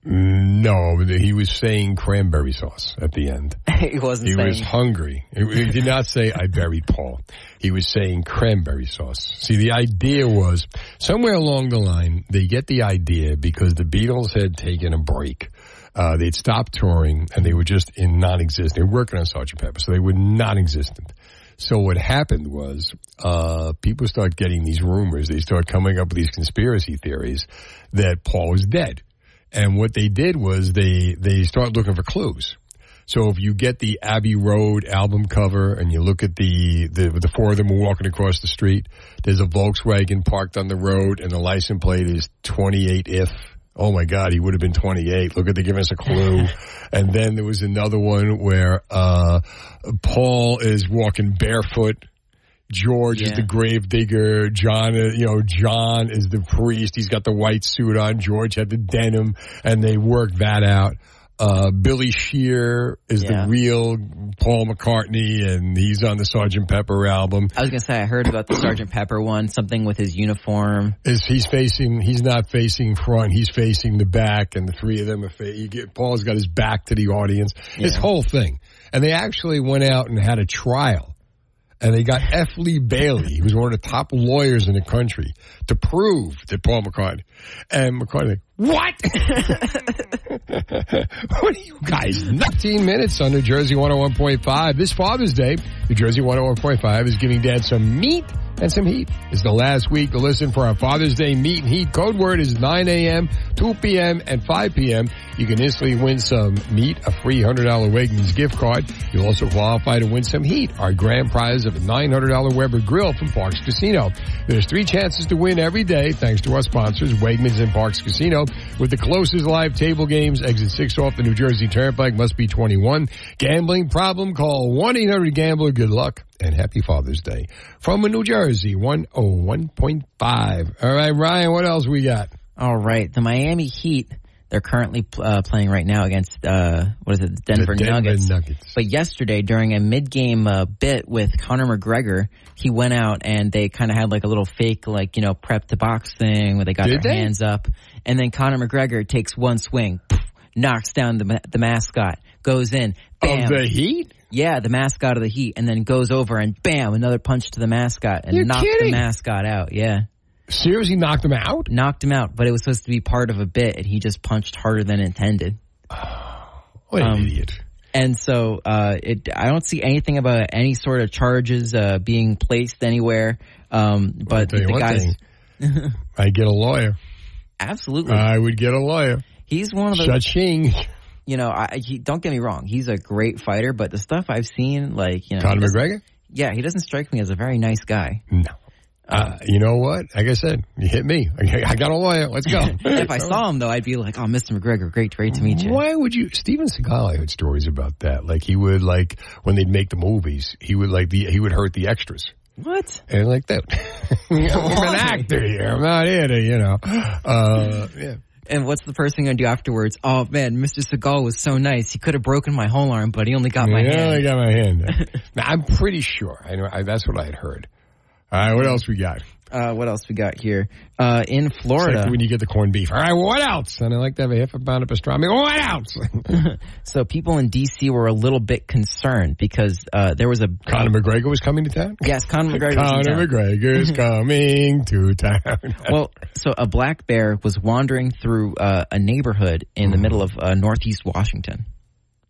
No, he was saying cranberry sauce at the end. He wasn't he saying... He was hungry. He did not say, I buried Paul. He was saying cranberry sauce. See, the idea was, somewhere along the line, they get the idea because the Beatles had taken a break. Uh, they'd stopped touring, and they were just in non-existent. They were working on Sergeant Pepper, so they were non-existent. So what happened was uh, people start getting these rumors. They start coming up with these conspiracy theories that Paul was dead. And what they did was they, they start looking for clues. So if you get the Abbey Road album cover and you look at the, the, the four of them were walking across the street, there's a Volkswagen parked on the road and the license plate is twenty-eight if. Oh my God, he would have been twenty-eight. Look at they giving us a clue. And then there was another one where, uh, Paul is walking barefoot. George yeah. is the grave digger. John, you know, John is the priest. He's got the white suit on. George had the denim, and they worked that out. Uh, Billy Shear is yeah. the real Paul McCartney, and he's on the Sergeant Pepper album. I was gonna say I heard about the Sergeant Pepper one. Something with his uniform. Is he's facing? He's not facing front. He's facing the back, and the three of them are. Fa- you get, Paul's got his back to the audience. Yeah. This whole thing, and they actually went out and had a trial. And they got F. Lee Bailey, who was one of the top lawyers in the country, to prove that Paul McCartney. And McCartney, what? What are you guys? nineteen minutes on New Jersey one oh one point five. This Father's Day, New Jersey one oh one point five is giving Dad some meat and some heat. It's the last week to listen for our Father's Day meat and heat. Code word is nine a.m., two p.m., and five p.m. You can instantly win some meat, a free one hundred dollars Wegmans gift card. You'll also qualify to win some heat, our grand prize of a nine hundred dollars Weber grill from Parks Casino. There's three chances to win every day thanks to our sponsors, Wegmans and Parks Casino. With the closest live table games, exit six off the New Jersey Turnpike, must be twenty-one. Gambling problem? Call one eight hundred gambler. Good luck and happy Father's Day. From New Jersey one oh one point five. All right, Ryan, what else we got? All right, the Miami Heat, they're currently uh, playing right now against, uh, what is it, the Denver, the Denver Nuggets. Nuggets. But yesterday, during a mid-game uh, bit with Conor McGregor, he went out and they kind of had like a little fake, like, you know, prep to box thing where they got Did their they? hands up. And then Conor McGregor takes one swing, poof, knocks down the the mascot, goes in, bam. Of the Heat? Yeah, the mascot of the Heat, and then goes over and bam, another punch to the mascot and You're knocks kidding. the mascot out, yeah. Seriously knocked him out? Knocked him out, but it was supposed to be part of a bit, and he just punched harder than intended. Oh, what an um, idiot. And so uh, it, I don't see anything about any sort of charges uh, being placed anywhere, um, but well, the guys... Thing, I'd get a lawyer. Absolutely. I would get a lawyer. He's one of those... Cha-ching. You know, I, he, don't get me wrong. He's a great fighter, but the stuff I've seen, like... you know, Conor McGregor? Yeah, he doesn't strike me as a very nice guy. No. Uh, you know what? Like I said, you hit me. I got a lawyer. Let's go. If I saw him, though, I'd be like, oh, Mister McGregor, great, great to meet you. Why would you? Steven Seagal, I heard stories about that. Like, he would, like, when they'd make the movies, he would, like, the he would hurt the extras. What? And like that. I'm an actor here. I'm not here to, you know. Uh, yeah. and what's the person going to do afterwards? Oh, man, Mister Seagal was so nice. He could have broken my whole arm, but he only got my he hand. He only got my hand. Now, I'm pretty sure. I know, I, that's what I had heard. All right, what else we got? Uh, what else we got here? Uh, in Florida. Like when you get the corned beef. All right, well, what else? And I like to have a half a pound of pastrami. What else? So people in D C were a little bit concerned because uh, there was a... Conor uh, McGregor was coming to town? Yes, Conor McGregor was Conor McGregor's coming to town. Well, so a black bear was wandering through uh, a neighborhood in the mm. middle of uh, northeast Washington.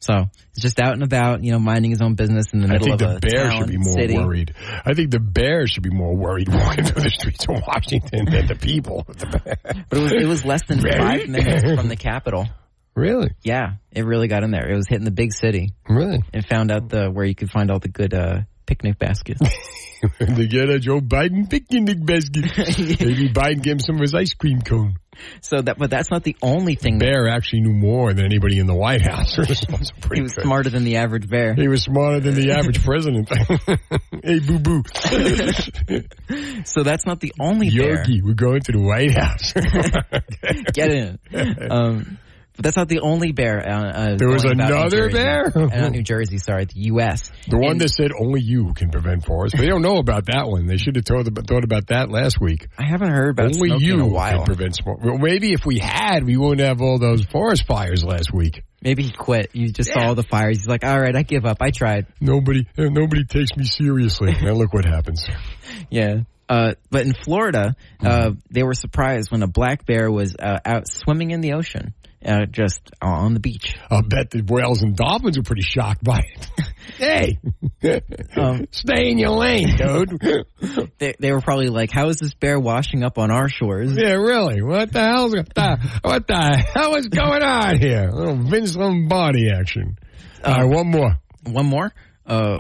So it's just out and about, you know, minding his own business in the middle of a town. I think the bear should be more city. worried. I think the bear should be more worried walking through the streets of Washington than the people. With the bear. But it was, it was less than really? five minutes from the Capitol. Really? Yeah, it really got in there. It was hitting the big city. Really? And found out the where you could find all the good uh, picnic baskets. They get a Joe Biden picnic basket. Maybe Biden gave him some of his ice cream cone. So that, but that's not the only thing. The bear that, actually knew more than anybody in the White House. He was good. smarter than the average bear. He was smarter than the average president. Hey, boo boo. So that's not the only Yogi, bear. Yogi, we're going to the White House. Get in. Um, but that's not the only bear. Uh, there was another bear? Not New Jersey, sorry, the U S The one and, that said only you can prevent forest. They don't know about that one. They should have thought about, thought about that last week. I haven't heard about only smoke you in a while. Can prevent smoke. Well, maybe if we had, we wouldn't have all those forest fires last week. Maybe he quit. You just yeah. saw all the fires. He's like, all right, I give up. I tried. Nobody, nobody takes me seriously. Now look what happens. Yeah. Uh, but in Florida, uh, they were surprised when a black bear was uh, out swimming in the ocean. Uh, just on the beach. I'll bet the whales and dolphins are pretty shocked by it. Hey, um, stay in your lane, dude. They, they were probably like, how is this bear washing up on our shores? Yeah, really? What the hell's what the, what the hell is going on here? A little Vince Lombardi action. Um, All right, one more. One more? Uh,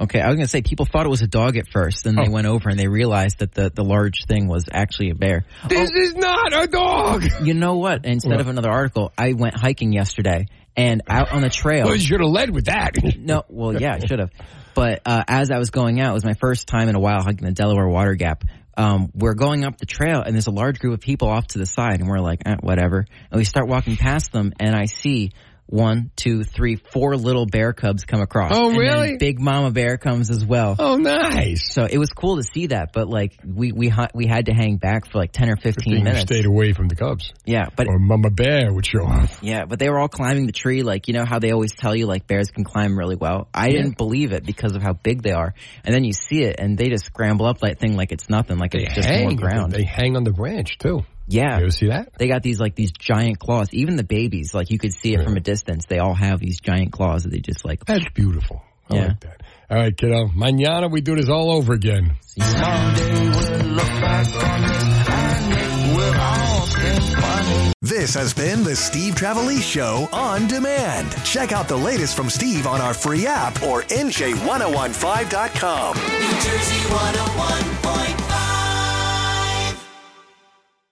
okay, I was going to say people thought it was a dog at first. Then oh. they went over and they realized that the, the large thing was actually a bear. This oh. is not a dog! You know what? Instead what? of another article, I went hiking yesterday and out on the trail. Well, you should have led with that. No, well, yeah, I should have. But uh, as I was going out, it was my first time in a while hiking the Delaware Water Gap. Um, we're going up the trail and there's a large group of people off to the side and we're like, eh, whatever. And we start walking past them and I see... One, two, three, four little bear cubs come across. Oh, really? And then Big Mama Bear comes as well. Oh, nice. So it was cool to see that, but like we we we had to hang back for like ten or fifteen, 15 minutes. Stayed away from the cubs. Yeah, but or Mama Bear would show up. Yeah, but they were all climbing the tree. Like you know how they always tell you like bears can climb really well. I yeah. didn't believe it because of how big they are. And then you see it, and they just scramble up that thing like it's nothing, like they it's just hang, more ground. They hang on the branch too. Yeah. You ever see that? They got these like these giant claws. Even the babies, like you could see it yeah. from a distance. They all have these giant claws that they just like. That's beautiful. I yeah. like that. All right, kiddo. Mañana we do this all over again. This has been the Steve Trevelise Show on demand. Check out the latest from Steve on our free app or N J ten fifteen dot com. New Jersey one oh one point five.